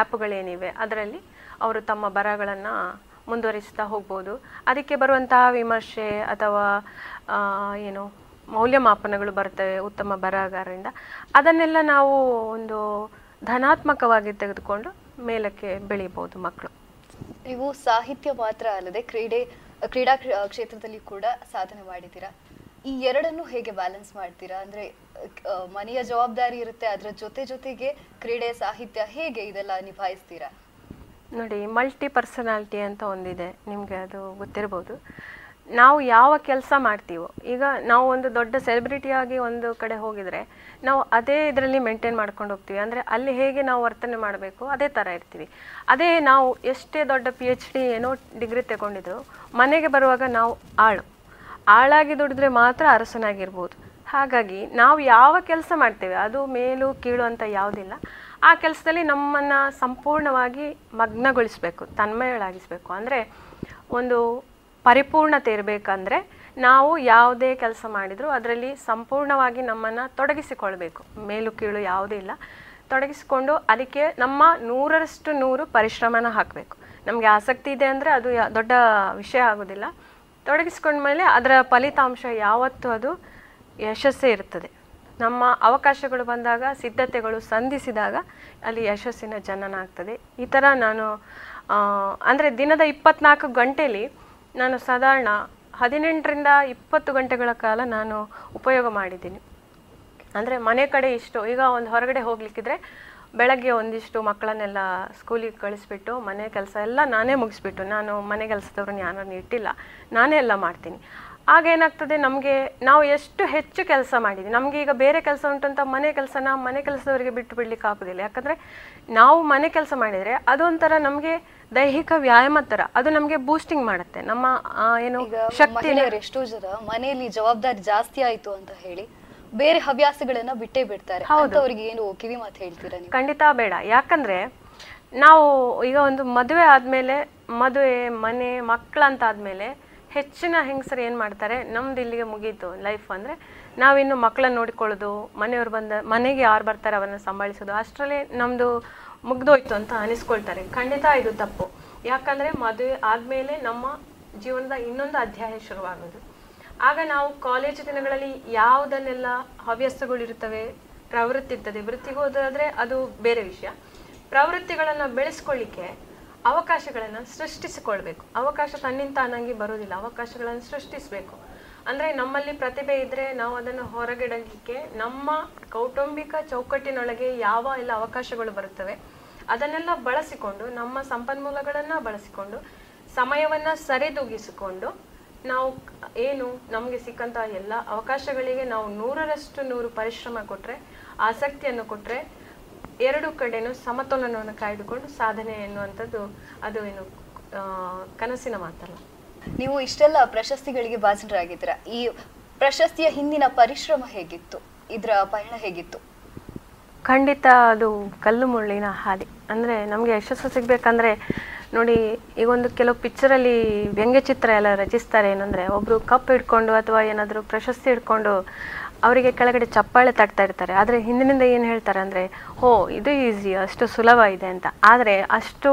ಆ್ಯಪ್ಗಳೇನಿವೆ ಅದರಲ್ಲಿ ಅವರು ತಮ್ಮ ಬರಗಳನ್ನು ಮುಂದುವರಿಸ್ತಾ ಹೋಗ್ಬೋದು. ಅದಕ್ಕೆ ಬರುವಂತಹ ವಿಮರ್ಶೆ ಅಥವಾ ಏನು ಮೌಲ್ಯಮಾಪನಗಳು ಬರ್ತವೆ ಉತ್ತಮ ಬರಹಗಾರರಿಂದ, ಅದನ್ನೆಲ್ಲ ನಾವು ಒಂದು ಧನಾತ್ಮಕವಾಗಿ ತೆಗೆದುಕೊಂಡು ಮೇಲಕ್ಕೆ ಬೆಳೀಬೋದು ಮಕ್ಕಳು. ನೀವು ಸಾಹಿತ್ಯ ಮಾತ್ರ ಅಲ್ಲದೆ ಕ್ರೀಡೆ ಕ್ರೀಡಾ ಕ್ಷೇತ್ರದಲ್ಲಿ ಕೂಡ ಸಾಧನೆ ಮಾಡಿದ್ದೀರಾ. ಈ ಎರಡನ್ನು ಹೇಗೆ ಬ್ಯಾಲೆನ್ಸ್ ಮಾಡ್ತೀರಾ? ಅಂದ್ರೆ ಮನೆಯ ಜವಾಬ್ದಾರಿ ಇರುತ್ತೆ, ಅದರ ಜೊತೆ ಜೊತೆಗೆ ಕ್ರೀಡೆ ಸಾಹಿತ್ಯ ಹೇಗೆ ಇದೆಲ್ಲ ನಿಭಾಯಿಸ್ತೀರಾ? ನೋಡಿ, ಮಲ್ಟಿ ಪರ್ಸನಾಲಿಟಿ ಅಂತ ಒಂದಿದೆ, ನಿಮಗೆ ಅದು ಗೊತ್ತಿರ್ಬೋದು. ನಾವು ಯಾವ ಕೆಲಸ ಮಾಡ್ತೀವೋ, ಈಗ ನಾವು ಒಂದು ದೊಡ್ಡ ಸೆಲೆಬ್ರಿಟಿಯಾಗಿ ಒಂದು ಕಡೆ ಹೋಗಿದರೆ ನಾವು ಅದೇ ಇದರಲ್ಲಿ ಮೇಂಟೈನ್ ಮಾಡ್ಕೊಂಡು ಹೋಗ್ತೀವಿ. ಅಂದರೆ ಅಲ್ಲಿ ಹೇಗೆ ನಾವು ವರ್ತನೆ ಮಾಡಬೇಕು ಅದೇ ಥರ ಇರ್ತೀವಿ. ಅದೇ ನಾವು ಎಷ್ಟೇ ದೊಡ್ಡ ಪಿ ಎಚ್ ಡಿ ಏನೋ ಡಿಗ್ರಿ ತಗೊಂಡಿದ್ರು ಮನೆಗೆ ಬರುವಾಗ ನಾವು ಆಳು ಆಳಾಗಿ ದುಡಿದ್ರೆ ಮಾತ್ರ ಅರಸನಾಗಿರ್ಬೋದು. ಹಾಗಾಗಿ ನಾವು ಯಾವ ಕೆಲಸ ಮಾಡ್ತೇವೆ ಅದು ಮೇಲು ಕೀಳು ಅಂತ ಯಾವುದಿಲ್ಲ. ಆ ಕೆಲಸದಲ್ಲಿ ನಮ್ಮನ್ನು ಸಂಪೂರ್ಣವಾಗಿ ಮಗ್ನಗೊಳಿಸಬೇಕು, ತನ್ಮಯಳಾಗಿಸಬೇಕು. ಅಂದರೆ ಒಂದು ಪರಿಪೂರ್ಣತೆ ಇರಬೇಕಂದ್ರೆ ನಾವು ಯಾವುದೇ ಕೆಲಸ ಮಾಡಿದರೂ ಅದರಲ್ಲಿ ಸಂಪೂರ್ಣವಾಗಿ ನಮ್ಮನ್ನು ತೊಡಗಿಸಿಕೊಳ್ಬೇಕು. ಮೇಲು ಕೀಳು ಯಾವುದೂ ಇಲ್ಲ, ತೊಡಗಿಸಿಕೊಂಡು ಅದಕ್ಕೆ ನಮ್ಮ ನೂರರಷ್ಟು ನೂರು ಪರಿಶ್ರಮನ ಹಾಕಬೇಕು. ನಮಗೆ ಆಸಕ್ತಿ ಇದೆ ಅಂದರೆ ಅದು ದೊಡ್ಡ ವಿಷಯ ಆಗೋದಿಲ್ಲ. ತೊಡಗಿಸ್ಕೊಂಡ್ಮೇಲೆ ಅದರ ಫಲಿತಾಂಶ ಯಾವತ್ತೂ ಅದು ಯಶಸ್ಸೇ ಇರ್ತದೆ. ನಮ್ಮ ಅವಕಾಶಗಳು ಬಂದಾಗ, ಸಿದ್ಧತೆಗಳು ಸಂಧಿಸಿದಾಗ ಅಲ್ಲಿ ಯಶಸ್ಸಿನ ಜನನ ಆಗ್ತದೆ. ಈ ಥರ ನಾನು ಅಂದರೆ ದಿನದ ಇಪ್ಪತ್ನಾಲ್ಕು ಗಂಟೆಯಲ್ಲಿ ನಾನು ಸಾಧಾರಣ ಹದಿನೆಂಟರಿಂದ ಇಪ್ಪತ್ತು ಗಂಟೆಗಳ ಕಾಲ ನಾನು ಉಪಯೋಗ ಮಾಡಿದ್ದೀನಿ. ಅಂದರೆ ಮನೆ ಕಡೆ ಇಷ್ಟು, ಈಗ ಒಂದು ಹೊರಗಡೆ ಹೋಗ್ಲಿಕ್ಕಿದ್ರೆ ಬೆಳಗ್ಗೆ ಒಂದಿಷ್ಟು ಮಕ್ಕಳನ್ನೆಲ್ಲ ಸ್ಕೂಲಿಗೆ ಕಳಿಸ್ಬಿಟ್ಟು ಮನೆ ಕೆಲಸ ಎಲ್ಲ ನಾನೇ ಮುಗಿಸ್ಬಿಟ್ಟು, ನಾನು ಮನೆ ಕೆಲಸದವ್ರನ್ನ ಯಾರನ್ನು ಇಟ್ಟಿಲ್ಲ, ನಾನೇ ಎಲ್ಲ ಮಾಡ್ತೀನಿ. ಆಗ ಏನಾಗ್ತದೆ, ನಮಗೆ ನಾವು ಎಷ್ಟು ಹೆಚ್ಚು ಕೆಲಸ ಮಾಡಿದ್ದೀವಿ, ನಮಗೆ ಈಗ ಬೇರೆ ಕೆಲಸ ಉಂಟಂತ ಮನೆ ಕೆಲಸನ ಮನೆ ಕೆಲಸದವರಿಗೆ ಬಿಟ್ಟು ಬಿಡ್ಲಿಕ್ಕೆ ಆಗೋದಿಲ್ಲ. ಯಾಕಂದರೆ ನಾವು ಮನೆ ಕೆಲಸ ಮಾಡಿದರೆ ಅದೊಂಥರ ನಮಗೆ ದೈಹಿಕ ವ್ಯಾಯಾಮ ಥರ, ಅದು ನಮಗೆ ಬೂಸ್ಟಿಂಗ್ ಮಾಡುತ್ತೆ ನಮ್ಮ ಏನು ಶಕ್ತಿ. ಎಷ್ಟೋ ಜನ ಮನೆಯಲ್ಲಿ ಜವಾಬ್ದಾರಿ ಜಾಸ್ತಿ ಆಯಿತು ಅಂತ ಹೇಳಿ ಬೇರೆ ಹವ್ಯಾಸಗಳನ್ನು ಬಿಟ್ಟೇ ಬಿಡ್ತಾರೆ. ಅವರಿಗೆ ಏನು ಕಿವಿ ಮಾತು ಹೇಳ್ತೀರಾ? ಖಂಡಿತ ಬೇಡ. ಯಾಕಂದರೆ ನಾವು ಈಗ ಒಂದು ಮದುವೆ ಆದಮೇಲೆ, ಮದುವೆ ಮನೆ ಮಕ್ಕಳಂತಾದಮೇಲೆ ಹೆಚ್ಚಿನ ಹೆಂಗಸರು ಏನು ಮಾಡ್ತಾರೆ, ನಮ್ದು ಇಲ್ಲಿಗೆ ಮುಗೀತು ಲೈಫ್ ಅಂದರೆ ನಾವಿನ್ನು ಮಕ್ಕಳನ್ನು ನೋಡಿಕೊಳ್ಳೋದು, ಮನೆಯವ್ರು ಬಂದ ಮನೆಗೆ ಯಾರು ಬರ್ತಾರೆ ಅವರನ್ನು ಸಂಭಾಳಿಸೋದು, ಅಷ್ಟರಲ್ಲೇ ನಮ್ಮದು ಮುಗ್ದೋಯ್ತು ಅಂತ ಅನಿಸ್ಕೊಳ್ತಾರೆ. ಖಂಡಿತ ಇದು ತಪ್ಪು. ಯಾಕಂದರೆ ಮದುವೆ ಆದಮೇಲೆ ನಮ್ಮ ಜೀವನದ ಇನ್ನೊಂದು ಅಧ್ಯಾಯ ಶುರುವಾಗೋದು. ಆಗ ನಾವು ಕಾಲೇಜ್ ದಿನಗಳಲ್ಲಿ ಯಾವುದನ್ನೆಲ್ಲ ಹವ್ಯಾಸಗಳಿರ್ತವೆ, ಪ್ರವೃತ್ತಿ ಇರ್ತದೆ. ವೃತ್ತಿಗೆ ಹೋದಾದರೆ ಅದು ಬೇರೆ ವಿಷಯ. ಪ್ರವೃತ್ತಿಗಳನ್ನು ಬೆಳೆಸ್ಕೊಳ್ಳಿಕ್ಕೆ ಅವಕಾಶಗಳನ್ನು ಸೃಷ್ಟಿಸಿಕೊಳ್ಬೇಕು. ಅವಕಾಶ ತನ್ನಿಂದ ತಾನಾಗಿ ಬರೋದಿಲ್ಲ, ಅವಕಾಶಗಳನ್ನು ಸೃಷ್ಟಿಸಬೇಕು. ಅಂದರೆ ನಮ್ಮಲ್ಲಿ ಪ್ರತಿಭೆ ಇದ್ದರೆ ನಾವು ಅದನ್ನು ಹೊರಗಿಡಲಿಕ್ಕೆ ನಮ್ಮ ಕೌಟುಂಬಿಕ ಚೌಕಟ್ಟಿನೊಳಗೆ ಯಾವ ಎಲ್ಲ ಅವಕಾಶಗಳು ಬರುತ್ತವೆ ಅದನ್ನೆಲ್ಲ ಬಳಸಿಕೊಂಡು, ನಮ್ಮ ಸಂಪನ್ಮೂಲಗಳನ್ನು ಬಳಸಿಕೊಂಡು, ಸಮಯವನ್ನು ಸರಿದೂಗಿಸಿಕೊಂಡು ನಾವು ಏನು ನಮಗೆ ಸಿಕ್ಕಂಥ ಎಲ್ಲ ಅವಕಾಶಗಳಿಗೆ ನಾವು ನೂರರಷ್ಟು ನೂರು ಪರಿಶ್ರಮ ಕೊಟ್ಟರೆ, ಆಸಕ್ತಿಯನ್ನು ಕೊಟ್ಟರೆ, ಎರಡು ಕಡೆನೂ ಸಮತೋಲನವನ್ನು ಕಾಯ್ದುಕೊಂಡು ಸಾಧನೆ ಎನ್ನುವಂಥದ್ದು ಅದು ಏನು ಕನಸಿನ ಮಾತಲ್ಲ. ನೀವು ಇಷ್ಟೆಲ್ಲ ಪ್ರಶಸ್ತಿಗಳಿಗೆ ಭಾಜನರಾಗಿದ್ದೀರಾ. ಈ ಪ್ರಶಸ್ತಿಯ ಹಿಂದಿನ ಪರಿಶ್ರಮ ಹೇಗಿತ್ತು, ಇದರ ಪಯಣ ಹೇಗಿತ್ತು? ಖಂಡಿತ ಅದು ಕಲ್ಲು ಮುಳ್ಳಿನ ಹಾದಿ. ಅಂದರೆ ನಮಗೆ ಯಶಸ್ಸು ಸಿಗಬೇಕಂದ್ರೆ ನೋಡಿ, ಈಗೊಂದು ಕೆಲವು ಪಿಕ್ಚರಲ್ಲಿ ವ್ಯಂಗ್ಯಚಿತ್ರ ಎಲ್ಲ ರಚಿಸ್ತಾರೆ. ಏನಂದರೆ ಒಬ್ಬರು ಕಪ್ ಹಿಡ್ಕೊಂಡು ಅಥವಾ ಏನಾದರೂ ಪ್ರಶಸ್ತಿ ಹಿಡ್ಕೊಂಡು ಅವರಿಗೆ ಕೆಳಗಡೆ ಚಪ್ಪಾಳೆ ತಟ್ತಾ ಇರ್ತಾರೆ. ಆದರೆ ಹಿಂದಿನಿಂದ ಏನು ಹೇಳ್ತಾರೆ ಅಂದರೆ, ಹೋ ಇದು ಈಸಿ, ಅಷ್ಟು ಸುಲಭ ಇದೆ ಅಂತ. ಆದರೆ ಅಷ್ಟು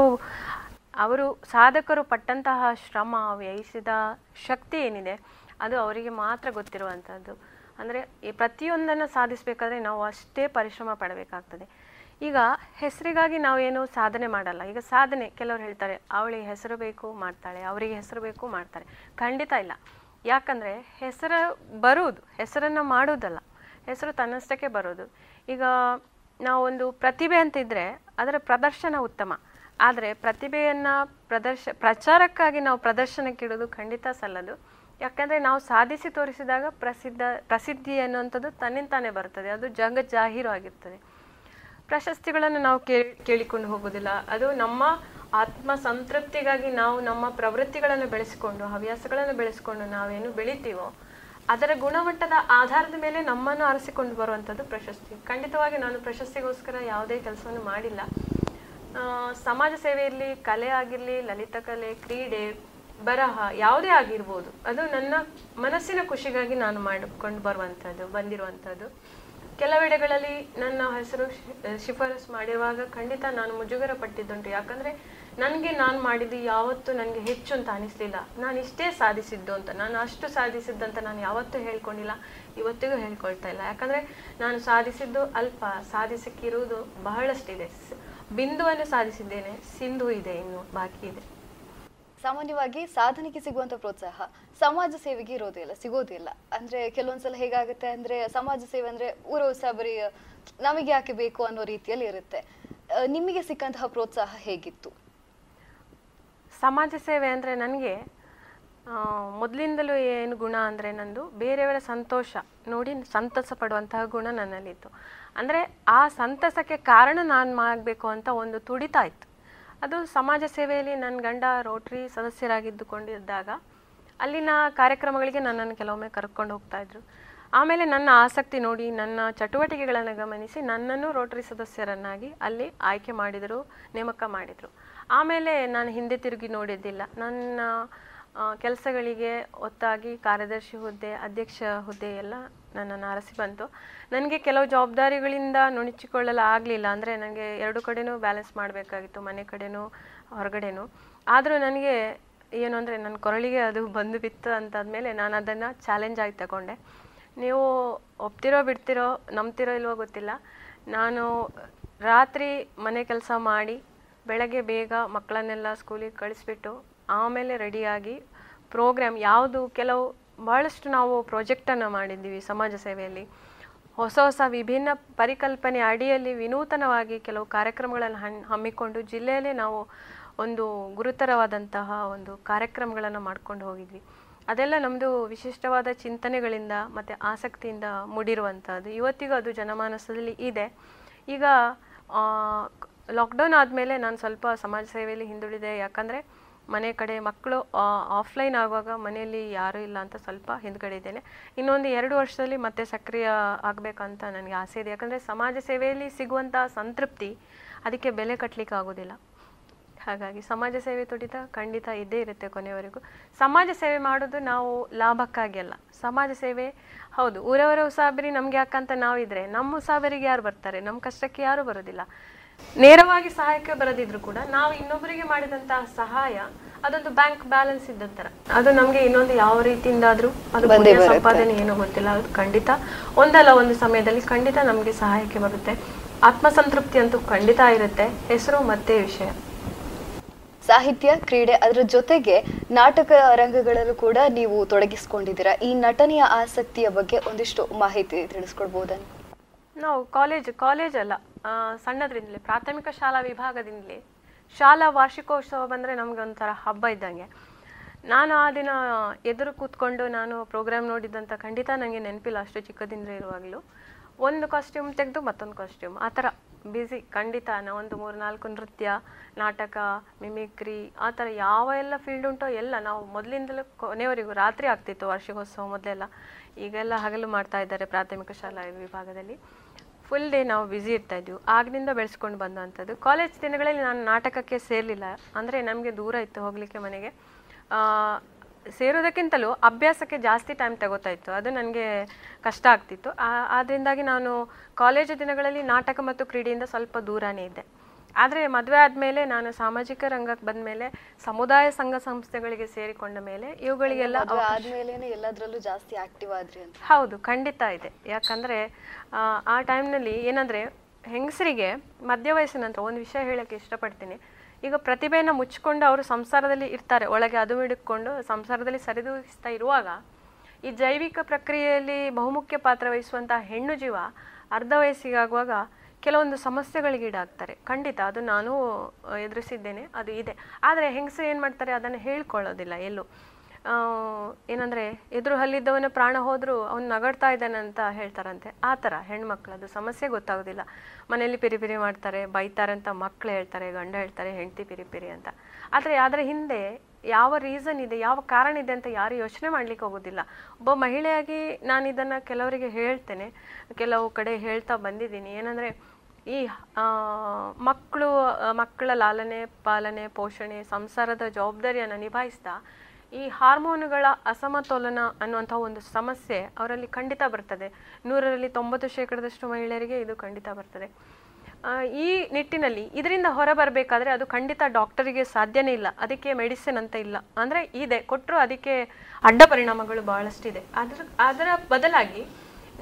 ಅವರು ಸಾಧಕರು ಪಟ್ಟಂತಹ ಶ್ರಮ, ವ್ಯಯಿಸಿದ ಶಕ್ತಿ ಏನಿದೆ ಅದು ಅವರಿಗೆ ಮಾತ್ರ ಗೊತ್ತಿರುವಂಥದ್ದು. ಅಂದರೆ ಈ ಪ್ರತಿಯೊಂದನ್ನು ಸಾಧಿಸಬೇಕಾದ್ರೆ ನಾವು ಅಷ್ಟೇ ಪರಿಶ್ರಮ ಪಡಬೇಕಾಗ್ತದೆ. ಈಗ ಹೆಸರಿಗಾಗಿ ನಾವೇನು ಸಾಧನೆ ಮಾಡಲ್ಲ. ಈಗ ಸಾಧನೆ ಕೆಲವರು ಹೇಳ್ತಾರೆ, ಅವಳಿಗೆ ಹೆಸರು ಬೇಕು ಮಾಡ್ತಾಳೆ, ಅವರಿಗೆ ಹೆಸರು ಬೇಕು ಮಾಡ್ತಾರೆ. ಖಂಡಿತ ಇಲ್ಲ. ಯಾಕಂದರೆ ಹೆಸರು ಬರುವುದು ಹೆಸರನ್ನು ಮಾಡೋದಲ್ಲ, ಹೆಸರು ತನ್ನಷ್ಟಕ್ಕೆ ಬರೋದು. ಈಗ ನಾವೊಂದು ಪ್ರತಿಭೆ ಅಂತಿದ್ದರೆ ಅದರ ಪ್ರದರ್ಶನ ಉತ್ತಮ. ಆದರೆ ಪ್ರತಿಭೆಯನ್ನು ಪ್ರದರ್ಶ ಪ್ರಚಾರಕ್ಕಾಗಿ ನಾವು ಪ್ರದರ್ಶನಕ್ಕಿಡೋದು ಖಂಡಿತ ಸಲ್ಲದು. ಯಾಕಂದರೆ ನಾವು ಸಾಧಿಸಿ ತೋರಿಸಿದಾಗ ಪ್ರಸಿದ್ಧ ಪ್ರಸಿದ್ಧಿ ಅನ್ನುವಂಥದ್ದು ತನ್ನಿಂತಾನೇ ಬರ್ತದೆ, ಅದು ಜಗ ಜಾಹೀರು ಆಗಿರ್ತದೆ. ಪ್ರಶಸ್ತಿಗಳನ್ನು ನಾವು ಕೇಳಿ ಕೇಳಿಕೊಂಡು ಹೋಗೋದಿಲ್ಲ. ಅದು ನಮ್ಮ ಆತ್ಮ ಸಂತೃಪ್ತಿಗಾಗಿ ನಾವು ನಮ್ಮ ಪ್ರವೃತ್ತಿಗಳನ್ನು ಬೆಳೆಸಿಕೊಂಡು, ಹವ್ಯಾಸಗಳನ್ನು ಬೆಳೆಸಿಕೊಂಡು ನಾವೇನು ಬೆಳಿತೀವೋ ಅದರ ಗುಣಮಟ್ಟದ ಆಧಾರದ ಮೇಲೆ ನಮ್ಮನ್ನು ಆರಿಸಿಕೊಂಡು ಬರುವಂಥದ್ದು ಪ್ರಶಸ್ತಿ. ಖಂಡಿತವಾಗಿ ನಾನು ಪ್ರಶಸ್ತಿಗೋಸ್ಕರ ಯಾವುದೇ ಕೆಲಸವನ್ನು ಮಾಡಿಲ್ಲ. ಸಮಾಜ ಸೇವೆ ಇರಲಿ, ಕಲೆ ಆಗಿರಲಿ, ಲಲಿತ ಕಲೆ, ಕ್ರೀಡೆ, ಬರಹ ಯಾವುದೇ ಆಗಿರ್ಬೋದು, ಅದು ನನ್ನ ಮನಸ್ಸಿನ ಖುಷಿಗಾಗಿ ನಾನು ಮಾಡಿಕೊಂಡು ಬರುವಂಥದ್ದು ಬಂದಿರುವಂಥದ್ದು. ಕೆಲವೆಡೆಗಳಲ್ಲಿ ನನ್ನ ಹೆಸರು ಶಿಫಾರಸು ಮಾಡಿರುವಾಗ ಖಂಡಿತ ನಾನು ಮುಜುಗರ ಪಟ್ಟಿದ್ದುಂಟು. ಯಾಕಂದರೆ ನನಗೆ ನಾನು ಮಾಡಿದ್ದು ಯಾವತ್ತೂ ನನಗೆ ಹೆಚ್ಚು ಅಂತ ಅನಿಸ್ಲಿಲ್ಲ. ನಾನು ಇಷ್ಟೇ ಸಾಧಿಸಿದ್ದು ಅಂತ, ನಾನು ಅಷ್ಟು ಸಾಧಿಸಿದ್ದಂತ ನಾನು ಯಾವತ್ತೂ ಹೇಳ್ಕೊಂಡಿಲ್ಲ, ಇವತ್ತಿಗೂ ಹೇಳ್ಕೊಳ್ತಾ ಇಲ್ಲ. ಯಾಕಂದರೆ ನಾನು ಸಾಧಿಸಿದ್ದು ಅಲ್ಪ, ಸಾಧಿಸಕ್ಕಿರುವುದು ಬಹಳಷ್ಟಿದೆ. ಬಿಂದುವನ್ನು ಸಾಧಿಸಿದ್ದೇನೆ, ಸಿಂಧು ಇದೆ, ಇನ್ನು ಬಾಕಿ ಇದೆ. ಸಾಮಾನ್ಯವಾಗಿ ಸಾಧನೆಗೆ ಸಿಗುವಂಥ ಪ್ರೋತ್ಸಾಹ ಸಮಾಜ ಸೇವೆಗೆ ಇರೋದಿಲ್ಲ, ಸಿಗೋದಿಲ್ಲ. ಅಂದರೆ ಕೆಲವೊಂದ್ಸಲ ಹೇಗಾಗುತ್ತೆ ಅಂದರೆ, ಸಮಾಜ ಸೇವೆ ಅಂದರೆ ಊರು ಸಬರಿ ನಮಗೆ ಯಾಕೆ ಬೇಕು ಅನ್ನೋ ರೀತಿಯಲ್ಲಿ ಇರುತ್ತೆ. ನಿಮಗೆ ಸಿಕ್ಕಂತಹ ಪ್ರೋತ್ಸಾಹ ಹೇಗಿತ್ತು? ಸಮಾಜ ಸೇವೆ ಅಂದರೆ ನನಗೆ ಮೊದಲಿಂದಲೂ ಏನು ಗುಣ ಅಂದರೆ, ನಂದು ಬೇರೆಯವರ ಸಂತೋಷ ನೋಡಿ ಸಂತಸ ಪಡುವಂತಹ ಗುಣ ನನ್ನಲ್ಲಿತ್ತು. ಅಂದರೆ ಆ ಸಂತಸಕ್ಕೆ ಕಾರಣ ನಾನು ಮಾಡಬೇಕು ಅಂತ ಒಂದು ತುಡಿತ ಇತ್ತು. ಅದು ಸಮಾಜ ಸೇವೆಯಲ್ಲಿ ನನ್ನ ಗಂಡ ರೋಟರಿ ಸದಸ್ಯರಾಗಿದ್ದುಕೊಂಡಿದ್ದಾಗ ಅಲ್ಲಿನ ಕಾರ್ಯಕ್ರಮಗಳಿಗೆ ನನ್ನನ್ನು ಕೆಲವೊಮ್ಮೆ ಕರ್ಕೊಂಡು ಹೋಗ್ತಾಯಿದ್ರು. ಆಮೇಲೆ ನನ್ನ ಆಸಕ್ತಿ ನೋಡಿ, ನನ್ನ ಚಟುವಟಿಕೆಗಳನ್ನು ಗಮನಿಸಿ ನನ್ನನ್ನು ರೋಟರಿ ಸದಸ್ಯರನ್ನಾಗಿ ಅಲ್ಲಿ ಆಯ್ಕೆ ಮಾಡಿದರು, ನೇಮಕ ಮಾಡಿದರು. ಆಮೇಲೆ ನಾನು ಹಿಂದೆ ತಿರುಗಿ ನೋಡಿದ್ದಿಲ್ಲ. ನನ್ನ ಕೆಲಸಗಳಿಗೆ ಒತ್ತಾಗಿ ಕಾರ್ಯದರ್ಶಿ ಹುದ್ದೆ, ಅಧ್ಯಕ್ಷ ಹುದ್ದೆ ಎಲ್ಲ ನನ್ನನ್ನು ಅರಸಿ ಬಂತು. ನನಗೆ ಕೆಲವು ಜವಾಬ್ದಾರಿಗಳಿಂದ ನುಣುಚಿಕೊಳ್ಳಲು ಆಗಲಿಲ್ಲ. ಅಂದರೆ ನನಗೆ ಎರಡು ಕಡೆಯೂ ಬ್ಯಾಲೆನ್ಸ್ ಮಾಡಬೇಕಾಗಿತ್ತು, ಮನೆ ಕಡೆಯೂ ಹೊರಗಡೆನೂ. ಆದರೂ ನನಗೆ ಏನು ಅಂದರೆ, ನನ್ನ ಕೊರಳಿಗೆ ಅದು ಬಂದು ಬಿತ್ತು ಅಂತಾದಮೇಲೆ ನಾನು ಅದನ್ನು ಚಾಲೆಂಜ್ ಆಗಿ ತಗೊಂಡೆ. ನೀವು ಒಪ್ತಿರೋ ಬಿಡ್ತಿರೋ, ನಂಬ್ತಿರೋ ಇಲ್ವೋ ಗೊತ್ತಿಲ್ಲ, ನಾನು ರಾತ್ರಿ ಮನೆ ಕೆಲಸ ಮಾಡಿ ಬೆಳಗ್ಗೆ ಬೇಗ ಮಕ್ಕಳನ್ನೆಲ್ಲ ಸ್ಕೂಲಿಗೆ ಕಳಿಸ್ಬಿಟ್ಟು ಆಮೇಲೆ ರೆಡಿಯಾಗಿ ಪ್ರೋಗ್ರಾಮ್ ಯಾವುದು, ಕೆಲವು ಭಾಳಷ್ಟು ನಾವು ಪ್ರಾಜೆಕ್ಟನ್ನು ಮಾಡಿದ್ದೀವಿ ಸಮಾಜ ಸೇವೆಯಲ್ಲಿ. ಹೊಸ ಹೊಸ ವಿಭಿನ್ನ ಪರಿಕಲ್ಪನೆ ಅಡಿಯಲ್ಲಿ ವಿನೂತನವಾಗಿ ಕೆಲವು ಕಾರ್ಯಕ್ರಮಗಳನ್ನು ಹಣ್ ಹಮ್ಮಿಕೊಂಡು ಜಿಲ್ಲೆಯಲ್ಲೇ ನಾವು ಒಂದು ಗುರುತರವಾದಂತಹ ಒಂದು ಕಾರ್ಯಕ್ರಮಗಳನ್ನು ಮಾಡ್ಕೊಂಡು ಹೋಗಿದ್ವಿ. ಅದೆಲ್ಲ ನಮ್ಮದು ವಿಶಿಷ್ಟವಾದ ಚಿಂತನೆಗಳಿಂದ ಮತ್ತು ಆಸಕ್ತಿಯಿಂದ ಮೂಡಿರುವಂಥದ್ದು. ಇವತ್ತಿಗೂ ಅದು ಜನಮಾನಸದಲ್ಲಿ ಇದೆ. ಈಗ ಲಾಕ್ಡೌನ್ ಆದಮೇಲೆ ನಾನು ಸ್ವಲ್ಪ ಸಮಾಜ ಸೇವೆಯಲ್ಲಿ ಹಿಂದುಳಿದೆ. ಯಾಕಂದರೆ ಮನೆ ಕಡೆ ಮಕ್ಕಳು ಆಫ್ಲೈನ್ ಆಗುವಾಗ ಮನೆಯಲ್ಲಿ ಯಾರೂ ಇಲ್ಲ ಅಂತ ಸ್ವಲ್ಪ ಹಿಂದುಗಡೆ ಇದ್ದೇನೆ. ಇನ್ನೊಂದು ಎರಡು ವರ್ಷದಲ್ಲಿ ಮತ್ತೆ ಸಕ್ರಿಯ ಆಗಬೇಕಂತ ನನಗೆ ಆಸೆ ಇದೆ. ಯಾಕಂದರೆ ಸಮಾಜ ಸೇವೆಯಲ್ಲಿ ಸಿಗುವಂಥ ಸಂತೃಪ್ತಿ, ಅದಕ್ಕೆ ಬೆಲೆ ಕಟ್ಟಲಿಕ್ಕೆ ಆಗೋದಿಲ್ಲ. ಹಾಗಾಗಿ ಸಮಾಜ ಸೇವೆ ತುಡಿತ ಖಂಡಿತ ಇದ್ದೇ ಇರುತ್ತೆ ಕೊನೆಯವರೆಗೂ. ಸಮಾಜ ಸೇವೆ ಮಾಡೋದು ನಾವು ಲಾಭಕ್ಕಾಗಿ ಅಲ್ಲ. ಸಮಾಜ ಸೇವೆ ಹೌದು, ಊರವರ ಉಸಾಬರಿ ನಮ್ಗೆ ಯಾಕಂತ ನಾವಿದ್ರೆ ನಮ್ಮ ಉಸಾಬರಿಗೆ ಯಾರು ಬರ್ತಾರೆ? ನಮ್ಮ ಕಷ್ಟಕ್ಕೆ ಯಾರೂ ಬರೋದಿಲ್ಲ. ನೇರವಾಗಿ ಸಹಾಯಕ್ಕೆ ಬರದಿದ್ರು ಕೂಡ ನಾವು ಇನ್ನೊಬ್ಬರಿಗೆ ಮಾಡಿದಂತಹ ಸಹಾಯ ಅದೊಂದು ಬ್ಯಾಂಕ್ ಬ್ಯಾಲೆನ್ಸ್ ಇದ್ದಂತರ, ಅದು ನಮಗೆ ಇನ್ನೊಂದು ಯಾವ ರೀತಿಯಿಂದಾದರೂ ಅದು ಸಂಪಾದನೆ ಏನೋ ಗೊತ್ತಿಲ್ಲ, ಅದು ಖಂಡಿತ ಒಂದಲ್ಲ ಒಂದು ಸಮಯದಲ್ಲಿ ಖಂಡಿತ ನಮಗೆ ಸಹಾಯಕ್ಕೆ ಬರುತ್ತೆ. ಆತ್ಮಸಂತೃಪ್ತಿ ಅಂತೂ ಖಂಡಿತ ಇರುತ್ತೆ. ಹೆಸರು ಮತ್ತೆ ವಿಷಯ. ಸಾಹಿತ್ಯ, ಕ್ರೀಡೆ, ಅದರ ಜೊತೆಗೆ ನಾಟಕ ರಂಗಗಳಲ್ಲೂ ಕೂಡ ನೀವು ತೊಡಗಿಸ್ಕೊಂಡಿದ್ದೀರಾ. ಈ ನಟನೆಯ ಆಸಕ್ತಿಯ ಬಗ್ಗೆ ಒಂದಿಷ್ಟು ಮಾಹಿತಿ ತಿಳಿಸ್ಕೊಡ್ಬೋದಾ? ನಾವು ಕಾಲೇಜ್ ಕಾಲೇಜ್ ಅಲ್ಲ ಸಣ್ಣದ್ರಿಂದಲೇ, ಪ್ರಾಥಮಿಕ ಶಾಲಾ ವಿಭಾಗದಿಂದಲೇ ಶಾಲಾ ವಾರ್ಷಿಕೋತ್ಸವ ಬಂದರೆ ನಮಗೆ ಒಂಥರ ಹಬ್ಬ ಇದ್ದಂಗೆ. ನಾನು ಆ ದಿನ ಎದುರು ಕೂತ್ಕೊಂಡು ನಾನು ಪ್ರೋಗ್ರಾಮ್ ನೋಡಿದ್ದಂಥ ಖಂಡಿತ ನನಗೆ ನೆನಪಿಲ್ಲ, ಅಷ್ಟು ಚಿಕ್ಕದಿಂದ ಇರುವಾಗಲೂ. ಒಂದು ಕಾಸ್ಟ್ಯೂಮ್ ತೆಗೆದು ಮತ್ತೊಂದು ಕಾಸ್ಟ್ಯೂಮ್, ಆ ಥರ ಬ್ಯುಸಿ. ಖಂಡಿತ ನಾವು ಒಂದು ಮೂರು ನಾಲ್ಕು ನೃತ್ಯ, ನಾಟಕ, ಮಿಮಿಕ್ರಿ, ಆ ಥರ ಯಾವ ಎಲ್ಲ ಫೀಲ್ಡ್ ಉಂಟೋ ಎಲ್ಲ ನಾವು ಮೊದಲಿಂದಲೂ ಕೊನೆಯವರೆಗೂ. ರಾತ್ರಿ ಆಗ್ತಿತ್ತು ವಾರ್ಷಿಕೋತ್ಸವ ಮೊದಲೆಲ್ಲ, ಈಗೆಲ್ಲ ಹಗಲು ಮಾಡ್ತಾ ಇದ್ದಾರೆ ಪ್ರಾಥಮಿಕ ಶಾಲಾ ವಿಭಾಗದಲ್ಲಿ. ಫುಲ್ ಡೇ ನಾವು ಬ್ಯುಸಿ ಇರ್ತಾ ಇದ್ವಿ. ಆಗಿನಿಂದ ಬೆಳೆಸ್ಕೊಂಡು ಬಂದಂಥದ್ದು. ಕಾಲೇಜ್ ದಿನಗಳಲ್ಲಿ ನಾನು ನಾಟಕಕ್ಕೆ ಸೇರಲಿಲ್ಲ. ಅಂದರೆ ನಮಗೆ ದೂರ ಇತ್ತು ಹೋಗಲಿಕ್ಕೆ ಮನೆಗೆ. ಸೇರೋದಕ್ಕಿಂತಲೂ ಅಭ್ಯಾಸಕ್ಕೆ ಜಾಸ್ತಿ ಟೈಮ್ ತಗೋತಾ ಇತ್ತು, ಅದು ನನಗೆ ಕಷ್ಟ ಆಗ್ತಿತ್ತು. ಆದ್ದರಿಂದಾಗಿ ನಾನು ಕಾಲೇಜು ದಿನಗಳಲ್ಲಿ ನಾಟಕ ಮತ್ತು ಕ್ರೀಡೆಯಿಂದ ಸ್ವಲ್ಪ ದೂರನೇ ಇದ್ದೆ. ಆದರೆ ಮದುವೆ ಆದಮೇಲೆ ನಾನು ಸಾಮಾಜಿಕ ರಂಗಕ್ಕೆ ಬಂದ ಮೇಲೆ ಸಮುದಾಯ ಸಂಘ ಸಂಸ್ಥೆಗಳಿಗೆ ಸೇರಿಕೊಂಡ ಮೇಲೆ ಇವುಗಳಿಗೆಲ್ಲ ಎಲ್ಲದರಲ್ಲೂ ಜಾಸ್ತಿ ಆಕ್ಟಿವ್ ಆದ್ರಿ ಅಂತ. ಹೌದು, ಖಂಡಿತ ಇದೆ. ಯಾಕಂದರೆ ಆ ಟೈಮ್ನಲ್ಲಿ ಏನಂದರೆ, ಹೆಂಗಸರಿಗೆ ಮಧ್ಯ ವಯಸ್ಸಿನ ನಂತರ ಒಂದು ವಿಷಯ ಹೇಳೋಕ್ಕೆ ಇಷ್ಟಪಡ್ತೀನಿ. ಈಗ ಪ್ರತಿಭೆಯನ್ನು ಮುಚ್ಚಿಕೊಂಡು ಅವರು ಸಂಸಾರದಲ್ಲಿ ಇರ್ತಾರೆ, ಒಳಗೆ ಅದು ಹಿಡಿಕೊಂಡು ಸಂಸಾರದಲ್ಲಿ ಸರಿದೂಗಿಸ್ತಾ ಇರುವಾಗ ಈ ಜೈವಿಕ ಪ್ರಕ್ರಿಯೆಯಲ್ಲಿ ಬಹುಮುಖ್ಯ ಪಾತ್ರ ವಹಿಸುವಂಥ ಹೆಣ್ಣು ಜೀವ ಅರ್ಧ ವಯಸ್ಸಿಗಾಗುವಾಗ ಕೆಲವೊಂದು ಸಮಸ್ಯೆಗಳಿಗೀಡಾಗ್ತಾರೆ. ಖಂಡಿತ ಅದು ನಾನು ಎದುರಿಸಿದ್ದೇನೆ, ಅದು ಇದೆ. ಆದರೆ ಹೆಂಗಸರು ಏನು ಮಾಡ್ತಾರೆ, ಅದನ್ನು ಹೇಳ್ಕೊಳ್ಳೋದಿಲ್ಲ ಎಲ್ಲೂ. ಏನಂದರೆ, ಎದುರು ಹಲ್ಲಿದ್ದವನ ಪ್ರಾಣ ಹೋದರೂ ಅವ್ನು ನಗಡ್ತಾ ಇದ್ದಾನೆ ಅಂತ ಹೇಳ್ತಾರಂತೆ. ಆ ಥರ ಹೆಣ್ಮಕ್ಳದು ಸಮಸ್ಯೆ ಗೊತ್ತಾಗೋದಿಲ್ಲ. ಮನೆಯಲ್ಲಿ ಪಿರಿಪಿರಿ ಮಾಡ್ತಾರೆ, ಬೈತಾರೆ ಅಂತ ಮಕ್ಕಳು ಹೇಳ್ತಾರೆ, ಗಂಡ ಹೇಳ್ತಾರೆ, ಹೆಂಡತಿ ಪಿರಿಪಿರಿ ಅಂತ. ಆದರೆ ಅದರ ಹಿಂದೆ ಯಾವ ರೀಸನ್ ಇದೆ, ಯಾವ ಕಾರಣ ಇದೆ ಅಂತ ಯಾರು ಯೋಚನೆ ಮಾಡಲಿಕ್ಕೆ ಹೋಗೋದಿಲ್ಲ. ಒಬ್ಬ ಮಹಿಳೆಯಾಗಿ ನಾನು ಇದನ್ನು ಕೆಲವರಿಗೆ ಹೇಳ್ತೇನೆ, ಕೆಲವು ಕಡೆ ಹೇಳ್ತಾ ಬಂದಿದ್ದೀನಿ. ಏನಂದರೆ, ಈ ಮಕ್ಕಳು ಮಕ್ಕಳ ಲಾಲನೆ ಪಾಲನೆ ಪೋಷಣೆ ಸಂಸಾರದ ಜವಾಬ್ದಾರಿಯನ್ನು ನಿಭಾಯಿಸ್ತಾ ಈ ಹಾರ್ಮೋನುಗಳ ಅಸಮತೋಲನ ಅನ್ನುವಂಥ ಒಂದು ಸಮಸ್ಯೆ ಅವರಲ್ಲಿ ಖಂಡಿತ ಬರ್ತದೆ. ನೂರರಲ್ಲಿ ತೊಂಬತ್ತು ಶೇಕಡದಷ್ಟು ಮಹಿಳೆಯರಿಗೆ ಇದು ಖಂಡಿತ ಬರ್ತದೆ. ಈ ನಿಟ್ಟಿನಲ್ಲಿ ಇದರಿಂದ ಹೊರಬರಬೇಕಾದ್ರೆ ಅದು ಖಂಡಿತ ಡಾಕ್ಟರಿಗೆ ಸಾಧ್ಯನೇ ಇಲ್ಲ, ಅದಕ್ಕೆ ಮೆಡಿಸಿನ್ ಅಂತ ಇಲ್ಲ, ಅಂದರೆ ಇದೆ ಕೊಟ್ಟರು ಅದಕ್ಕೆ ಅಡ್ಡ ಪರಿಣಾಮಗಳು ಬಹಳಷ್ಟಿದೆ. ಅದರ ಅದರ ಬದಲಾಗಿ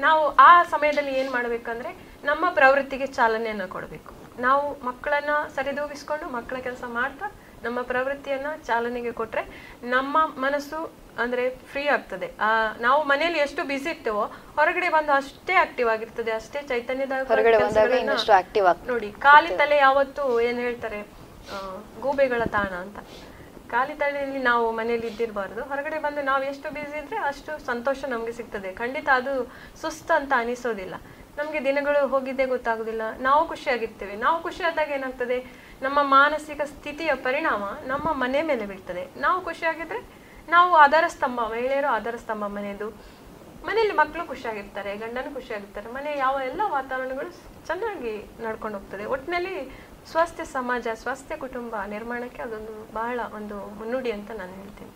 ನಾವು ಆ ಸಮಯದಲ್ಲಿ ಏನು ಮಾಡಬೇಕಂದ್ರೆ ನಮ್ಮ ಪ್ರವೃತ್ತಿಗೆ ಚಾಲನೆಯನ್ನು ಕೊಡಬೇಕು. ನಾವು ಮಕ್ಕಳನ್ನು ಸರಿದೂಗಿಸ್ಕೊಂಡು ಮಕ್ಕಳ ಕೆಲಸ ಮಾಡ್ತಾ ನಮ್ಮ ಪ್ರವೃತ್ತಿಯನ್ನು ಚಾಲನೆಗೆ ಕೊಟ್ಟರೆ ನಮ್ಮ ಮನಸ್ಸು ಅಂದರೆ ಫ್ರೀ ಆಗ್ತದೆ. ನಾವು ಮನೆಯಲ್ಲಿ ಎಷ್ಟು ಬ್ಯುಸಿ ಇರ್ತೇವೋ ಹೊರಗಡೆ ಬಂದು ಅಷ್ಟೇ ಆಕ್ಟಿವ್ ಆಗಿರ್ತದೆ, ಅಷ್ಟೇ ಚೈತನ್ಯದ ನೋಡಿ. ಖಾಲಿ ತಲೆ ಯಾವತ್ತು ಏನು ಹೇಳ್ತಾರೆ, ಗೂಬೆಗಳ ತಾಣ ಅಂತ. ಖಾಲಿ ತಲೆಯಲ್ಲಿ ನಾವು ಮನೆಯಲ್ಲಿ ಇದ್ದಿರಬಾರ್ದು. ಹೊರಗಡೆ ಬಂದು ನಾವು ಎಷ್ಟು ಬ್ಯುಸಿ ಇದ್ರೆ ಅಷ್ಟು ಸಂತೋಷ ನಮಗೆ ಸಿಗ್ತದೆ. ಖಂಡಿತ ಅದು ಸುಸ್ತು ಅಂತ ಅನಿಸೋದಿಲ್ಲ, ನಮಗೆ ದಿನಗಳು ಹೋಗಿದ್ದೇ ಗೊತ್ತಾಗೋದಿಲ್ಲ, ನಾವು ಖುಷಿಯಾಗಿರ್ತೇವೆ. ನಾವು ಖುಷಿಯಾದಾಗ ಏನಾಗ್ತದೆ, ನಮ್ಮ ಮಾನಸಿಕ ಸ್ಥಿತಿಯ ಪರಿಣಾಮ ನಮ್ಮ ಮನೆ ಮೇಲೆ ಬೀಳ್ತದೆ. ನಾವು ಖುಷಿಯಾಗಿದ್ದರೆ ನಾವು ಆಧಾರ ಸ್ತಂಭ, ಮಹಿಳೆಯರು ಆಧಾರ ಸ್ತಂಭ ಮನೆಯದು. ಮನೆಯಲ್ಲಿ ಮಕ್ಕಳು ಖುಷಿಯಾಗಿರ್ತಾರೆ, ಗಂಡನೂ ಖುಷಿಯಾಗಿರ್ತಾರೆ, ಮನೆಯ ಯಾವ ಎಲ್ಲ ವಾತಾವರಣಗಳು ಚೆನ್ನಾಗಿ ನಡ್ಕೊಂಡು ಹೋಗ್ತದೆ. ಒಟ್ಟಿನಲ್ಲಿ ಸ್ವಸ್ಥ್ಯ ಸಮಾಜ, ಸ್ವಸ್ಥ್ಯ ಕುಟುಂಬ ನಿರ್ಮಾಣಕ್ಕೆ ಅದೊಂದು ಬಹಳ ಒಂದು ಮುನ್ನುಡಿ ಅಂತ ನಾನು ಹೇಳ್ತೀನಿ.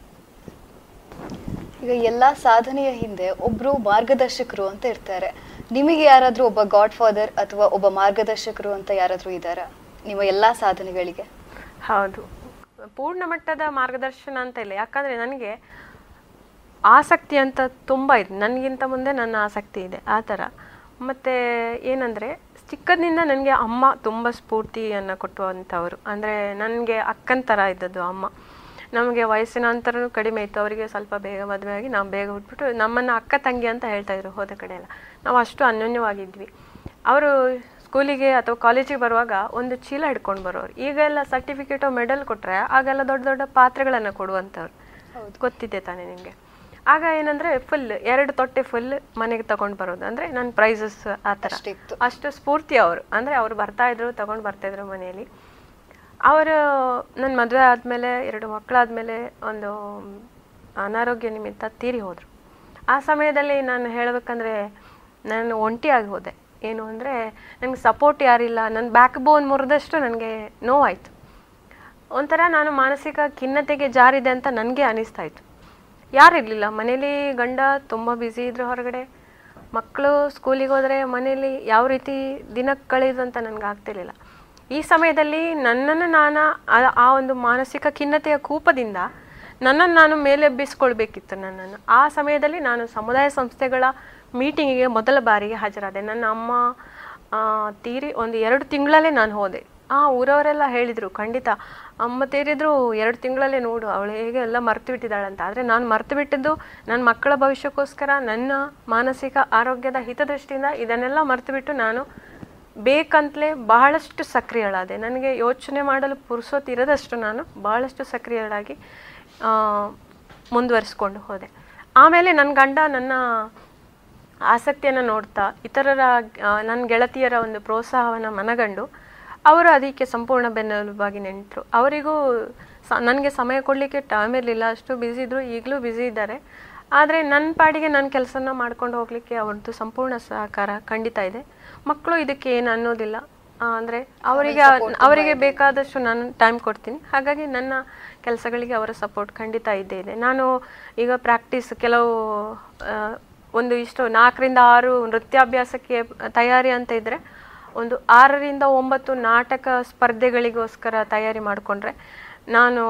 ಈಗ ಎಲ್ಲ ಸಾಧನೆಯ ಹಿಂದೆ ಒಬ್ಬರು ಮಾರ್ಗದರ್ಶಕರು ಅಂತ ಇರ್ತಾರೆ. ನಿಮಗೆ ಯಾರಾದರೂ ಒಬ್ಬ ಗಾಡ್ ಫಾದರ್ ಅಥವಾ ಒಬ್ಬ ಮಾರ್ಗದರ್ಶಕರು ಅಂತ ಯಾರಾದರೂ ಇದ್ದಾರಾ ನಿಮ್ಮ ಎಲ್ಲ ಸಾಧನೆಗಳಿಗೆ? ಹೌದು, ಪೂರ್ಣ ಮಟ್ಟದ ಮಾರ್ಗದರ್ಶನ ಅಂತ ಇಲ್ಲ. ಯಾಕಂದರೆ ನನಗೆ ಆಸಕ್ತಿ ಅಂತ ತುಂಬ ಇದೆ, ನನಗಿಂತ ಮುಂದೆ ನನ್ನ ಆಸಕ್ತಿ ಇದೆ ಆ ಥರ. ಮತ್ತು ಏನಂದರೆ ಚಿಕ್ಕದ್ನಿಂದ ನನಗೆ ಅಮ್ಮ ತುಂಬ ಸ್ಫೂರ್ತಿಯನ್ನು ಕೊಟ್ಟುವಂಥವ್ರು. ಅಂದರೆ ನನಗೆ ಅಕ್ಕನ ಥರ ಇದ್ದದ್ದು ಅಮ್ಮ. ನಮಗೆ ವಯಸ್ಸಿನ ಅಂತರನೂ ಕಡಿಮೆ ಇತ್ತು, ಅವರಿಗೆ ಸ್ವಲ್ಪ ಬೇಗ ಮದುವೆ ಆಗಿ ನಾವು ಬೇಗ ಹುಟ್ಬಿಟ್ಟು ನಮ್ಮನ್ನು ಅಕ್ಕ ತಂಗಿ ಅಂತ ಹೇಳ್ತಾಯಿದ್ರು ಹೋದ ಕಡೆ ಎಲ್ಲ. ನಾವು ಅಷ್ಟು ಅನ್ಯೋನ್ಯವಾಗಿದ್ವಿ. ಅವರು ಸ್ಕೂಲಿಗೆ ಅಥವಾ ಕಾಲೇಜಿಗೆ ಬರುವಾಗ ಒಂದು ಚೀಲ ಹಿಡ್ಕೊಂಡು ಬರೋರು. ಈಗೆಲ್ಲ ಸರ್ಟಿಫಿಕೇಟು ಮೆಡಲ್ ಕೊಟ್ಟರೆ ಆಗೆಲ್ಲ ದೊಡ್ಡ ದೊಡ್ಡ ಪಾತ್ರೆಗಳನ್ನು ಕೊಡುವಂಥವ್ರು, ಗೊತ್ತಿದೆ ತಾನೇ ನಿಮಗೆ. ಆಗ ಏನಂದರೆ ಫುಲ್ ಎರಡು ತೊಟ್ಟೆ ಫುಲ್ ಮನೆಗೆ ತೊಗೊಂಡು ಬರೋದು, ಅಂದರೆ ನನ್ನ ಪ್ರೈಸಸ್ ಆ ಥರ. ಅಷ್ಟು ಸ್ಫೂರ್ತಿ ಅವರು, ಅಂದರೆ ಅವರು ಬರ್ತಾಯಿದ್ರು, ತೊಗೊಂಡು ಬರ್ತಾಯಿದ್ರು ಮನೆಯಲ್ಲಿ. ಅವರು ನನ್ನ ಮದುವೆ ಆದಮೇಲೆ, ಎರಡು ಮಕ್ಕಳಾದಮೇಲೆ ಒಂದು ಅನಾರೋಗ್ಯ ನಿಮಿತ್ತ ತೀರಿ ಹೋದರು. ಆ ಸಮಯದಲ್ಲಿ ನಾನು ಹೇಳಬೇಕಂದ್ರೆ ನಾನು ಒಂಟಿಯಾಗಿ ಹೋದೆ. ಏನು ಅಂದರೆ ನನಗೆ ಸಪೋರ್ಟ್ ಯಾರಿಲ್ಲ, ನನ್ನ ಬ್ಯಾಕ್ ಬೋನ್ ಮುರಿದಷ್ಟು ನನಗೆ ನೋವಾಯಿತು. ಒಂಥರ ನಾನು ಮಾನಸಿಕ ಖಿನ್ನತೆಗೆ ಜಾರಿದೆ ಅಂತ ನನಗೆ ಅನಿಸ್ತಾಯಿತ್ತು. ಯಾರಿರಲಿಲ್ಲ ಮನೇಲಿ, ಗಂಡ ತುಂಬ ಬ್ಯುಸಿ ಇದ್ದರು, ಹೊರಗಡೆ ಮಕ್ಕಳು ಸ್ಕೂಲಿಗೆ ಹೋದರೆ ಮನೇಲಿ ಯಾವ ರೀತಿ ದಿನ ಕಳೆಯೋದು ಅಂತ ನನಗೆ ಆಗ್ತಿರಲಿಲ್ಲ. ಈ ಸಮಯದಲ್ಲಿ ನನ್ನನ್ನು ನಾನು ಆ ಒಂದು ಮಾನಸಿಕ ಖಿನ್ನತೆಯ ಕೂಪದಿಂದ ನನ್ನನ್ನು ನಾನು ಮೇಲೆಬ್ಬಿಸ್ಕೊಳ್ಬೇಕಿತ್ತು. ನನ್ನನ್ನು ಆ ಸಮಯದಲ್ಲಿ ನಾನು ಸಮುದಾಯ ಸಂಸ್ಥೆಗಳ ಮೀಟಿಂಗಿಗೆ ಮೊದಲ ಬಾರಿಗೆ ಹಾಜರಾದೆ. ನನ್ನ ಅಮ್ಮ ತೀರಿ ಒಂದು ಎರಡು ತಿಂಗಳಲ್ಲೇ ನಾನು ಹೋದೆ. ಆ ಊರವರೆಲ್ಲ ಹೇಳಿದರು, ಖಂಡಿತ ಅಮ್ಮ ತೀರಿದ್ರು ಎರಡು ತಿಂಗಳಲ್ಲೇ ನೋಡು, ಅವಳು ಹೇಗೆ ಎಲ್ಲ ಮರೆತು ಬಿಟ್ಟಿದ್ದಾಳೆ ಅಂತ. ಆದರೆ ನಾನು ಮರೆತು ಬಿಟ್ಟಿದ್ದು ನನ್ನ ಮಕ್ಕಳ ಭವಿಷ್ಯಕ್ಕೋಸ್ಕರ, ನನ್ನ ಮಾನಸಿಕ ಆರೋಗ್ಯದ ಹಿತದೃಷ್ಟಿಯಿಂದ ಇದನ್ನೆಲ್ಲ ಮರೆತು ಬಿಟ್ಟು ನಾನು ಬೇಕಂತಲೇ ಬಹಳಷ್ಟು ಸಕ್ರಿಯಳಾದೆ. ನನಗೆ ಯೋಚನೆ ಮಾಡಲು ಪುರುಸೋತಿರದಷ್ಟು ನಾನು ಬಹಳಷ್ಟು ಸಕ್ರಿಯಳಾಗಿ ಮುಂದುವರಿಸ್ಕೊಂಡು ಹೋದೆ. ಆಮೇಲೆ ನನ್ನ ಗಂಡ ನನ್ನ ಆಸಕ್ತಿಯನ್ನು ನೋಡ್ತಾ, ಇತರರ ನನ್ನ ಗೆಳತಿಯರ ಒಂದು ಪ್ರೋತ್ಸಾಹವನ್ನು ಮನಗಂಡು ಅವರು ಅದಕ್ಕೆ ಸಂಪೂರ್ಣ ಬೆನ್ನೆಲುಬಾಗಿ ನೆಂಟರು. ಅವರಿಗೂ ಸ ನನಗೆ ಸಮಯ ಕೊಡಲಿಕ್ಕೆ ಟೈಮ್ ಇರಲಿಲ್ಲ, ಅಷ್ಟು ಬ್ಯುಸಿ ಇದ್ದರು, ಈಗಲೂ ಬ್ಯುಸಿ ಇದ್ದಾರೆ. ಆದರೆ ನನ್ನ ಪಾಡಿಗೆ ನನ್ನ ಕೆಲಸನ ಮಾಡ್ಕೊಂಡು ಹೋಗಲಿಕ್ಕೆ ಅವ್ರದ್ದು ಸಂಪೂರ್ಣ ಸಹಕಾರ ಖಂಡಿತ ಇದೆ. ಮಕ್ಕಳು ಇದಕ್ಕೆ ಏನು ಅನ್ನೋದಿಲ್ಲ, ಅಂದರೆ ಅವರಿಗೆ ಅವರಿಗೆ ಬೇಕಾದಷ್ಟು ನಾನು ಟೈಮ್ ಕೊಡ್ತೀನಿ. ಹಾಗಾಗಿ ನನ್ನ ಕೆಲಸಗಳಿಗೆ ಅವರ ಸಪೋರ್ಟ್ ಖಂಡಿತ ಇದ್ದೇ ಇದೆ. ನಾನು ಈಗ ಪ್ರಾಕ್ಟೀಸ್ ಕೆಲವು ಒಂದು ಇಷ್ಟು ನಾಲ್ಕರಿಂದ ಆರು ನೃತ್ಯಾಭ್ಯಾಸಕ್ಕೆ ತಯಾರಿ ಅಂತ ಇದ್ದರೆ, ಒಂದು ಆರರಿಂದ ಒಂಬತ್ತು ನಾಟಕ ಸ್ಪರ್ಧೆಗಳಿಗೋಸ್ಕರ ತಯಾರಿ ಮಾಡಿಕೊಂಡ್ರೆ, ನಾನು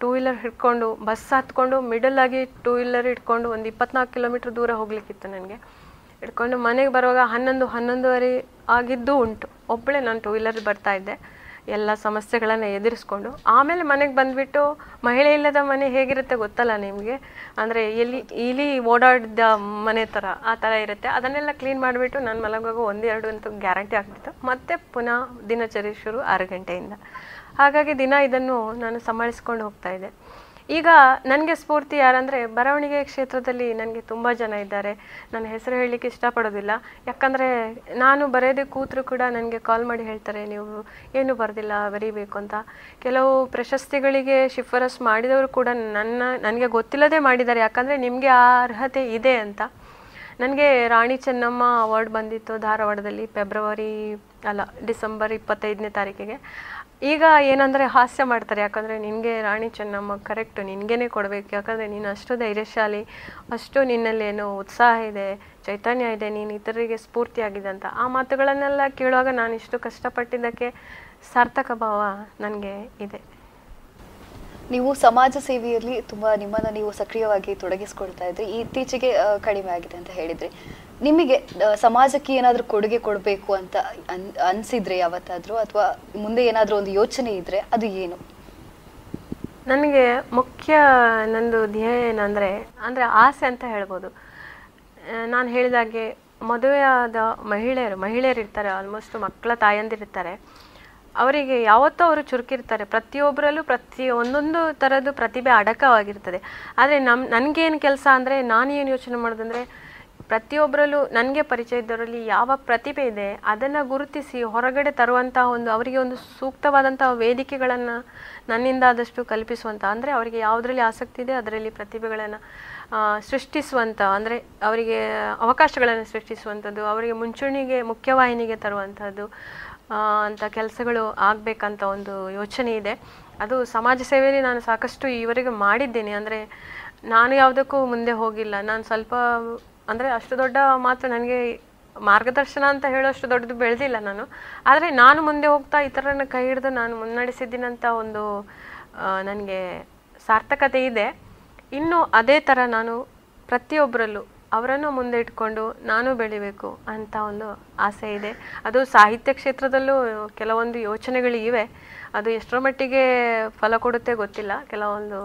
ಟೂ ವೀಲರ್ ಹಿಡ್ಕೊಂಡು ಬಸ್ ಹತ್ಕೊಂಡು ಮಿಡಲಾಗಿ ಟೂ ವೀಲರ್ ಹಿಡ್ಕೊಂಡು ಒಂದು ಇಪ್ಪತ್ನಾಲ್ಕು ಕಿಲೋಮೀಟ್ರ್ ದೂರ ಹೋಗಲಿಕ್ಕಿತ್ತು ನನಗೆ. ಹಿಡ್ಕೊಂಡು ಮನೆಗೆ ಬರುವಾಗ ಹನ್ನೊಂದು ಹನ್ನೊಂದುವರೆ ಆಗಿದ್ದೂ ಉಂಟು. ಒಬ್ಬಳೇ ನಾನು ಟೂ ವೀಲರ್ ಬರ್ತಾಯಿದ್ದೆ, ಎಲ್ಲ ಸಮಸ್ಯೆಗಳನ್ನು ಎದುರಿಸ್ಕೊಂಡು. ಆಮೇಲೆ ಮನೆಗೆ ಬಂದುಬಿಟ್ಟು, ಮಹಿಳೆ ಇಲ್ಲದ ಮನೆ ಹೇಗಿರುತ್ತೆ ಗೊತ್ತಲ್ಲ ನಿಮಗೆ, ಅಂದರೆ ಎಲ್ಲಿ ಇಲಿ ಓಡಾಡಿದ ಮನೆ ಥರ ಆ ಥರ ಇರುತ್ತೆ. ಅದನ್ನೆಲ್ಲ ಕ್ಲೀನ್ ಮಾಡಿಬಿಟ್ಟು ನಾನು ಮಲಗುವಾಗ ಒಂದೆರಡು ಅಂತೂ ಗ್ಯಾರಂಟಿ ಆಗ್ತಿತ್ತು. ಮತ್ತೆ ಪುನಃ ದಿನಚರಿ ಶುರು ಆರು ಗಂಟೆಯಿಂದ. ಹಾಗಾಗಿ ದಿನ ಇದನ್ನು ನಾನು ಸಂಭಾಳಿಸ್ಕೊಂಡು ಹೋಗ್ತಾಯಿದ್ದೆ. ಈಗ ನನಗೆ ಸ್ಫೂರ್ತಿ ಯಾರಂದರೆ, ಬರವಣಿಗೆ ಕ್ಷೇತ್ರದಲ್ಲಿ ನನಗೆ ತುಂಬ ಜನ ಇದ್ದಾರೆ. ನನ್ನ ಹೆಸರು ಹೇಳಲಿಕ್ಕೆ ಇಷ್ಟಪಡೋದಿಲ್ಲ, ಯಾಕಂದರೆ ನಾನು ಬರೆಯೋದೇ ಕೂತರೂ ಕೂಡ ನನಗೆ ಕಾಲ್ ಮಾಡಿ ಹೇಳ್ತಾರೆ, ನೀವು ಏನು ಬರೆದಿಲ್ಲ, ಬರೀಬೇಕು ಅಂತ. ಕೆಲವು ಪ್ರಶಸ್ತಿಗಳಿಗೆ ಶಿಫಾರಸು ಮಾಡಿದವರು ಕೂಡ ನನ್ನ ನನಗೆ ಗೊತ್ತಿಲ್ಲದೆ ಮಾಡಿದ್ದಾರೆ, ಯಾಕಂದರೆ ನಿಮಗೆ ಆ ಅರ್ಹತೆ ಇದೆ ಅಂತ. ನನಗೆ ರಾಣಿ ಚೆನ್ನಮ್ಮ ಅವಾರ್ಡ್ ಬಂದಿತ್ತು ಧಾರವಾಡದಲ್ಲಿ ಫೆಬ್ರವರಿ ಅಲ್ಲ ಡಿಸೆಂಬರ್ ಇಪ್ಪತ್ತೈದನೇ ತಾರೀಕಿಗೆ. ಈಗ ಏನಂದರೆ ಹಾಸ್ಯ ಮಾಡ್ತಾರೆ, ಯಾಕಂದರೆ ನಿನಗೆ ರಾಣಿ ಚೆನ್ನಮ್ಮ ಕರೆಕ್ಟು, ನಿನಗೇನೆ ಕೊಡಬೇಕು, ಯಾಕಂದರೆ ನೀನು ಅಷ್ಟು ಧೈರ್ಯಶಾಲಿ, ಅಷ್ಟು ನಿನ್ನಲ್ಲೇನೋ ಉತ್ಸಾಹ ಇದೆ, ಚೈತನ್ಯ ಇದೆ, ನೀನು ಇತರರಿಗೆ ಸ್ಫೂರ್ತಿಯಾಗಿದೆ ಅಂತ. ಆ ಮಾತುಗಳನ್ನೆಲ್ಲ ಕೇಳುವಾಗ ನಾನು ಇಷ್ಟು ಕಷ್ಟಪಟ್ಟಿದ್ದಕ್ಕೆ ಸಾರ್ಥಕ ಭಾವ ನನಗೆ ಇದೆ. ನೀವು ಸಮಾಜ ಸೇವೆಯಲ್ಲಿ ತುಂಬ ನಿಮ್ಮನ್ನು ನೀವು ಸಕ್ರಿಯವಾಗಿ ತೊಡಗಿಸ್ಕೊಳ್ತಾ ಇದ್ರಿ, ಇತ್ತೀಚೆಗೆ ಕಡಿಮೆ ಆಗಿದೆ ಅಂತ ಹೇಳಿದ್ರಿ. ನಿಮಗೆ ಸಮಾಜಕ್ಕೆ ಏನಾದರೂ ಕೊಡುಗೆ ಕೊಡಬೇಕು ಅಂತ ಅನ್ ಅನಿಸಿದ್ರೆ ಯಾವತ್ತಾದರೂ, ಅಥವಾ ಮುಂದೆ ಏನಾದರೂ ಒಂದು ಯೋಚನೆ ಇದ್ದರೆ ಅದು ಏನು? ನನಗೆ ಮುಖ್ಯ ನಂದು ಧ್ಯೇಯ ಏನಂದರೆ ಅಂದರೆ ಆಸೆ ಅಂತ ಹೇಳ್ಬೋದು. ನಾನು ಹೇಳಿದಾಗೆ ಮದುವೆಯಾದ ಮಹಿಳೆಯರು ಮಹಿಳೆಯರು ಇರ್ತಾರೆ, ಆಲ್ಮೋಸ್ಟ್ ಮಕ್ಕಳ ತಾಯಂದಿರ್ತಾರೆ, ಅವರಿಗೆ ಯಾವತ್ತೂ ಅವರು ಚುರುಕಿರ್ತಾರೆ. ಪ್ರತಿಯೊಬ್ಬರಲ್ಲೂ ಪ್ರತಿ ಒಂದೊಂದು ಥರದ್ದು ಪ್ರತಿಭೆ ಅಡಕವಾಗಿರ್ತದೆ. ಆದರೆ ನಮ್ಮ ನನಗೇನು ಕೆಲಸ ಅಂದರೆ, ನಾನೇನು ಯೋಚನೆ ಮಾಡೋದಂದರೆ, ಪ್ರತಿಯೊಬ್ಬರಲ್ಲೂ ನನಗೆ ಪರಿಚಯ ಇದ್ದವರಲ್ಲಿ ಯಾವ ಪ್ರತಿಭೆ ಇದೆ ಅದನ್ನು ಗುರುತಿಸಿ ಹೊರಗಡೆ ತರುವಂಥ ಒಂದು ಅವರಿಗೆ ಒಂದು ಸೂಕ್ತವಾದಂಥ ವೇದಿಕೆಗಳನ್ನು ನನ್ನಿಂದ ಆದಷ್ಟು ಕಲ್ಪಿಸುವಂಥ, ಅಂದರೆ ಅವರಿಗೆ ಯಾವುದರಲ್ಲಿ ಆಸಕ್ತಿ ಇದೆ ಅದರಲ್ಲಿ ಪ್ರತಿಭೆಗಳನ್ನು ಸೃಷ್ಟಿಸುವಂಥ, ಅಂದರೆ ಅವರಿಗೆ ಅವಕಾಶಗಳನ್ನು ಸೃಷ್ಟಿಸುವಂಥದ್ದು, ಅವರಿಗೆ ಮುಂಚೂಣಿಗೆ ಮುಖ್ಯವಾಹಿನಿಗೆ ತರುವಂಥದ್ದು ಅಂಥ ಕೆಲಸಗಳು ಆಗಬೇಕಂತ ಒಂದು ಯೋಚನೆ ಇದೆ. ಅದು ಸಮಾಜ ಸೇವೆಯಲ್ಲಿ ನಾನು ಸಾಕಷ್ಟು ಈವರೆಗೆ ಮಾಡಿದ್ದೇನೆ. ಅಂದರೆ ನಾನು ಯಾವುದಕ್ಕೂ ಮುಂದೆ ಹೋಗಿಲ್ಲ. ನಾನು ಸ್ವಲ್ಪ ಅಂದರೆ ಅಷ್ಟು ದೊಡ್ಡ ಮಾತ್ರ ನನಗೆ ಮಾರ್ಗದರ್ಶನ ಅಂತ ಹೇಳೋಷ್ಟು ದೊಡ್ಡದು ಬೆಳೆದಿಲ್ಲ ನಾನು. ಆದರೆ ನಾನು ಮುಂದೆ ಹೋಗ್ತಾ ಇತರರನ್ನು ಕೈ ಹಿಡಿದು ನಾನು ಮುನ್ನಡೆಸಿದ್ದೀನಂಥ ಒಂದು ನನಗೆ ಸಾರ್ಥಕತೆ ಇದೆ. ಇನ್ನು ಅದೇ ಥರ ನಾನು ಪ್ರತಿಯೊಬ್ಬರಲ್ಲೂ ಅವರನ್ನು ಮುಂದೆ ಇಟ್ಕೊಂಡು ನಾನು ಬೆಳಿಬೇಕು ಅಂತ ಒಂದು ಆಸೆ ಇದೆ. ಅದು ಸಾಹಿತ್ಯ ಕ್ಷೇತ್ರದಲ್ಲೂ ಕೆಲವೊಂದು ಯೋಚನೆಗಳಿವೆ. ಅದು ಎಷ್ಟರ ಮಟ್ಟಿಗೆ ಫಲ ಕೊಡುತ್ತೆ ಗೊತ್ತಿಲ್ಲ. ಕೆಲವೊಂದು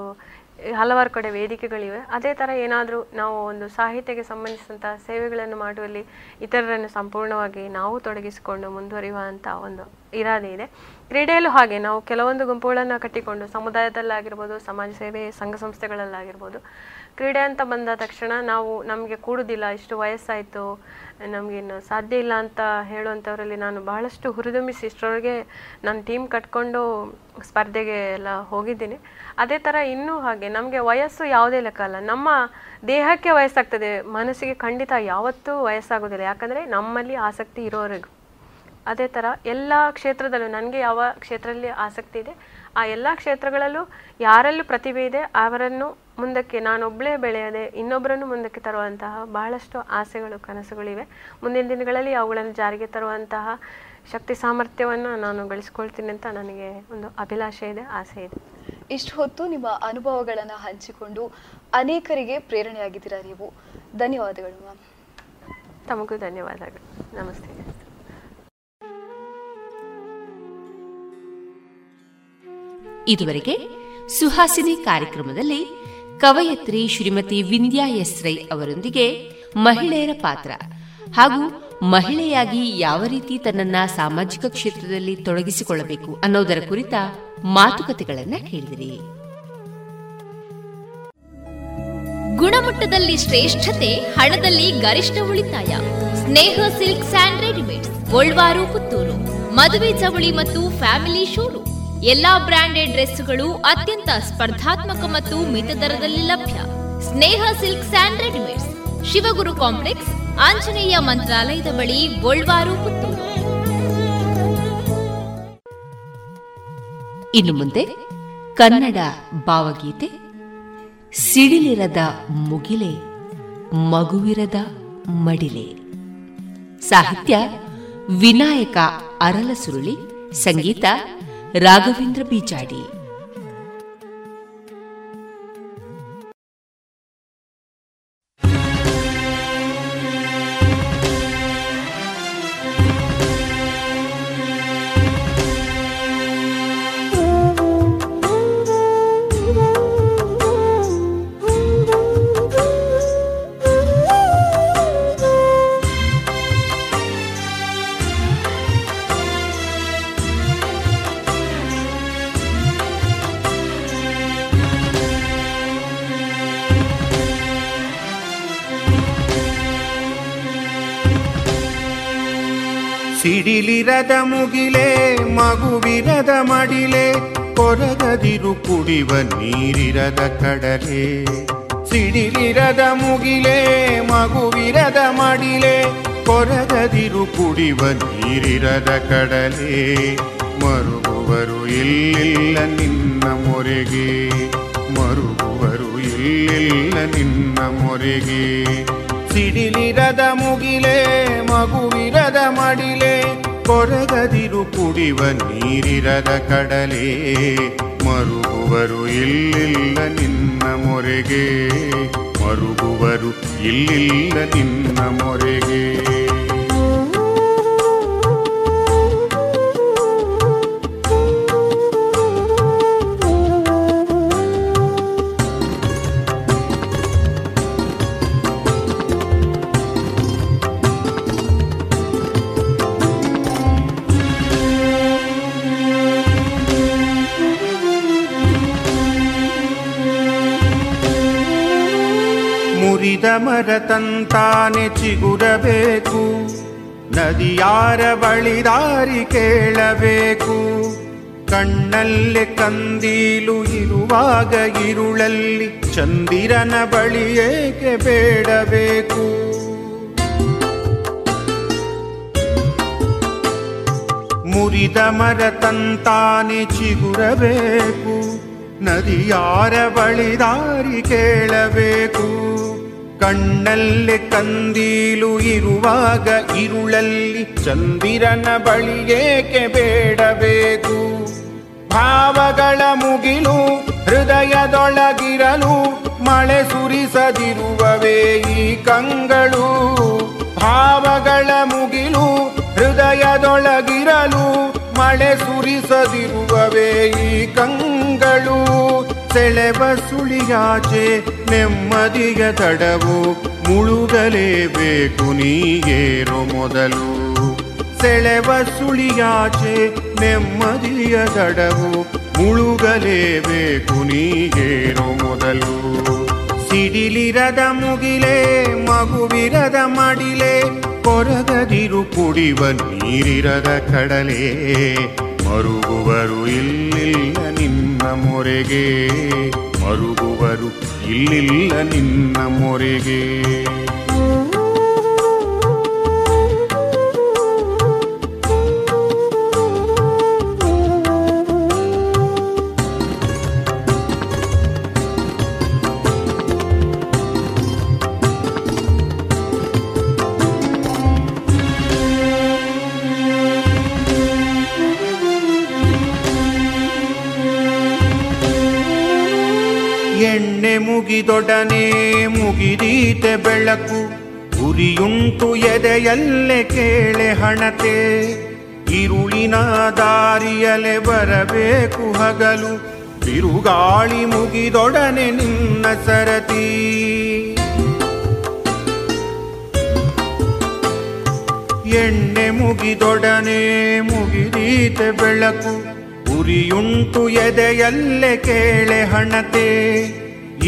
ಹಲವಾರು ಕಡೆ ವೇದಿಕೆಗಳಿವೆ. ಅದೇ ಥರ ಏನಾದರೂ ನಾವು ಒಂದು ಸಾಹಿತ್ಯಕ್ಕೆ ಸಂಬಂಧಿಸಿದಂಥ ಸೇವೆಗಳನ್ನು ಮಾಡುವಲ್ಲಿ ಇತರರನ್ನು ಸಂಪೂರ್ಣವಾಗಿ ನಾವು ತೊಡಗಿಸಿಕೊಂಡು ಮುಂದುವರಿಯುವಂಥ ಒಂದು ಇರಾದೆ ಇದೆ. ಕ್ರೀಡೆಯಲ್ಲೂ ಹಾಗೆ ನಾವು ಕೆಲವೊಂದು ಗುಂಪುಗಳನ್ನು ಕಟ್ಟಿಕೊಂಡು ಸಮುದಾಯದಲ್ಲಾಗಿರ್ಬೋದು, ಸಮಾಜ ಸೇವೆ ಸಂಘ ಸಂಸ್ಥೆಗಳಲ್ಲಾಗಿರ್ಬೋದು, ಕ್ರೀಡೆ ಅಂತ ಬಂದ ತಕ್ಷಣ ನಾವು ನಮಗೆ ಕೂಡುವುದಿಲ್ಲ, ಇಷ್ಟು ವಯಸ್ಸಾಯಿತು ನಮಗಿನ್ನು ಸಾಧ್ಯ ಇಲ್ಲ ಅಂತ ಹೇಳುವಂಥವರಲ್ಲಿ ನಾನು ಬಹಳಷ್ಟು ಹುರಿದುಂಬಿಸಿ ಇಷ್ಟರೊಳಗೆ ನಾನು ಟೀಮ್ ಕಟ್ಕೊಂಡು ಸ್ಪರ್ಧೆಗೆ ಎಲ್ಲ ಹೋಗಿದ್ದೀನಿ. ಅದೇ ಥರ ಇನ್ನೂ ಹಾಗೆ ನಮಗೆ ವಯಸ್ಸು ಯಾವುದೇ ಲೆಕ್ಕ ಅಲ್ಲ. ನಮ್ಮ ದೇಹಕ್ಕೆ ವಯಸ್ಸಾಗ್ತದೆ, ಮನಸ್ಸಿಗೆ ಖಂಡಿತ ಯಾವತ್ತೂ ವಯಸ್ಸಾಗೋದಿಲ್ಲ, ಯಾಕಂದರೆ ನಮ್ಮಲ್ಲಿ ಆಸಕ್ತಿ ಇರೋವರೆಗೂ. ಅದೇ ಥರ ಎಲ್ಲ ಕ್ಷೇತ್ರದಲ್ಲೂ ನನಗೆ ಯಾವ ಕ್ಷೇತ್ರದಲ್ಲಿ ಆಸಕ್ತಿ ಇದೆ ಆ ಎಲ್ಲ ಕ್ಷೇತ್ರಗಳಲ್ಲೂ ಯಾರಲ್ಲೂ ಪ್ರತಿಭೆ ಇದೆ ಅವರನ್ನು ಮುಂದಕ್ಕೆ, ನಾನೊಬ್ಬಳೇ ಬೆಳೆಯದೆ ಇನ್ನೊಬ್ಬರನ್ನು ಮುಂದಕ್ಕೆ ತರುವಂತಹ ಬಹಳಷ್ಟು ಆಸೆಗಳು ಕನಸುಗಳಿವೆ. ಮುಂದಿನ ದಿನಗಳಲ್ಲಿ ಅವುಗಳನ್ನು ಜಾರಿಗೆ ತರುವಂತಹ ಶಕ್ತಿ ಸಾಮರ್ಥ್ಯವನ್ನು ನಾನು ಗಳಿಸ್ಕೊಳ್ತೀನಿ ಅಂತ ನನಗೆ ಒಂದು ಅಭಿಲಾಷೆ ಇದೆ, ಆಸೆ ಇದೆ. ಇಷ್ಟು ಹೊತ್ತು ನಿಮ್ಮ ಅನುಭವಗಳನ್ನು ಹಂಚಿಕೊಂಡು ಅನೇಕರಿಗೆ ಪ್ರೇರಣೆಯಾಗಿದ್ದೀರಾ ನೀವು. ಧನ್ಯವಾದಗಳು ಮ್ಯಾಮ್. ತಮಗೂ ಧನ್ಯವಾದಗಳು. ನಮಸ್ತೆ. ಇದುವರೆಗೆ ಸುಹಾಸಿನಿ ಕಾರ್ಯಕ್ರಮದಲ್ಲಿ ಕವಯತ್ರಿ ಶ್ರೀಮತಿ ವಿಂದ್ಯಾ ಎಸ್ ರೈ ಅವರೊಂದಿಗೆ ಮಹಿಳೆಯರ ಪಾತ್ರ ಹಾಗೂ ಮಹಿಳೆಯಾಗಿ ಯಾವ ರೀತಿ ತನ್ನನ್ನ ಸಾಮಾಜಿಕ ಕ್ಷೇತ್ರದಲ್ಲಿ ತೊಡಗಿಸಿಕೊಳ್ಳಬೇಕು ಅನ್ನೋದರ ಕುರಿತ ಮಾತುಕತೆಗಳನ್ನ ಕೇಳಿದಿರಿ. ಗುಣಮಟ್ಟದಲ್ಲಿ ಶ್ರೇಷ್ಠತೆ, ಹಣದಲ್ಲಿ ಗರಿಷ್ಠ ಉಳಿತಾಯ. ಸ್ನೇಹ ಸಿಲ್ಕ್ ಸ್ಯಾಂಡ್ ರೆಡಿಮೇಡ್ಸ್, ಗೋಲ್ವಾರು, ಪುತ್ತೂರು. ಮದುವೆ ಚವಳಿ ಮತ್ತು ಫ್ಯಾಮಿಲಿ ಶೋರೂಮ್. ಎಲ್ಲಾ ಬ್ರಾಂಡೆಡ್ ಡ್ರೆಸ್ಗಳು ಅತ್ಯಂತ ಸ್ಪರ್ಧಾತ್ಮಕ ಮತ್ತು ಮಿತ ದರದಲ್ಲಿ ಲಭ್ಯ. Sneha silk and readymades, Shivaguru complex, Anjaneya ಮಂತ್ರಾಲಯದ ಬಳಿ, ಗೋಲ್ವಾರು, ಪುತ್ತೂರು. ಇನ್ನು ಮುಂದೆ ಕನ್ನಡ ಭಾವಗೀತೆ ಸಿಡಿಲಿರದ ಮುಗಿಲೆ ಮಗುವಿರದ ಮಡಿಲೆ. ಸಾಹಿತ್ಯ ವಿನಾಯಕ ಅರಲಸುರುಳಿ, ಸಂಗೀತ ರಾಘವೇಂದ್ರ ಬೀಜಾಡಿ. ಸಿಡಿಲಿರದ ಮುಗಿಲೆ ಮಗುವಿರದ ಮಡಿಲೆ, ಕೊರಗದಿರು ಕುಡಿವ ನೀರಿರದ ಕಡಲೆ. ಸಿಡಿಲಿರದ ಮುಗಿಲೆ ಮಗುವಿರದ ಮಡಿಲೆ ಕೊರಗದಿರು ಕುಡಿವ ನೀರಿರದ ಕಡಲೆ ಮರುಗುವರು ಇಲ್ಲಿಲ್ಲ ನಿನ್ನ ಮೊರೆಗೆ ಮರುಗುವರು ಇಲ್ಲಿಲ್ಲ ನಿನ್ನ ಮೊರೆಗೆ ಸಿಡಿಲಿರದ ಮುಗಿಲೆ ಮಗುವಿರದ ಮಡಿಲೆ ಕೊರಗದಿರು ಕುಡಿವ ನೀರಿರದ ಕಡಲೆ ಮರುಗುವರು ಇಲ್ಲಿಲ್ಲ ನಿನ್ನ ಮೊರೆಗೆ ಮರುಗುವರು ಇಲ್ಲಿಲ್ಲ ನಿನ್ನ ಮೊರೆಗೆ ಮರ ತಂತಾನೆ ಚಿಗುರಬೇಕು ನದಿಯಾರ ಬಳಿದಾರಿ ಕೇಳಬೇಕು ಕಣ್ಣಲ್ಲಿ ಕಂದೀಲು ಇರುವಾಗ ಇರುಳಲ್ಲಿ ಚಂದಿರನ ಬಳಿಯೇಕೆ ಬೇಡಬೇಕು ಮುರಿದ ಮರ ತಂತಾನೆ ಚಿಗುರಬೇಕು ನದಿಯಾರ ಬಳಿದಾರಿ ಕೇಳಬೇಕು ಕಣ್ಣಲ್ಲಿ ಕಂದೀಲು ಇರುವಾಗ ಇರುಳಲ್ಲಿ ಚಂದಿರನ ಬಳಿಯೇಕೆ ಬೇಡಬೇಕು ಭಾವಗಳ ಮುಗಿಲು ಹೃದಯದೊಳಗಿರಲು ಮಳೆ ಸುರಿಸದಿರುವವೇ ಈ ಕಂಗಳು ಭಾವಗಳ ಮುಗಿಲು ಹೃದಯದೊಳಗಿರಲು ಮಳೆ ಸುರಿಸದಿರುವವೇ ಈ ಕಂಗಳು ಸೆಳೆವ ಸುಳಿಯಾಚೆ ನೆಮ್ಮದಿಯ ತಡವು ಮುಳುಗಲೇಬೇಕು ನೀರು ಮೊದಲು ಸೆಳೆವ ಸುಳಿಯಾಚೆ ನೆಮ್ಮದಿಯ ತಡವು ಮುಳುಗಲೇಬೇಕು ನೀರು ಮೊದಲು ಸಿಡಿಲಿರದ ಮುಗಿಲೆ ಮಗುವಿರದ ಮಡಿಲೆ ಕೊರಗದಿರು ಕುಡಿವ ನೀರಿರದ ಕಡಲೆ ಮರುಗುವರು ಇಲ್ಲಿಲ್ಲ ನಿನ್ನ ಮೊರೆಗೆ ಮರುಗುವರು ಇಲ್ಲಿಲ್ಲ ನಿನ್ನ ಮೊರೆಗೆ ಮುಗಿದೊಡನೆ ಮುಗಿದೀತೆ ಬೆಳಕು ಗುರಿಯುಂಟು ಎದೆಯಲ್ಲೇ ಕೇಳೆ ಹಣತೆ ಇರುಳಿನ ದಾರಿಯಲೆ ಬರಬೇಕು ಹಗಲು ಬಿರುಗಾಳಿ ಮುಗಿದೊಡನೆ ನಿನ್ನ ಸರತಿ ಎಣ್ಣೆ ಮುಗಿದೊಡನೆ ಮುಗಿದೀತೆ ಬೆಳಕು ಗುರಿಯುಂಟು ಎದೆಯಲ್ಲೇ ಕೇಳೆ ಹಣತೆ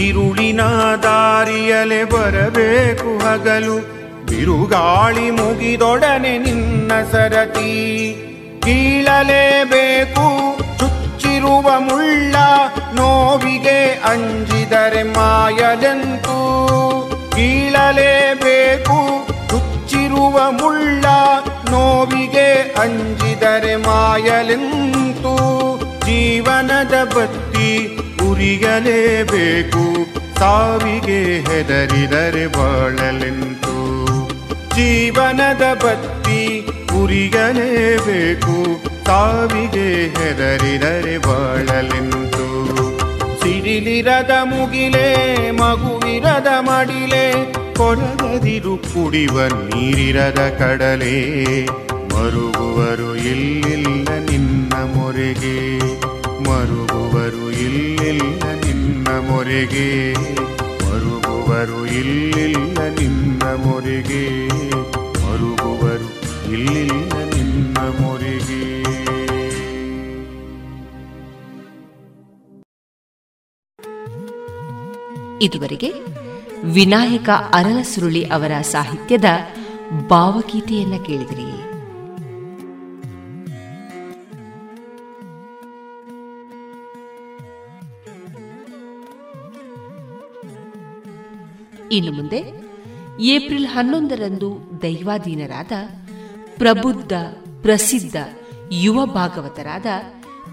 ಇರುಳಿನ ದಾರಿಯಲೆ ಬರಬೇಕು ಹಗಲು ಬಿರುಗಾಳಿ ಮುಗಿದೊಡನೆ ನಿನ್ನ ಸರತಿ ಕೀಳಲೇಬೇಕು ಚುಚ್ಚಿರುವ ಮುಳ್ಳ ನೋವಿಗೆ ಅಂಜಿದರೆ ಮಾಯದಂತು ಕೀಳಲೇಬೇಕು ಚುಚ್ಚಿರುವ ಮುಳ್ಳ ನೋವಿಗೆ ಅಂಜಿದರೆ ಮಾಯಲೆಂತು ಜೀವನದ ಬತ್ತಿ ಉರಿಯಲೇಬೇಕು ಸಾವಿಗೆ ಹೆದರಿದರೆ ಬಾಳಲೆಂತು ಜೀವನದ ಬತ್ತಿ ಉರಿಯಲೇಬೇಕು ಸಾವಿಗೆ ಹೆದರಿದರೆ ಬಾಳಲೆಂತು ಸಿಡಿಲಿರದ ಮುಗಿಲೆ ಮಗುವಿರದ ಮಡಿಲೆ ಕೊರಗದಿರು ಕುಡಿವ ನೀರಿರದ ಕಡಲೆ ಮರುಗುವರು ಇಲ್ಲಿಲ್ಲ ನಿನ್ನ ಮೊರೆಗೆ ಮರುಗುವರು ಇಲ್ಲಿಲ್ಲ ನಿನ್ನ ಮೊರೆಗೆ ಮರುಗುವರು ಇಲ್ಲಿಲ್ಲ ನಿನ್ನ ಮೊರೆಗೆ ಮರುಗುವರು ಇಲ್ಲಿಲ್ಲ ನಿನ್ನ ಮೊರೆಗೆ. ಇದುವರೆಗೆ ವಿನಾಯಕ ಅರಳಸುರುಳಿ ಅವರ ಸಾಹಿತ್ಯದ ಭಾವಗೀತೆಯನ್ನು ಕೇಳಿದ್ರಿ. ಇನ್ನು ಮುಂದೆ ಏಪ್ರಿಲ್ ಹನ್ನೊಂದರಂದು ದೈವಾಧೀನರಾದ ಪ್ರಬುದ್ಧ ಪ್ರಸಿದ್ಧ ಯುವ ಭಾಗವತರಾದ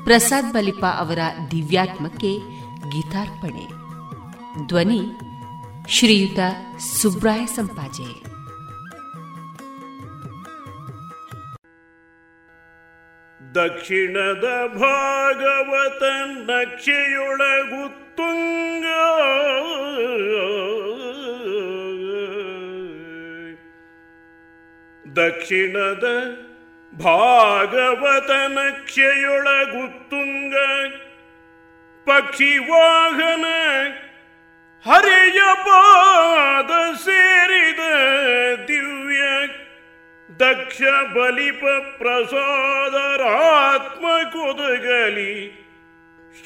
ಪ್ರಸಾದ್ ಬಲಿಪ ಅವರ ದಿವ್ಯಾತ್ಮಕ್ಕೆ ಗೀತಾರ್ಪಣೆ. ಧ್ವನಿ ಶ್ರೀಯುತ ಸುಬ್ರಾಯ ಸಂಪಾಜೆ. ದಕ್ಷಿಣದ ಭಾಗವತ ನಕ್ಷೆಯೊಳಗುತ್ತುಂಗ ದಕ್ಷಿಣದ ಭಾಗವತ ನಕ್ಷೆಯೊಳಗುತ್ತುಂಗ ಪಕ್ಷಿ ವಾಹನ ಹರಿಯ ಪಾದ ಸೇರಿದ ದಿವ್ಯ ದಕ್ಷ ಬಲಿಪ ಪ್ರಸಾದರಾತ್ಮ ಕುದುಗಲಿ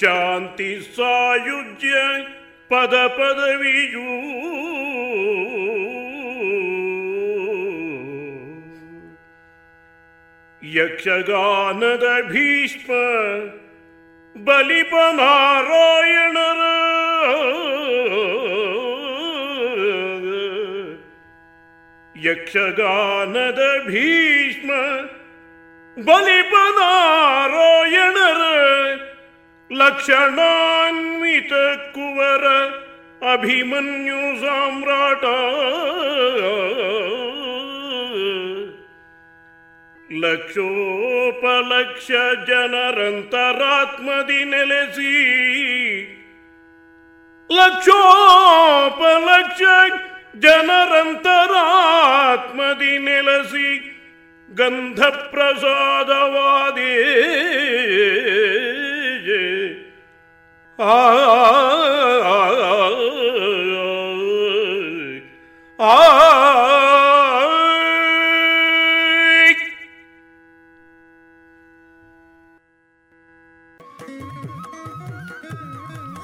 ಶಾಂತಿ ಸಾಯುಜ್ಯ ಪದ ಪದವಿಯೂ ಯಕ್ಷಗಾನದ ಭೀಷ್ಮ ಬಲಿಪ ನಾರಾಯಣರ ಯಕ್ಷಗಾನದ ಭೀಷ್ಮ ಬಲಿಪ ನಾರಾಯಣರ ಲಕ್ಷಣಾನ್ವಿತ ಕುವರ ಅಭಿಮನ್ಯು ಸಾಮ್ರಾಟ ಲಕ್ಷೋಪಲಕ್ಷ ಜನರಂತರಾತ್ಮದಿ ನೆಲೆಸಿ ಲಕ್ಷೋಪಲಕ್ಷ ಜನರಂತರಾತ್ಮದಿ ನೆಲೆಸಿ ಗಂಧಪ್ರಸಾದವಾದಿ ಆ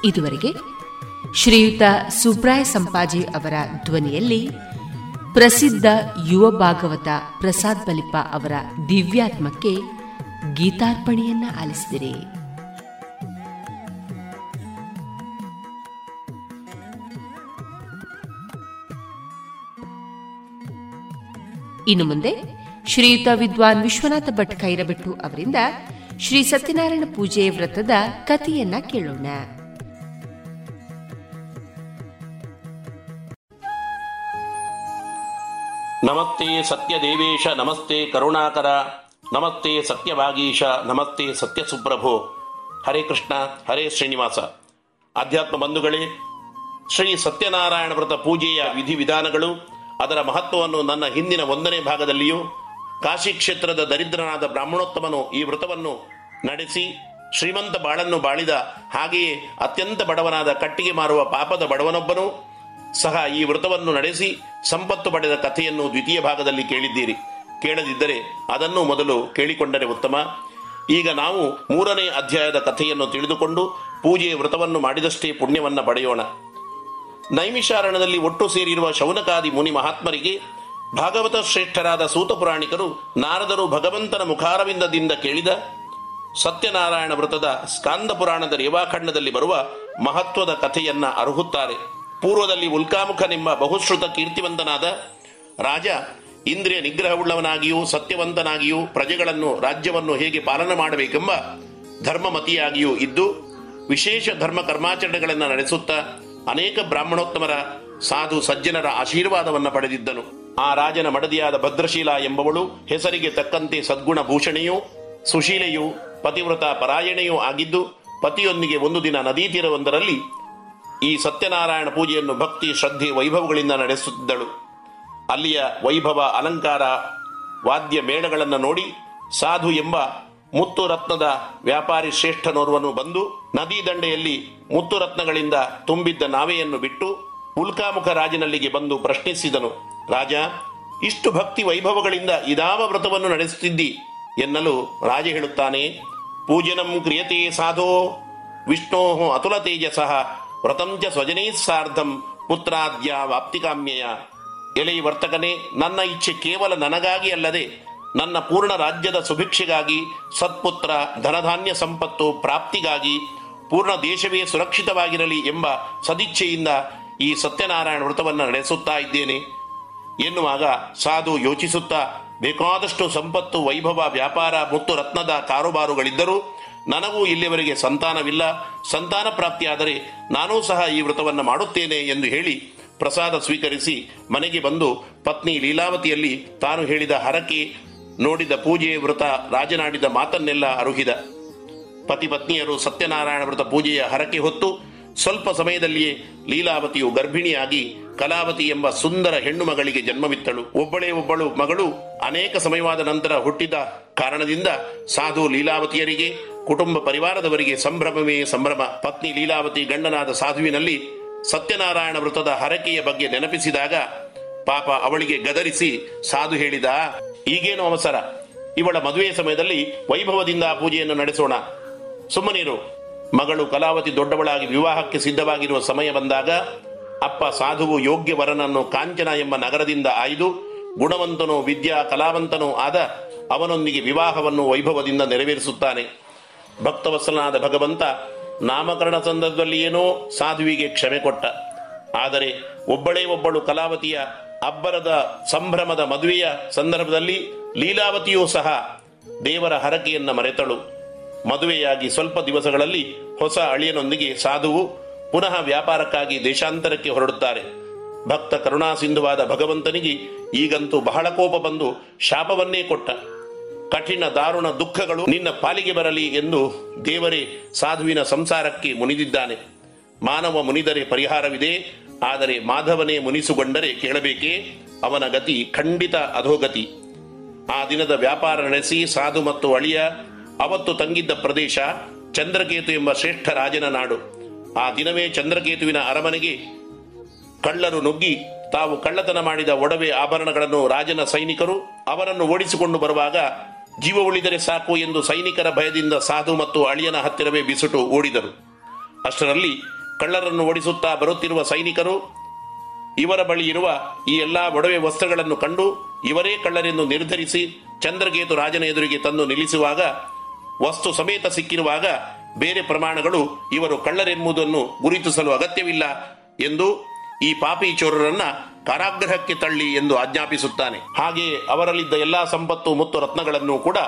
ಇದುವರೆಗೆ ಶ್ರೀಯುತ ಸುಬ್ರಾಯ ಸಂಪಾಜಿ ಅವರ ಧ್ವನಿಯಲ್ಲಿ ಪ್ರಸಿದ್ಧ ಯುವ ಭಾಗವತ ಪ್ರಸಾದ್ ಬಲಿಪ ಅವರ ದಿವ್ಯಾತ್ಮಕ್ಕೆ ಗೀತಾರ್ಪಣೆಯನ್ನ ಆಲಿಸಿದಿರಿ. ಇನ್ನು ಮುಂದೆ ಶ್ರೀಯುತ ವಿದ್ವಾನ್ ವಿಶ್ವನಾಥ ಭಟ್ ಖೈರಬಟ್ಟು ಅವರಿಂದ ಶ್ರೀ ಸತ್ಯನಾರಾಯಣ ಪೂಜೆ ವ್ರತದ ಕಥೆಯನ್ನ ಕೇಳೋಣ. ನಮಸ್ತೆ ಸತ್ಯದೇವೇಶ, ನಮಸ್ತೆ ಕರುಣಾಕರ, ನಮಸ್ತೆ ಸತ್ಯವಾಗೀಶ, ನಮಸ್ತೆ ಸತ್ಯಸುಪ್ರಭು. ಹರೇ ಕೃಷ್ಣ, ಹರೇ ಶ್ರೀನಿವಾಸ. ಆಧ್ಯಾತ್ಮ ಬಂಧುಗಳೇ, ಶ್ರೀ ಸತ್ಯನಾರಾಯಣ ವ್ರತ ಪೂಜೆಯ ವಿಧಿವಿಧಾನಗಳು, ಅದರ ಮಹತ್ವವನ್ನು ನನ್ನ ಹಿಂದಿನ ಒಂದನೇ ಭಾಗದಲ್ಲಿಯೂ ಕಾಶಿ ಕ್ಷೇತ್ರದ ದರಿದ್ರನಾದ ಬ್ರಾಹ್ಮಣೋತ್ತಮನು ಈ ವ್ರತವನ್ನು ನಡೆಸಿ ಶ್ರೀಮಂತ ಬಾಳನ್ನು ಬಾಳಿದ, ಹಾಗೆಯೇ ಅತ್ಯಂತ ಬಡವನಾದ ಕಟ್ಟಿಗೆ ಮಾರುವ ಪಾಪದ ಬಡವನೊಬ್ಬನು ಸಹ ಈ ವ್ರತವನ್ನು ನಡೆಸಿ ಸಂಪತ್ತು ಪಡೆದ ಕಥೆಯನ್ನು ದ್ವಿತೀಯ ಭಾಗದಲ್ಲಿ ಕೇಳಿದ್ದೀರಿ. ಕೇಳದಿದ್ದರೆ ಅದನ್ನು ಮೊದಲು ಕೇಳಿಕೊಂಡರೆ ಉತ್ತಮ. ಈಗ ನಾವು ಮೂರನೇ ಅಧ್ಯಾಯದ ಕಥೆಯನ್ನು ತಿಳಿದುಕೊಂಡು ಪೂಜೆಯ ವ್ರತವನ್ನು ಮಾಡಿದಷ್ಟೇ ಪುಣ್ಯವನ್ನು ಪಡೆಯೋಣ. ನೈಮಿಷಾರಣ್ಯದಲ್ಲಿ ಒಟ್ಟು ಸೇರಿರುವ ಶೌನಕಾದಿ ಮುನಿ ಮಹಾತ್ಮರಿಗೆ ಭಾಗವತ ಶ್ರೇಷ್ಠರಾದ ಸೂತ ಪುರಾಣಿಕರು ನಾರದರು ಭಗವಂತನ ಮುಖಾರವಿಂದದಿಂದ ಕೇಳಿದ ಸತ್ಯನಾರಾಯಣ ವ್ರತದ ಸ್ಕಾಂದ ಪುರಾಣದ ರೇವಾಖಂಡದಲ್ಲಿ ಬರುವ ಮಹತ್ವದ ಕಥೆಯನ್ನ ಅರ್ಹುತ್ತಾರೆ. ಪೂರ್ವದಲ್ಲಿ ಉಲ್ಕಾಮುಖನೆಂಬ ಬಹುಶ್ರುತ ಕೀರ್ತಿವಂತನಾದ ರಾಜ ಇಂದ್ರಿಯ ನಿಗ್ರಹವುಳ್ಳವನಾಗಿಯೂ ಸತ್ಯವಂತನಾಗಿಯೂ ಪ್ರಜೆಗಳನ್ನು ರಾಜ್ಯವನ್ನು ಹೇಗೆ ಪಾಲನೆ ಮಾಡಬೇಕೆಂಬ ಧರ್ಮಮತಿಯಾಗಿಯೂ ಇದ್ದು ವಿಶೇಷ ಧರ್ಮ ಕರ್ಮಾಚರಣೆಗಳನ್ನು ನಡೆಸುತ್ತಾ ಅನೇಕ ಬ್ರಾಹ್ಮಣೋತ್ತಮರ ಸಾಧು ಸಜ್ಜನರ ಆಶೀರ್ವಾದವನ್ನು ಪಡೆದಿದ್ದನು. ಆ ರಾಜನ ಮಡದಿಯಾದ ಭದ್ರಶೀಲ ಎಂಬವಳು ಹೆಸರಿಗೆ ತಕ್ಕಂತೆ ಸದ್ಗುಣ ಭೂಷಣೆಯೂ ಸುಶೀಲೆಯೂ ಪತಿವ್ರತ ಪರಾಯಣೆಯೂ ಆಗಿದ್ದು ಪತಿಯೊಂದಿಗೆ ಒಂದು ದಿನ ನದೀ ತೀರವೊಂದರಲ್ಲಿ ಈ ಸತ್ಯನಾರಾಯಣ ಪೂಜೆಯನ್ನು ಭಕ್ತಿ ಶ್ರದ್ಧೆ ವೈಭವಗಳಿಂದ ನಡೆಸುತ್ತಿದ್ದಳು. ಅಲ್ಲಿಯ ವೈಭವ ಅಲಂಕಾರ ವಾದ್ಯ ಮೇಳಗಳನ್ನು ನೋಡಿ ಸಾಧು ಎಂಬ ಮುತ್ತು ರತ್ನದ ವ್ಯಾಪಾರಿ ಶ್ರೇಷ್ಠನೋರ್ವನು ಬಂದು ನದಿ ದಂಡೆಯಲ್ಲಿ ಮುತ್ತು ರತ್ನಗಳಿಂದ ತುಂಬಿದ್ದ ನಾವೆಯನ್ನು ಬಿಟ್ಟು ಉಲ್ಕಾಮುಖ ರಾಜನಲ್ಲಿಗೆ ಬಂದು ಪ್ರಶ್ನಿಸಿದನು. ರಾಜ, ಇಷ್ಟು ಭಕ್ತಿ ವೈಭವಗಳಿಂದ ಇದಾವ ವ್ರತವನ್ನು ನಡೆಸುತ್ತಿದ್ದಿ ಎನ್ನಲು ರಾಜ ಹೇಳುತ್ತಾನೆ. ಪೂಜನಂ ಕ್ರಿಯತೆ ಸಾಧೋ ವಿಷ್ಣೋ ಅತುಲ ತೇಜಸಃ ವ್ರತಂಚ ಸ್ವಜನೈ ಸಾರ್ಧಂ ಪುತ್ರಾದ್ಯ ವಾಪ್ತಿಕಾಮ್ಯಯ. ಎಲೆ ವರ್ತಕನೇ, ನನ್ನ ಇಚ್ಛೆ ಕೇವಲ ನನಗಾಗಿ ಅಲ್ಲದೆ ನನ್ನ ಪೂರ್ಣ ರಾಜ್ಯದ ಸುಭಿಕ್ಷೆಗಾಗಿ, ಸತ್ಪುತ್ರ ಧನಧಾನ್ಯ ಸಂಪತ್ತು ಪ್ರಾಪ್ತಿಗಾಗಿ, ಪೂರ್ಣ ದೇಶವೇ ಸುರಕ್ಷಿತವಾಗಿರಲಿ ಎಂಬ ಸದಿಚ್ಛೆಯಿಂದ ಈ ಸತ್ಯನಾರಾಯಣ ವ್ರತವನ್ನು ನಡೆಸುತ್ತಾ ಇದ್ದೇನೆ ಎನ್ನುವಾಗ ಸಾಧು ಯೋಚಿಸುತ್ತಾ, ಬೇಕಾದಷ್ಟು ಸಂಪತ್ತು, ವೈಭವ, ವ್ಯಾಪಾರ ಮತ್ತು ರತ್ನದ ಕಾರುಬಾರುಗಳಿದ್ದರೂ ನನಗೂ ಇಲ್ಲಿಯವರೆಗೆ ಸಂತಾನವಿಲ್ಲ. ಸಂತಾನ ಪ್ರಾಪ್ತಿಯಾದರೆ ನಾನೂ ಸಹ ಈ ವ್ರತವನ್ನು ಮಾಡುತ್ತೇನೆ ಎಂದು ಹೇಳಿ ಪ್ರಸಾದ ಸ್ವೀಕರಿಸಿ ಮನೆಗೆ ಬಂದು ಪತ್ನಿ ಲೀಲಾವತಿಯಲ್ಲಿ ತಾನು ಹೇಳಿದ ಹರಕೆ, ನೋಡಿದ ಪೂಜೆ, ವ್ರತ, ರಾಜನಾಡಿದ ಮಾತನ್ನೆಲ್ಲ ಅರುಹಿದ. ಪತಿ ಪತ್ನಿಯರು ಸತ್ಯನಾರಾಯಣ ವ್ರತ ಪೂಜೆಯ ಹರಕೆ ಹೊತ್ತು ಸ್ವಲ್ಪ ಸಮಯದಲ್ಲಿಯೇ ಲೀಲಾವತಿಯು ಗರ್ಭಿಣಿಯಾಗಿ ಕಲಾವತಿ ಎಂಬ ಸುಂದರ ಹೆಣ್ಣು ಮಗಳಿಗೆ ಜನ್ಮವಿತ್ತಳು. ಒಬ್ಬಳೇ ಒಬ್ಬಳು ಮಗಳು ಅನೇಕ ಸಮಯವಾದ ನಂತರ ಹುಟ್ಟಿದ ಕಾರಣದಿಂದ ಸಾಧು ಲೀಲಾವತಿಯರಿಗೆ, ಕುಟುಂಬ ಪರಿವಾರದವರಿಗೆ ಸಂಭ್ರಮವೇ ಸಂಭ್ರಮ. ಪತ್ನಿ ಲೀಲಾವತಿ ಗಂಡನಾದ ಸಾಧುವಿನಲ್ಲಿ ಸತ್ಯನಾರಾಯಣ ವ್ರತದ ಹರಕೆಯ ಬಗ್ಗೆ ನೆನಪಿಸಿದಾಗ ಪಾಪ ಅವಳಿಗೆ ಗದರಿಸಿ ಸಾಧು ಹೇಳಿದ, ಈಗೇನು ಅವಸರ, ಇವಳ ಮದುವೆಯ ಸಮಯದಲ್ಲಿ ವೈಭವದಿಂದ ಪೂಜೆಯನ್ನು ನಡೆಸೋಣ, ಸುಮ್ಮನಿರು. ಮಗಳು ಕಲಾವತಿ ದೊಡ್ಡವಳಾಗಿ ವಿವಾಹಕ್ಕೆ ಸಿದ್ಧವಾಗಿರುವ ಸಮಯ ಬಂದಾಗ ಅಪ್ಪ ಸಾಧುವು ಯೋಗ್ಯ ವರನನ್ನು ಕಾಂಚನ ಎಂಬ ನಗರದಿಂದ ಆಯ್ದು ಗುಣವಂತನೋ ವಿದ್ಯಾ ಕಲಾವಂತನೋ ಆದ ಅವನೊಂದಿಗೆ ವಿವಾಹವನ್ನು ವೈಭವದಿಂದ ನೆರವೇರಿಸುತ್ತಾನೆ. ಭಕ್ತವತ್ಸಲನಾದ ಭಗವಂತ ನಾಮಕರಣ ಸಂದರ್ಭದಲ್ಲಿ ಏನೋ ಸಾಧುವಿಗೆ ಕ್ಷಮೆ ಕೊಟ್ಟ. ಆದರೆ ಒಬ್ಬಳೇ ಒಬ್ಬಳು ಕಲಾವತಿಯ ಅಬ್ಬರದ ಸಂಭ್ರಮದ ಮದುವೆಯ ಸಂದರ್ಭದಲ್ಲಿ ಲೀಲಾವತಿಯೂ ಸಹ ದೇವರ ಹರಕೆಯನ್ನು ಮರೆತಳು. ಮದುವೆಯಾಗಿ ಸ್ವಲ್ಪ ದಿವಸಗಳಲ್ಲಿ ಹೊಸ ಅಳಿಯನೊಂದಿಗೆ ಸಾಧುವು ಪುನಃ ವ್ಯಾಪಾರಕ್ಕಾಗಿ ದೇಶಾಂತರಕ್ಕೆ ಹೊರಡುತ್ತಾರೆ. ಭಕ್ತ ಕರುಣಾ ಸಿಂಧುವಾದ ಭಗವಂತನಿಗೆ ಈಗಂತೂ ಬಹಳ ಕೋಪ ಬಂದು ಶಾಪವನ್ನೇ ಕೊಟ್ಟ. ಕಠಿಣ ದಾರುಣ ದುಃಖಗಳು ನಿನ್ನ ಪಾಲಿಗೆ ಬರಲಿ ಎಂದು ದೇವರೇ ಸಾಧುವಿನ ಸಂಸಾರಕ್ಕೆ ಮುನಿದಿದ್ದಾನೆ. ಮಾನವ ಮುನಿದರೆ ಪರಿಹಾರವಿದೆ, ಆದರೆ ಮಾಧವನೇ ಮುನಿಸುಗೊಂಡರೆ ಕೇಳಬೇಕೇ, ಅವನ ಗತಿ ಖಂಡಿತ ಅಧೋಗತಿ. ಆ ದಿನದ ವ್ಯಾಪಾರ ನಡೆಸಿ ಸಾಧು ಮತ್ತು ಅಳಿಯ ಅವತ್ತು ತಂಗಿದ್ದ ಪ್ರದೇಶ ಚಂದ್ರಕೇತು ಎಂಬ ಶ್ರೇಷ್ಠ ರಾಜನ ನಾಡು. ಆ ದಿನವೇ ಚಂದ್ರಕೇತುವಿನ ಅರಮನೆಗೆ ಕಳ್ಳರು ನುಗ್ಗಿ ತಾವು ಕಳ್ಳತನ ಮಾಡಿದ ಒಡವೆ ಆಭರಣಗಳನ್ನು ರಾಜನ ಸೈನಿಕರು ಅವರನ್ನು ಓಡಿಸಿಕೊಂಡು ಬರುವಾಗ ಜೀವ ಉಳಿದರೆ ಸಾಕು ಎಂದು ಸೈನಿಕರ ಭಯದಿಂದ ಸಾಧು ಮತ್ತು ಅಳಿಯನ ಹತ್ತಿರವೇ ಬಿಸುಟು ಓಡಿದರು. ಅಷ್ಟರಲ್ಲಿ ಕಳ್ಳರನ್ನು ಓಡಿಸುತ್ತಾ ಬರುತ್ತಿರುವ ಸೈನಿಕರು ಇವರ ಬಳಿ ಇರುವ ಈ ಎಲ್ಲಾ ಒಡವೆ ವಸ್ತ್ರಗಳನ್ನು ಕಂಡು ಇವರೇ ಕಳ್ಳರೆಂದು ನಿರ್ಧರಿಸಿ ಚಂದ್ರಕೇತು ರಾಜನ ಎದುರಿಗೆ ತಂದು ನಿಲ್ಲಿಸುವಾಗ ವಸ್ತು ಸಮೇತ ಸಿಕ್ಕಿರುವಾಗ ಬೇರೆ ಪ್ರಮಾಣಗಳು ಇವರು ಕಳ್ಳರೆಂಬುದನ್ನು ಗುರುತಿಸಲು ಅಗತ್ಯವಿಲ್ಲ ಎಂದು ಈ ಪಾಪಿ ಚೋರರನ್ನ ಕಾರಾಗೃಹಕ್ಕೆ ತಳ್ಳಿ ಎಂದು ಆಜ್ಞಾಪಿಸುತ್ತಾನೆ. ಹಾಗೆಯೇ ಅವರಲ್ಲಿದ್ದ ಎಲ್ಲಾ ಸಂಪತ್ತು ಮತ್ತು ರತ್ನಗಳನ್ನು ಕೂಡ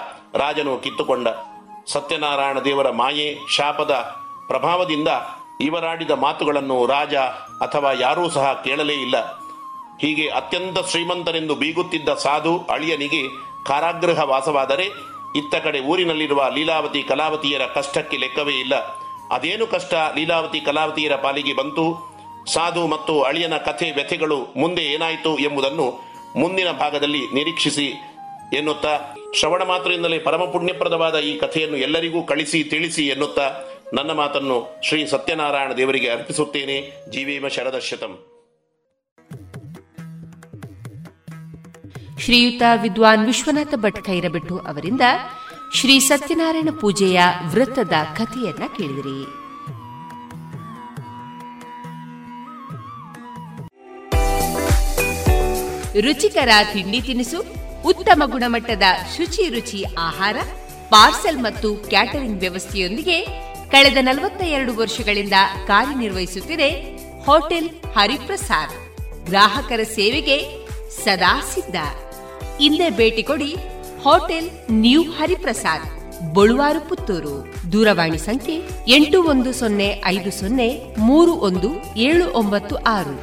ರಾಜನು ಕಿತ್ತುಕೊಂಡ. ಸತ್ಯನಾರಾಯಣ ದೇವರ ಮಾಯೆ ಶಾಪದ ಪ್ರಭಾವದಿಂದ ಇವರಾಡಿದ ಮಾತುಗಳನ್ನು ರಾಜ ಅಥವಾ ಯಾರೂ ಸಹ ಕೇಳಲೇ ಇಲ್ಲ. ಹೀಗೆ ಅತ್ಯಂತ ಶ್ರೀಮಂತರೆಂದು ಬೀಗುತ್ತಿದ್ದ ಸಾಧು ಅಳಿಯನಿಗೆ ಕಾರಾಗೃಹ ವಾಸವಾದರೆ ಇತ್ತ ಕಡೆ ಊರಿನಲ್ಲಿರುವ ಲೀಲಾವತಿ ಕಲಾವತಿಯರ ಕಷ್ಟಕ್ಕೆ ಲೆಕ್ಕವೇ ಇಲ್ಲ. ಅದೇನು ಕಷ್ಟ ಲೀಲಾವತಿ ಕಲಾವತಿಯರ ಪಾಲಿಗೆ ಬಂತು, ಸಾಧು ಮತ್ತು ಅಳಿಯನ ಕಥೆ ವ್ಯಥೆಗಳು ಮುಂದೆ ಏನಾಯಿತು ಎಂಬುದನ್ನು ಮುಂದಿನ ಭಾಗದಲ್ಲಿ ನಿರೀಕ್ಷಿಸಿ ಎನ್ನುತ್ತಾ, ಶ್ರವಣ ಮಾತ್ರದಿಂದಲೇ ಪರಮ ಪುಣ್ಯಪ್ರದವಾದ ಈ ಕಥೆಯನ್ನು ಎಲ್ಲರಿಗೂ ಕಳಿಸಿ ತಿಳಿಸಿ ಎನ್ನುತ್ತಾ ನನ್ನ ಮಾತನ್ನು ಶ್ರೀ ಸತ್ಯನಾರಾಯಣ ದೇವರಿಗೆ ಅರ್ಪಿಸುತ್ತೇನೆ. ಜೀವೇಮ ಶರದಶತಂ. ಶ್ರೀಯುತ ವಿದ್ವಾನ್ ವಿಶ್ವನಾಥ ಭಟ್ ಖೈರಬೆಟ್ಟು ಅವರಿಂದ ಶ್ರೀ ಸತ್ಯನಾರಾಯಣ ಪೂಜೆಯ ವ್ರತದ ಕಥೆಯನ್ನ ಕೇಳಿದಿರಿ. ರುಚಿಕರ ತಿಂಡಿ ತಿನಿಸು, ಉತ್ತಮ ಗುಣಮಟ್ಟದ ಶುಚಿ ರುಚಿ ಆಹಾರ, ಪಾರ್ಸೆಲ್ ಮತ್ತು ಕ್ಯಾಟರಿಂಗ್ ವ್ಯವಸ್ಥೆಯೊಂದಿಗೆ ಕಳೆದ ನಲವತ್ತ ಎರಡು ವರ್ಷಗಳಿಂದ ಕಾರ್ಯನಿರ್ವಹಿಸುತ್ತಿದೆ ಹೋಟೆಲ್ ಹರಿಪ್ರಸಾದ್. ಗ್ರಾಹಕರ ಸೇವೆಗೆ ಸದಾ ಸಿದ್ಧ. ಇಂದೇ ಭೇಟಿ ಕೊಡಿ ಹೋಟೆಲ್ ನ್ಯೂ ಹರಿಪ್ರಸಾದ್, ಬಳುವಾರು, ಪುತ್ತೂರು. ದೂರವಾಣಿ ಸಂಖ್ಯೆ ಎಂಟು ಒಂದು ಸೊನ್ನೆ ಐದು ಸೊನ್ನೆ ಮೂರು ಒಂದು ಏಳು ಒಂಬತ್ತು ಆರು.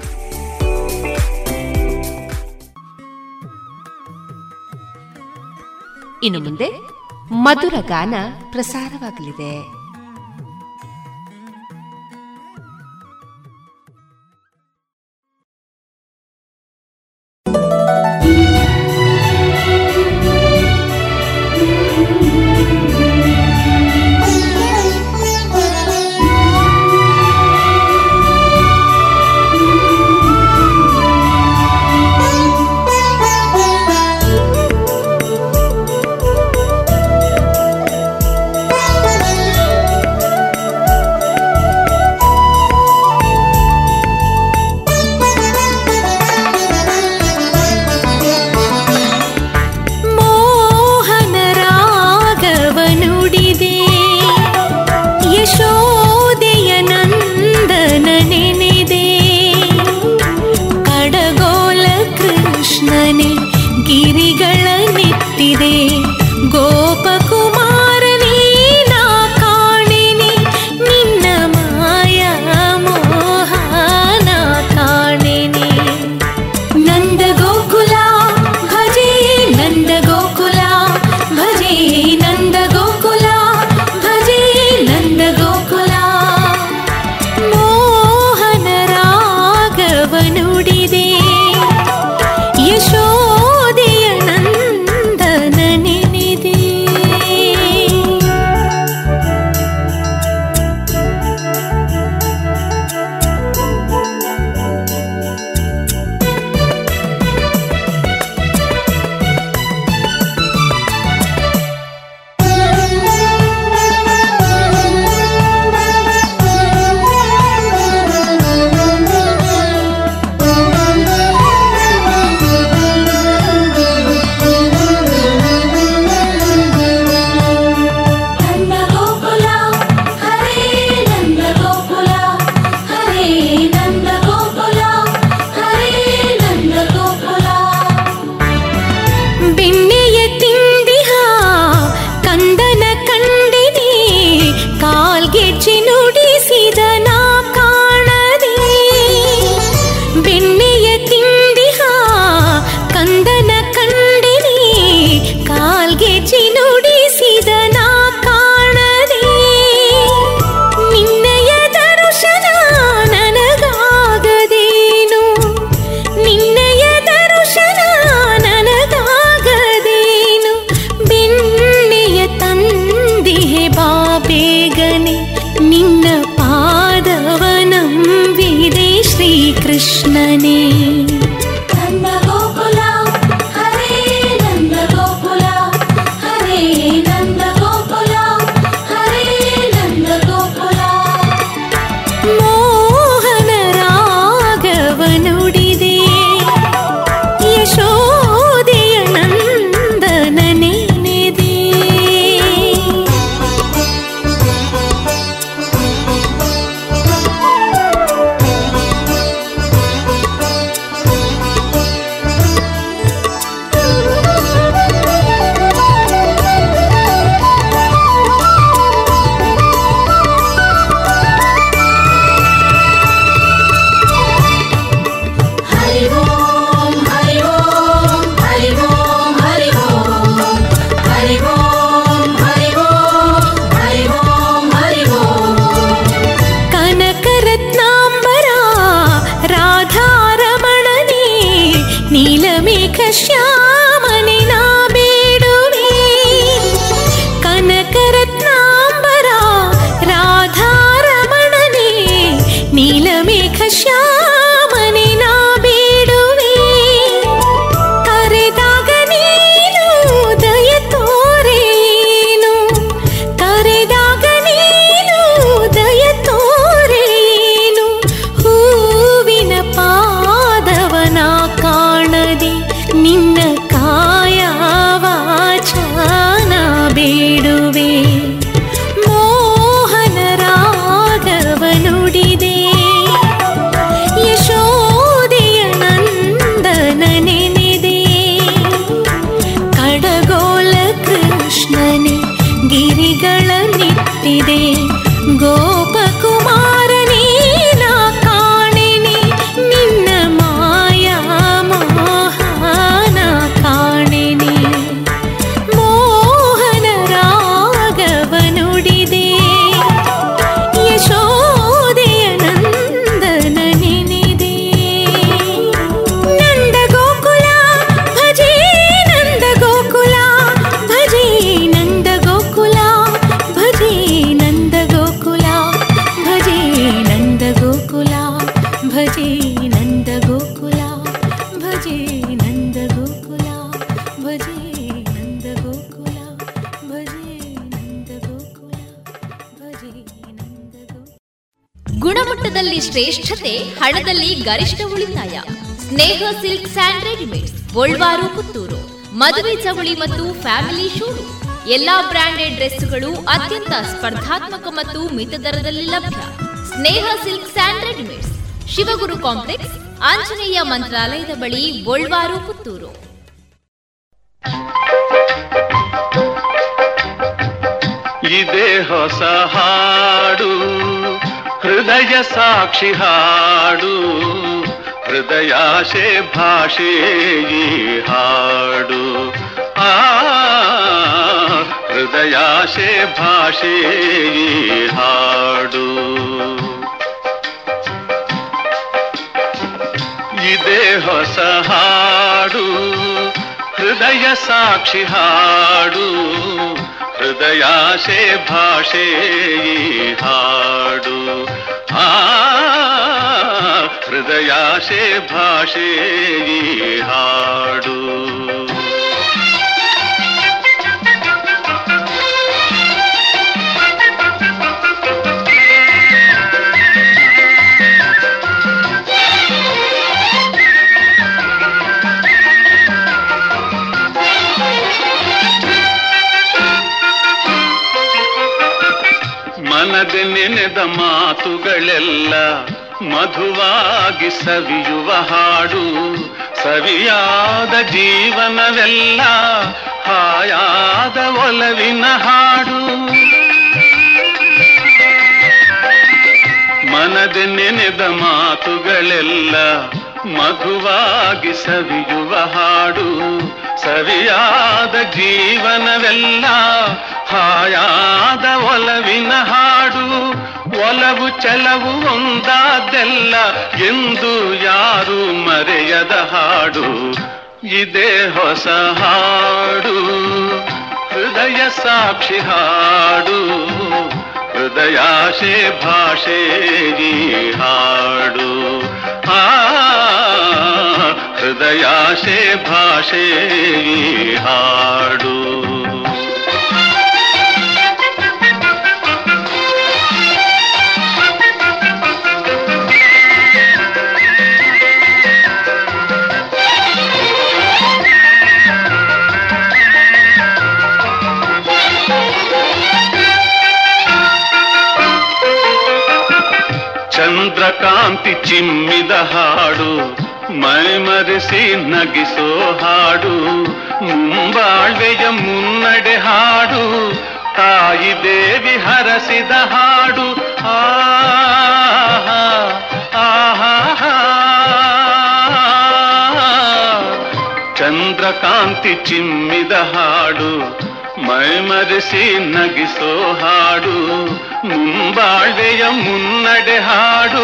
ಇನ್ನು ಮುಂದೆ ಮಧುರ ಗಾನ ಪ್ರಸಾರವಾಗಲಿದೆ. ಗಿರಿಗಳ ನೆತ್ತಿದೆ ಗೋಪಕುಮಾರ ನೀನಾ ಕಾಣೆನಿ ನಿನ್ನ ಮಾಯಾ ಮೋಹನ ಕಾಣೆನಿ ನಂದ ಗೋಕುಲ ಭಜೆ ನಂದ ಗೋಕುಲ ಭಜೆ ನಂದ ಗೋಕುಲ ಭಜೆ ನಂದ ಗೋಕುಲ ಮೋಹನ ರಾಗವನುಡಿದೆ ಯಶೋ ಶ್ರೇಷ್ಠತೆ, ಹಣದಲ್ಲಿ ಗರಿಷ್ಠ ಉಳಿತಾಯ. ಸ್ನೇಹ ಸಿಲ್ಕ್ ಸ್ಯಾಂಡ್ ರೆಡಿಮೇಡ್ಸ್, ಗೋಲ್ವಾರು ಪುತ್ತೂರು. ಮದುವೆ ಚವಳಿ ಮತ್ತು ಫ್ಯಾಮಿಲಿ ಶೂರು, ಎಲ್ಲಾ ಬ್ರಾಂಡೆಡ್ ಡ್ರೆಸ್ಗಳು ಅತ್ಯಂತ ಸ್ಪರ್ಧಾತ್ಮಕ ಮತ್ತು ಮಿತ ದರದಲ್ಲಿ ಲಭ್ಯ. Sneha silk and readymades, Shivaguru complex, Anjaneya ಮಂತ್ರಾಲಯದ ಬಳಿ ಗೋಲ್ವಾರು ಪುತ್ತೂರು. ಇದೇ ಹೊಸ ಹಾಡು, ಹೃದಯ ಸಾಕ್ಷಿ ಹಾಡು, ಹೃದಯಾಶೆ ಭಾಷೆ ಈ ಹಾಡು, ಆ ಹೃದಯಾಶೆ ಭಾಷೆ ಈ ಹಾಡು. ಇದೇ ಹೊಸ ಹಾಡು, ಹೃದಯ ಸಾಕ್ಷಿ ಹಾಡು, ಹೃದಯಾಶೆ ಭಾಷೆ ಈ ಹಾಡು, ಆ ಹೃದಯಾಶೆ ಭಾಷೆ ಈ ಹಾಡು. ನೆನೆದ ಮಾತುಗಳೆಲ್ಲ ಮಧುವಾಗಿ ಸವಿಯುವ ಹಾಡು, ಸವಿಯಾದ ಜೀವನವೆಲ್ಲ ಹಾಯಾದ ಒಲವಿನ ಹಾಡು. ಮನದ ನೆನೆದ ಮಾತುಗಳೆಲ್ಲ ಮಧುವಾಗಿ ಸವಿಯುವ ಹಾಡು, ಸವಿಯಾದ ಜೀವನವೆಲ್ಲ ಹಾಯಾದ ಒಲವಿನ ಹಾಡು. ಒಲವು ಚಲವು ಒಂದಾದೆಲ್ಲ ಎಂದು ಯಾರು ಮರೆಯದ ಹಾಡು, ಇದೇ ಹೊಸ ಹಾಡು, ಹೃದಯ ಸಾಕ್ಷಿ ಹಾಡು, ಹೃದಯಾಶೆ ಭಾಷೆ ಈ ಹಾಡು, ಆ ಹೃದಯಾಶೆ ಭಾಷೆ ಈ ಹಾಡು. ಚಂದ್ರಕಾಂತಿ ಚಿಮ್ಮಿದ ಹಾಡು, ಮೈಮರೆಸಿ ನಗಿಸೋ ಹಾಡು, ಮುಂಬಾಳ್ವೆಯ ಮುನ್ನಡೆ ಹಾಡು, ತಾಯಿ ದೇವಿ ಹರಸಿದ ಹಾಡು, ಆಹಾ ಆಹಾ. ಚಂದ್ರಕಾಂತಿ ಚಿಮ್ಮಿದ ಹಾಡು, ಮೈಮರೆಸಿ ನಗಿಸೋ ಹಾಡು, ಮುಂಬಾಳ್ವೆಯ ಮುನ್ನಡೆ ಹಾಡು,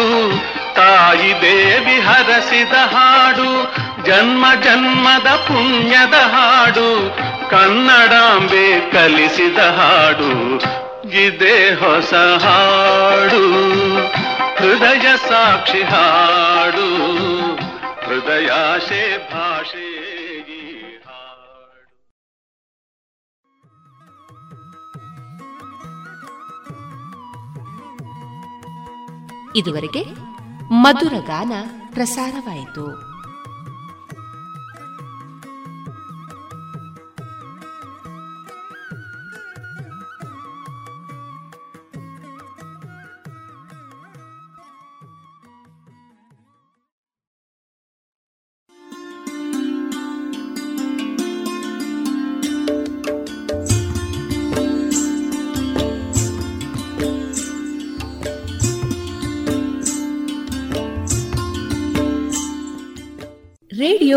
ತಾಯಿ ದೇವಿ ಹರಸಿದ ಹಾಡು, ಜನ್ಮ ಜನ್ಮದ ಪುಣ್ಯದ ಹಾಡು, ಕನ್ನಡಾಂಬೆ ಕಲಿಸಿದ ಹಾಡು, ಇದೇ ಹೊಸ ಹಾಡು, ಹೃದಯ ಸಾಕ್ಷಿ ಹಾಡು, ಹೃದಯಾಶೆ ಭಾಷೆ. ಇದುವರೆಗೆ ಮಧುರ ಗಾನ ಪ್ರಸಾರವಾಯಿತು. ರೇಡಿಯೋ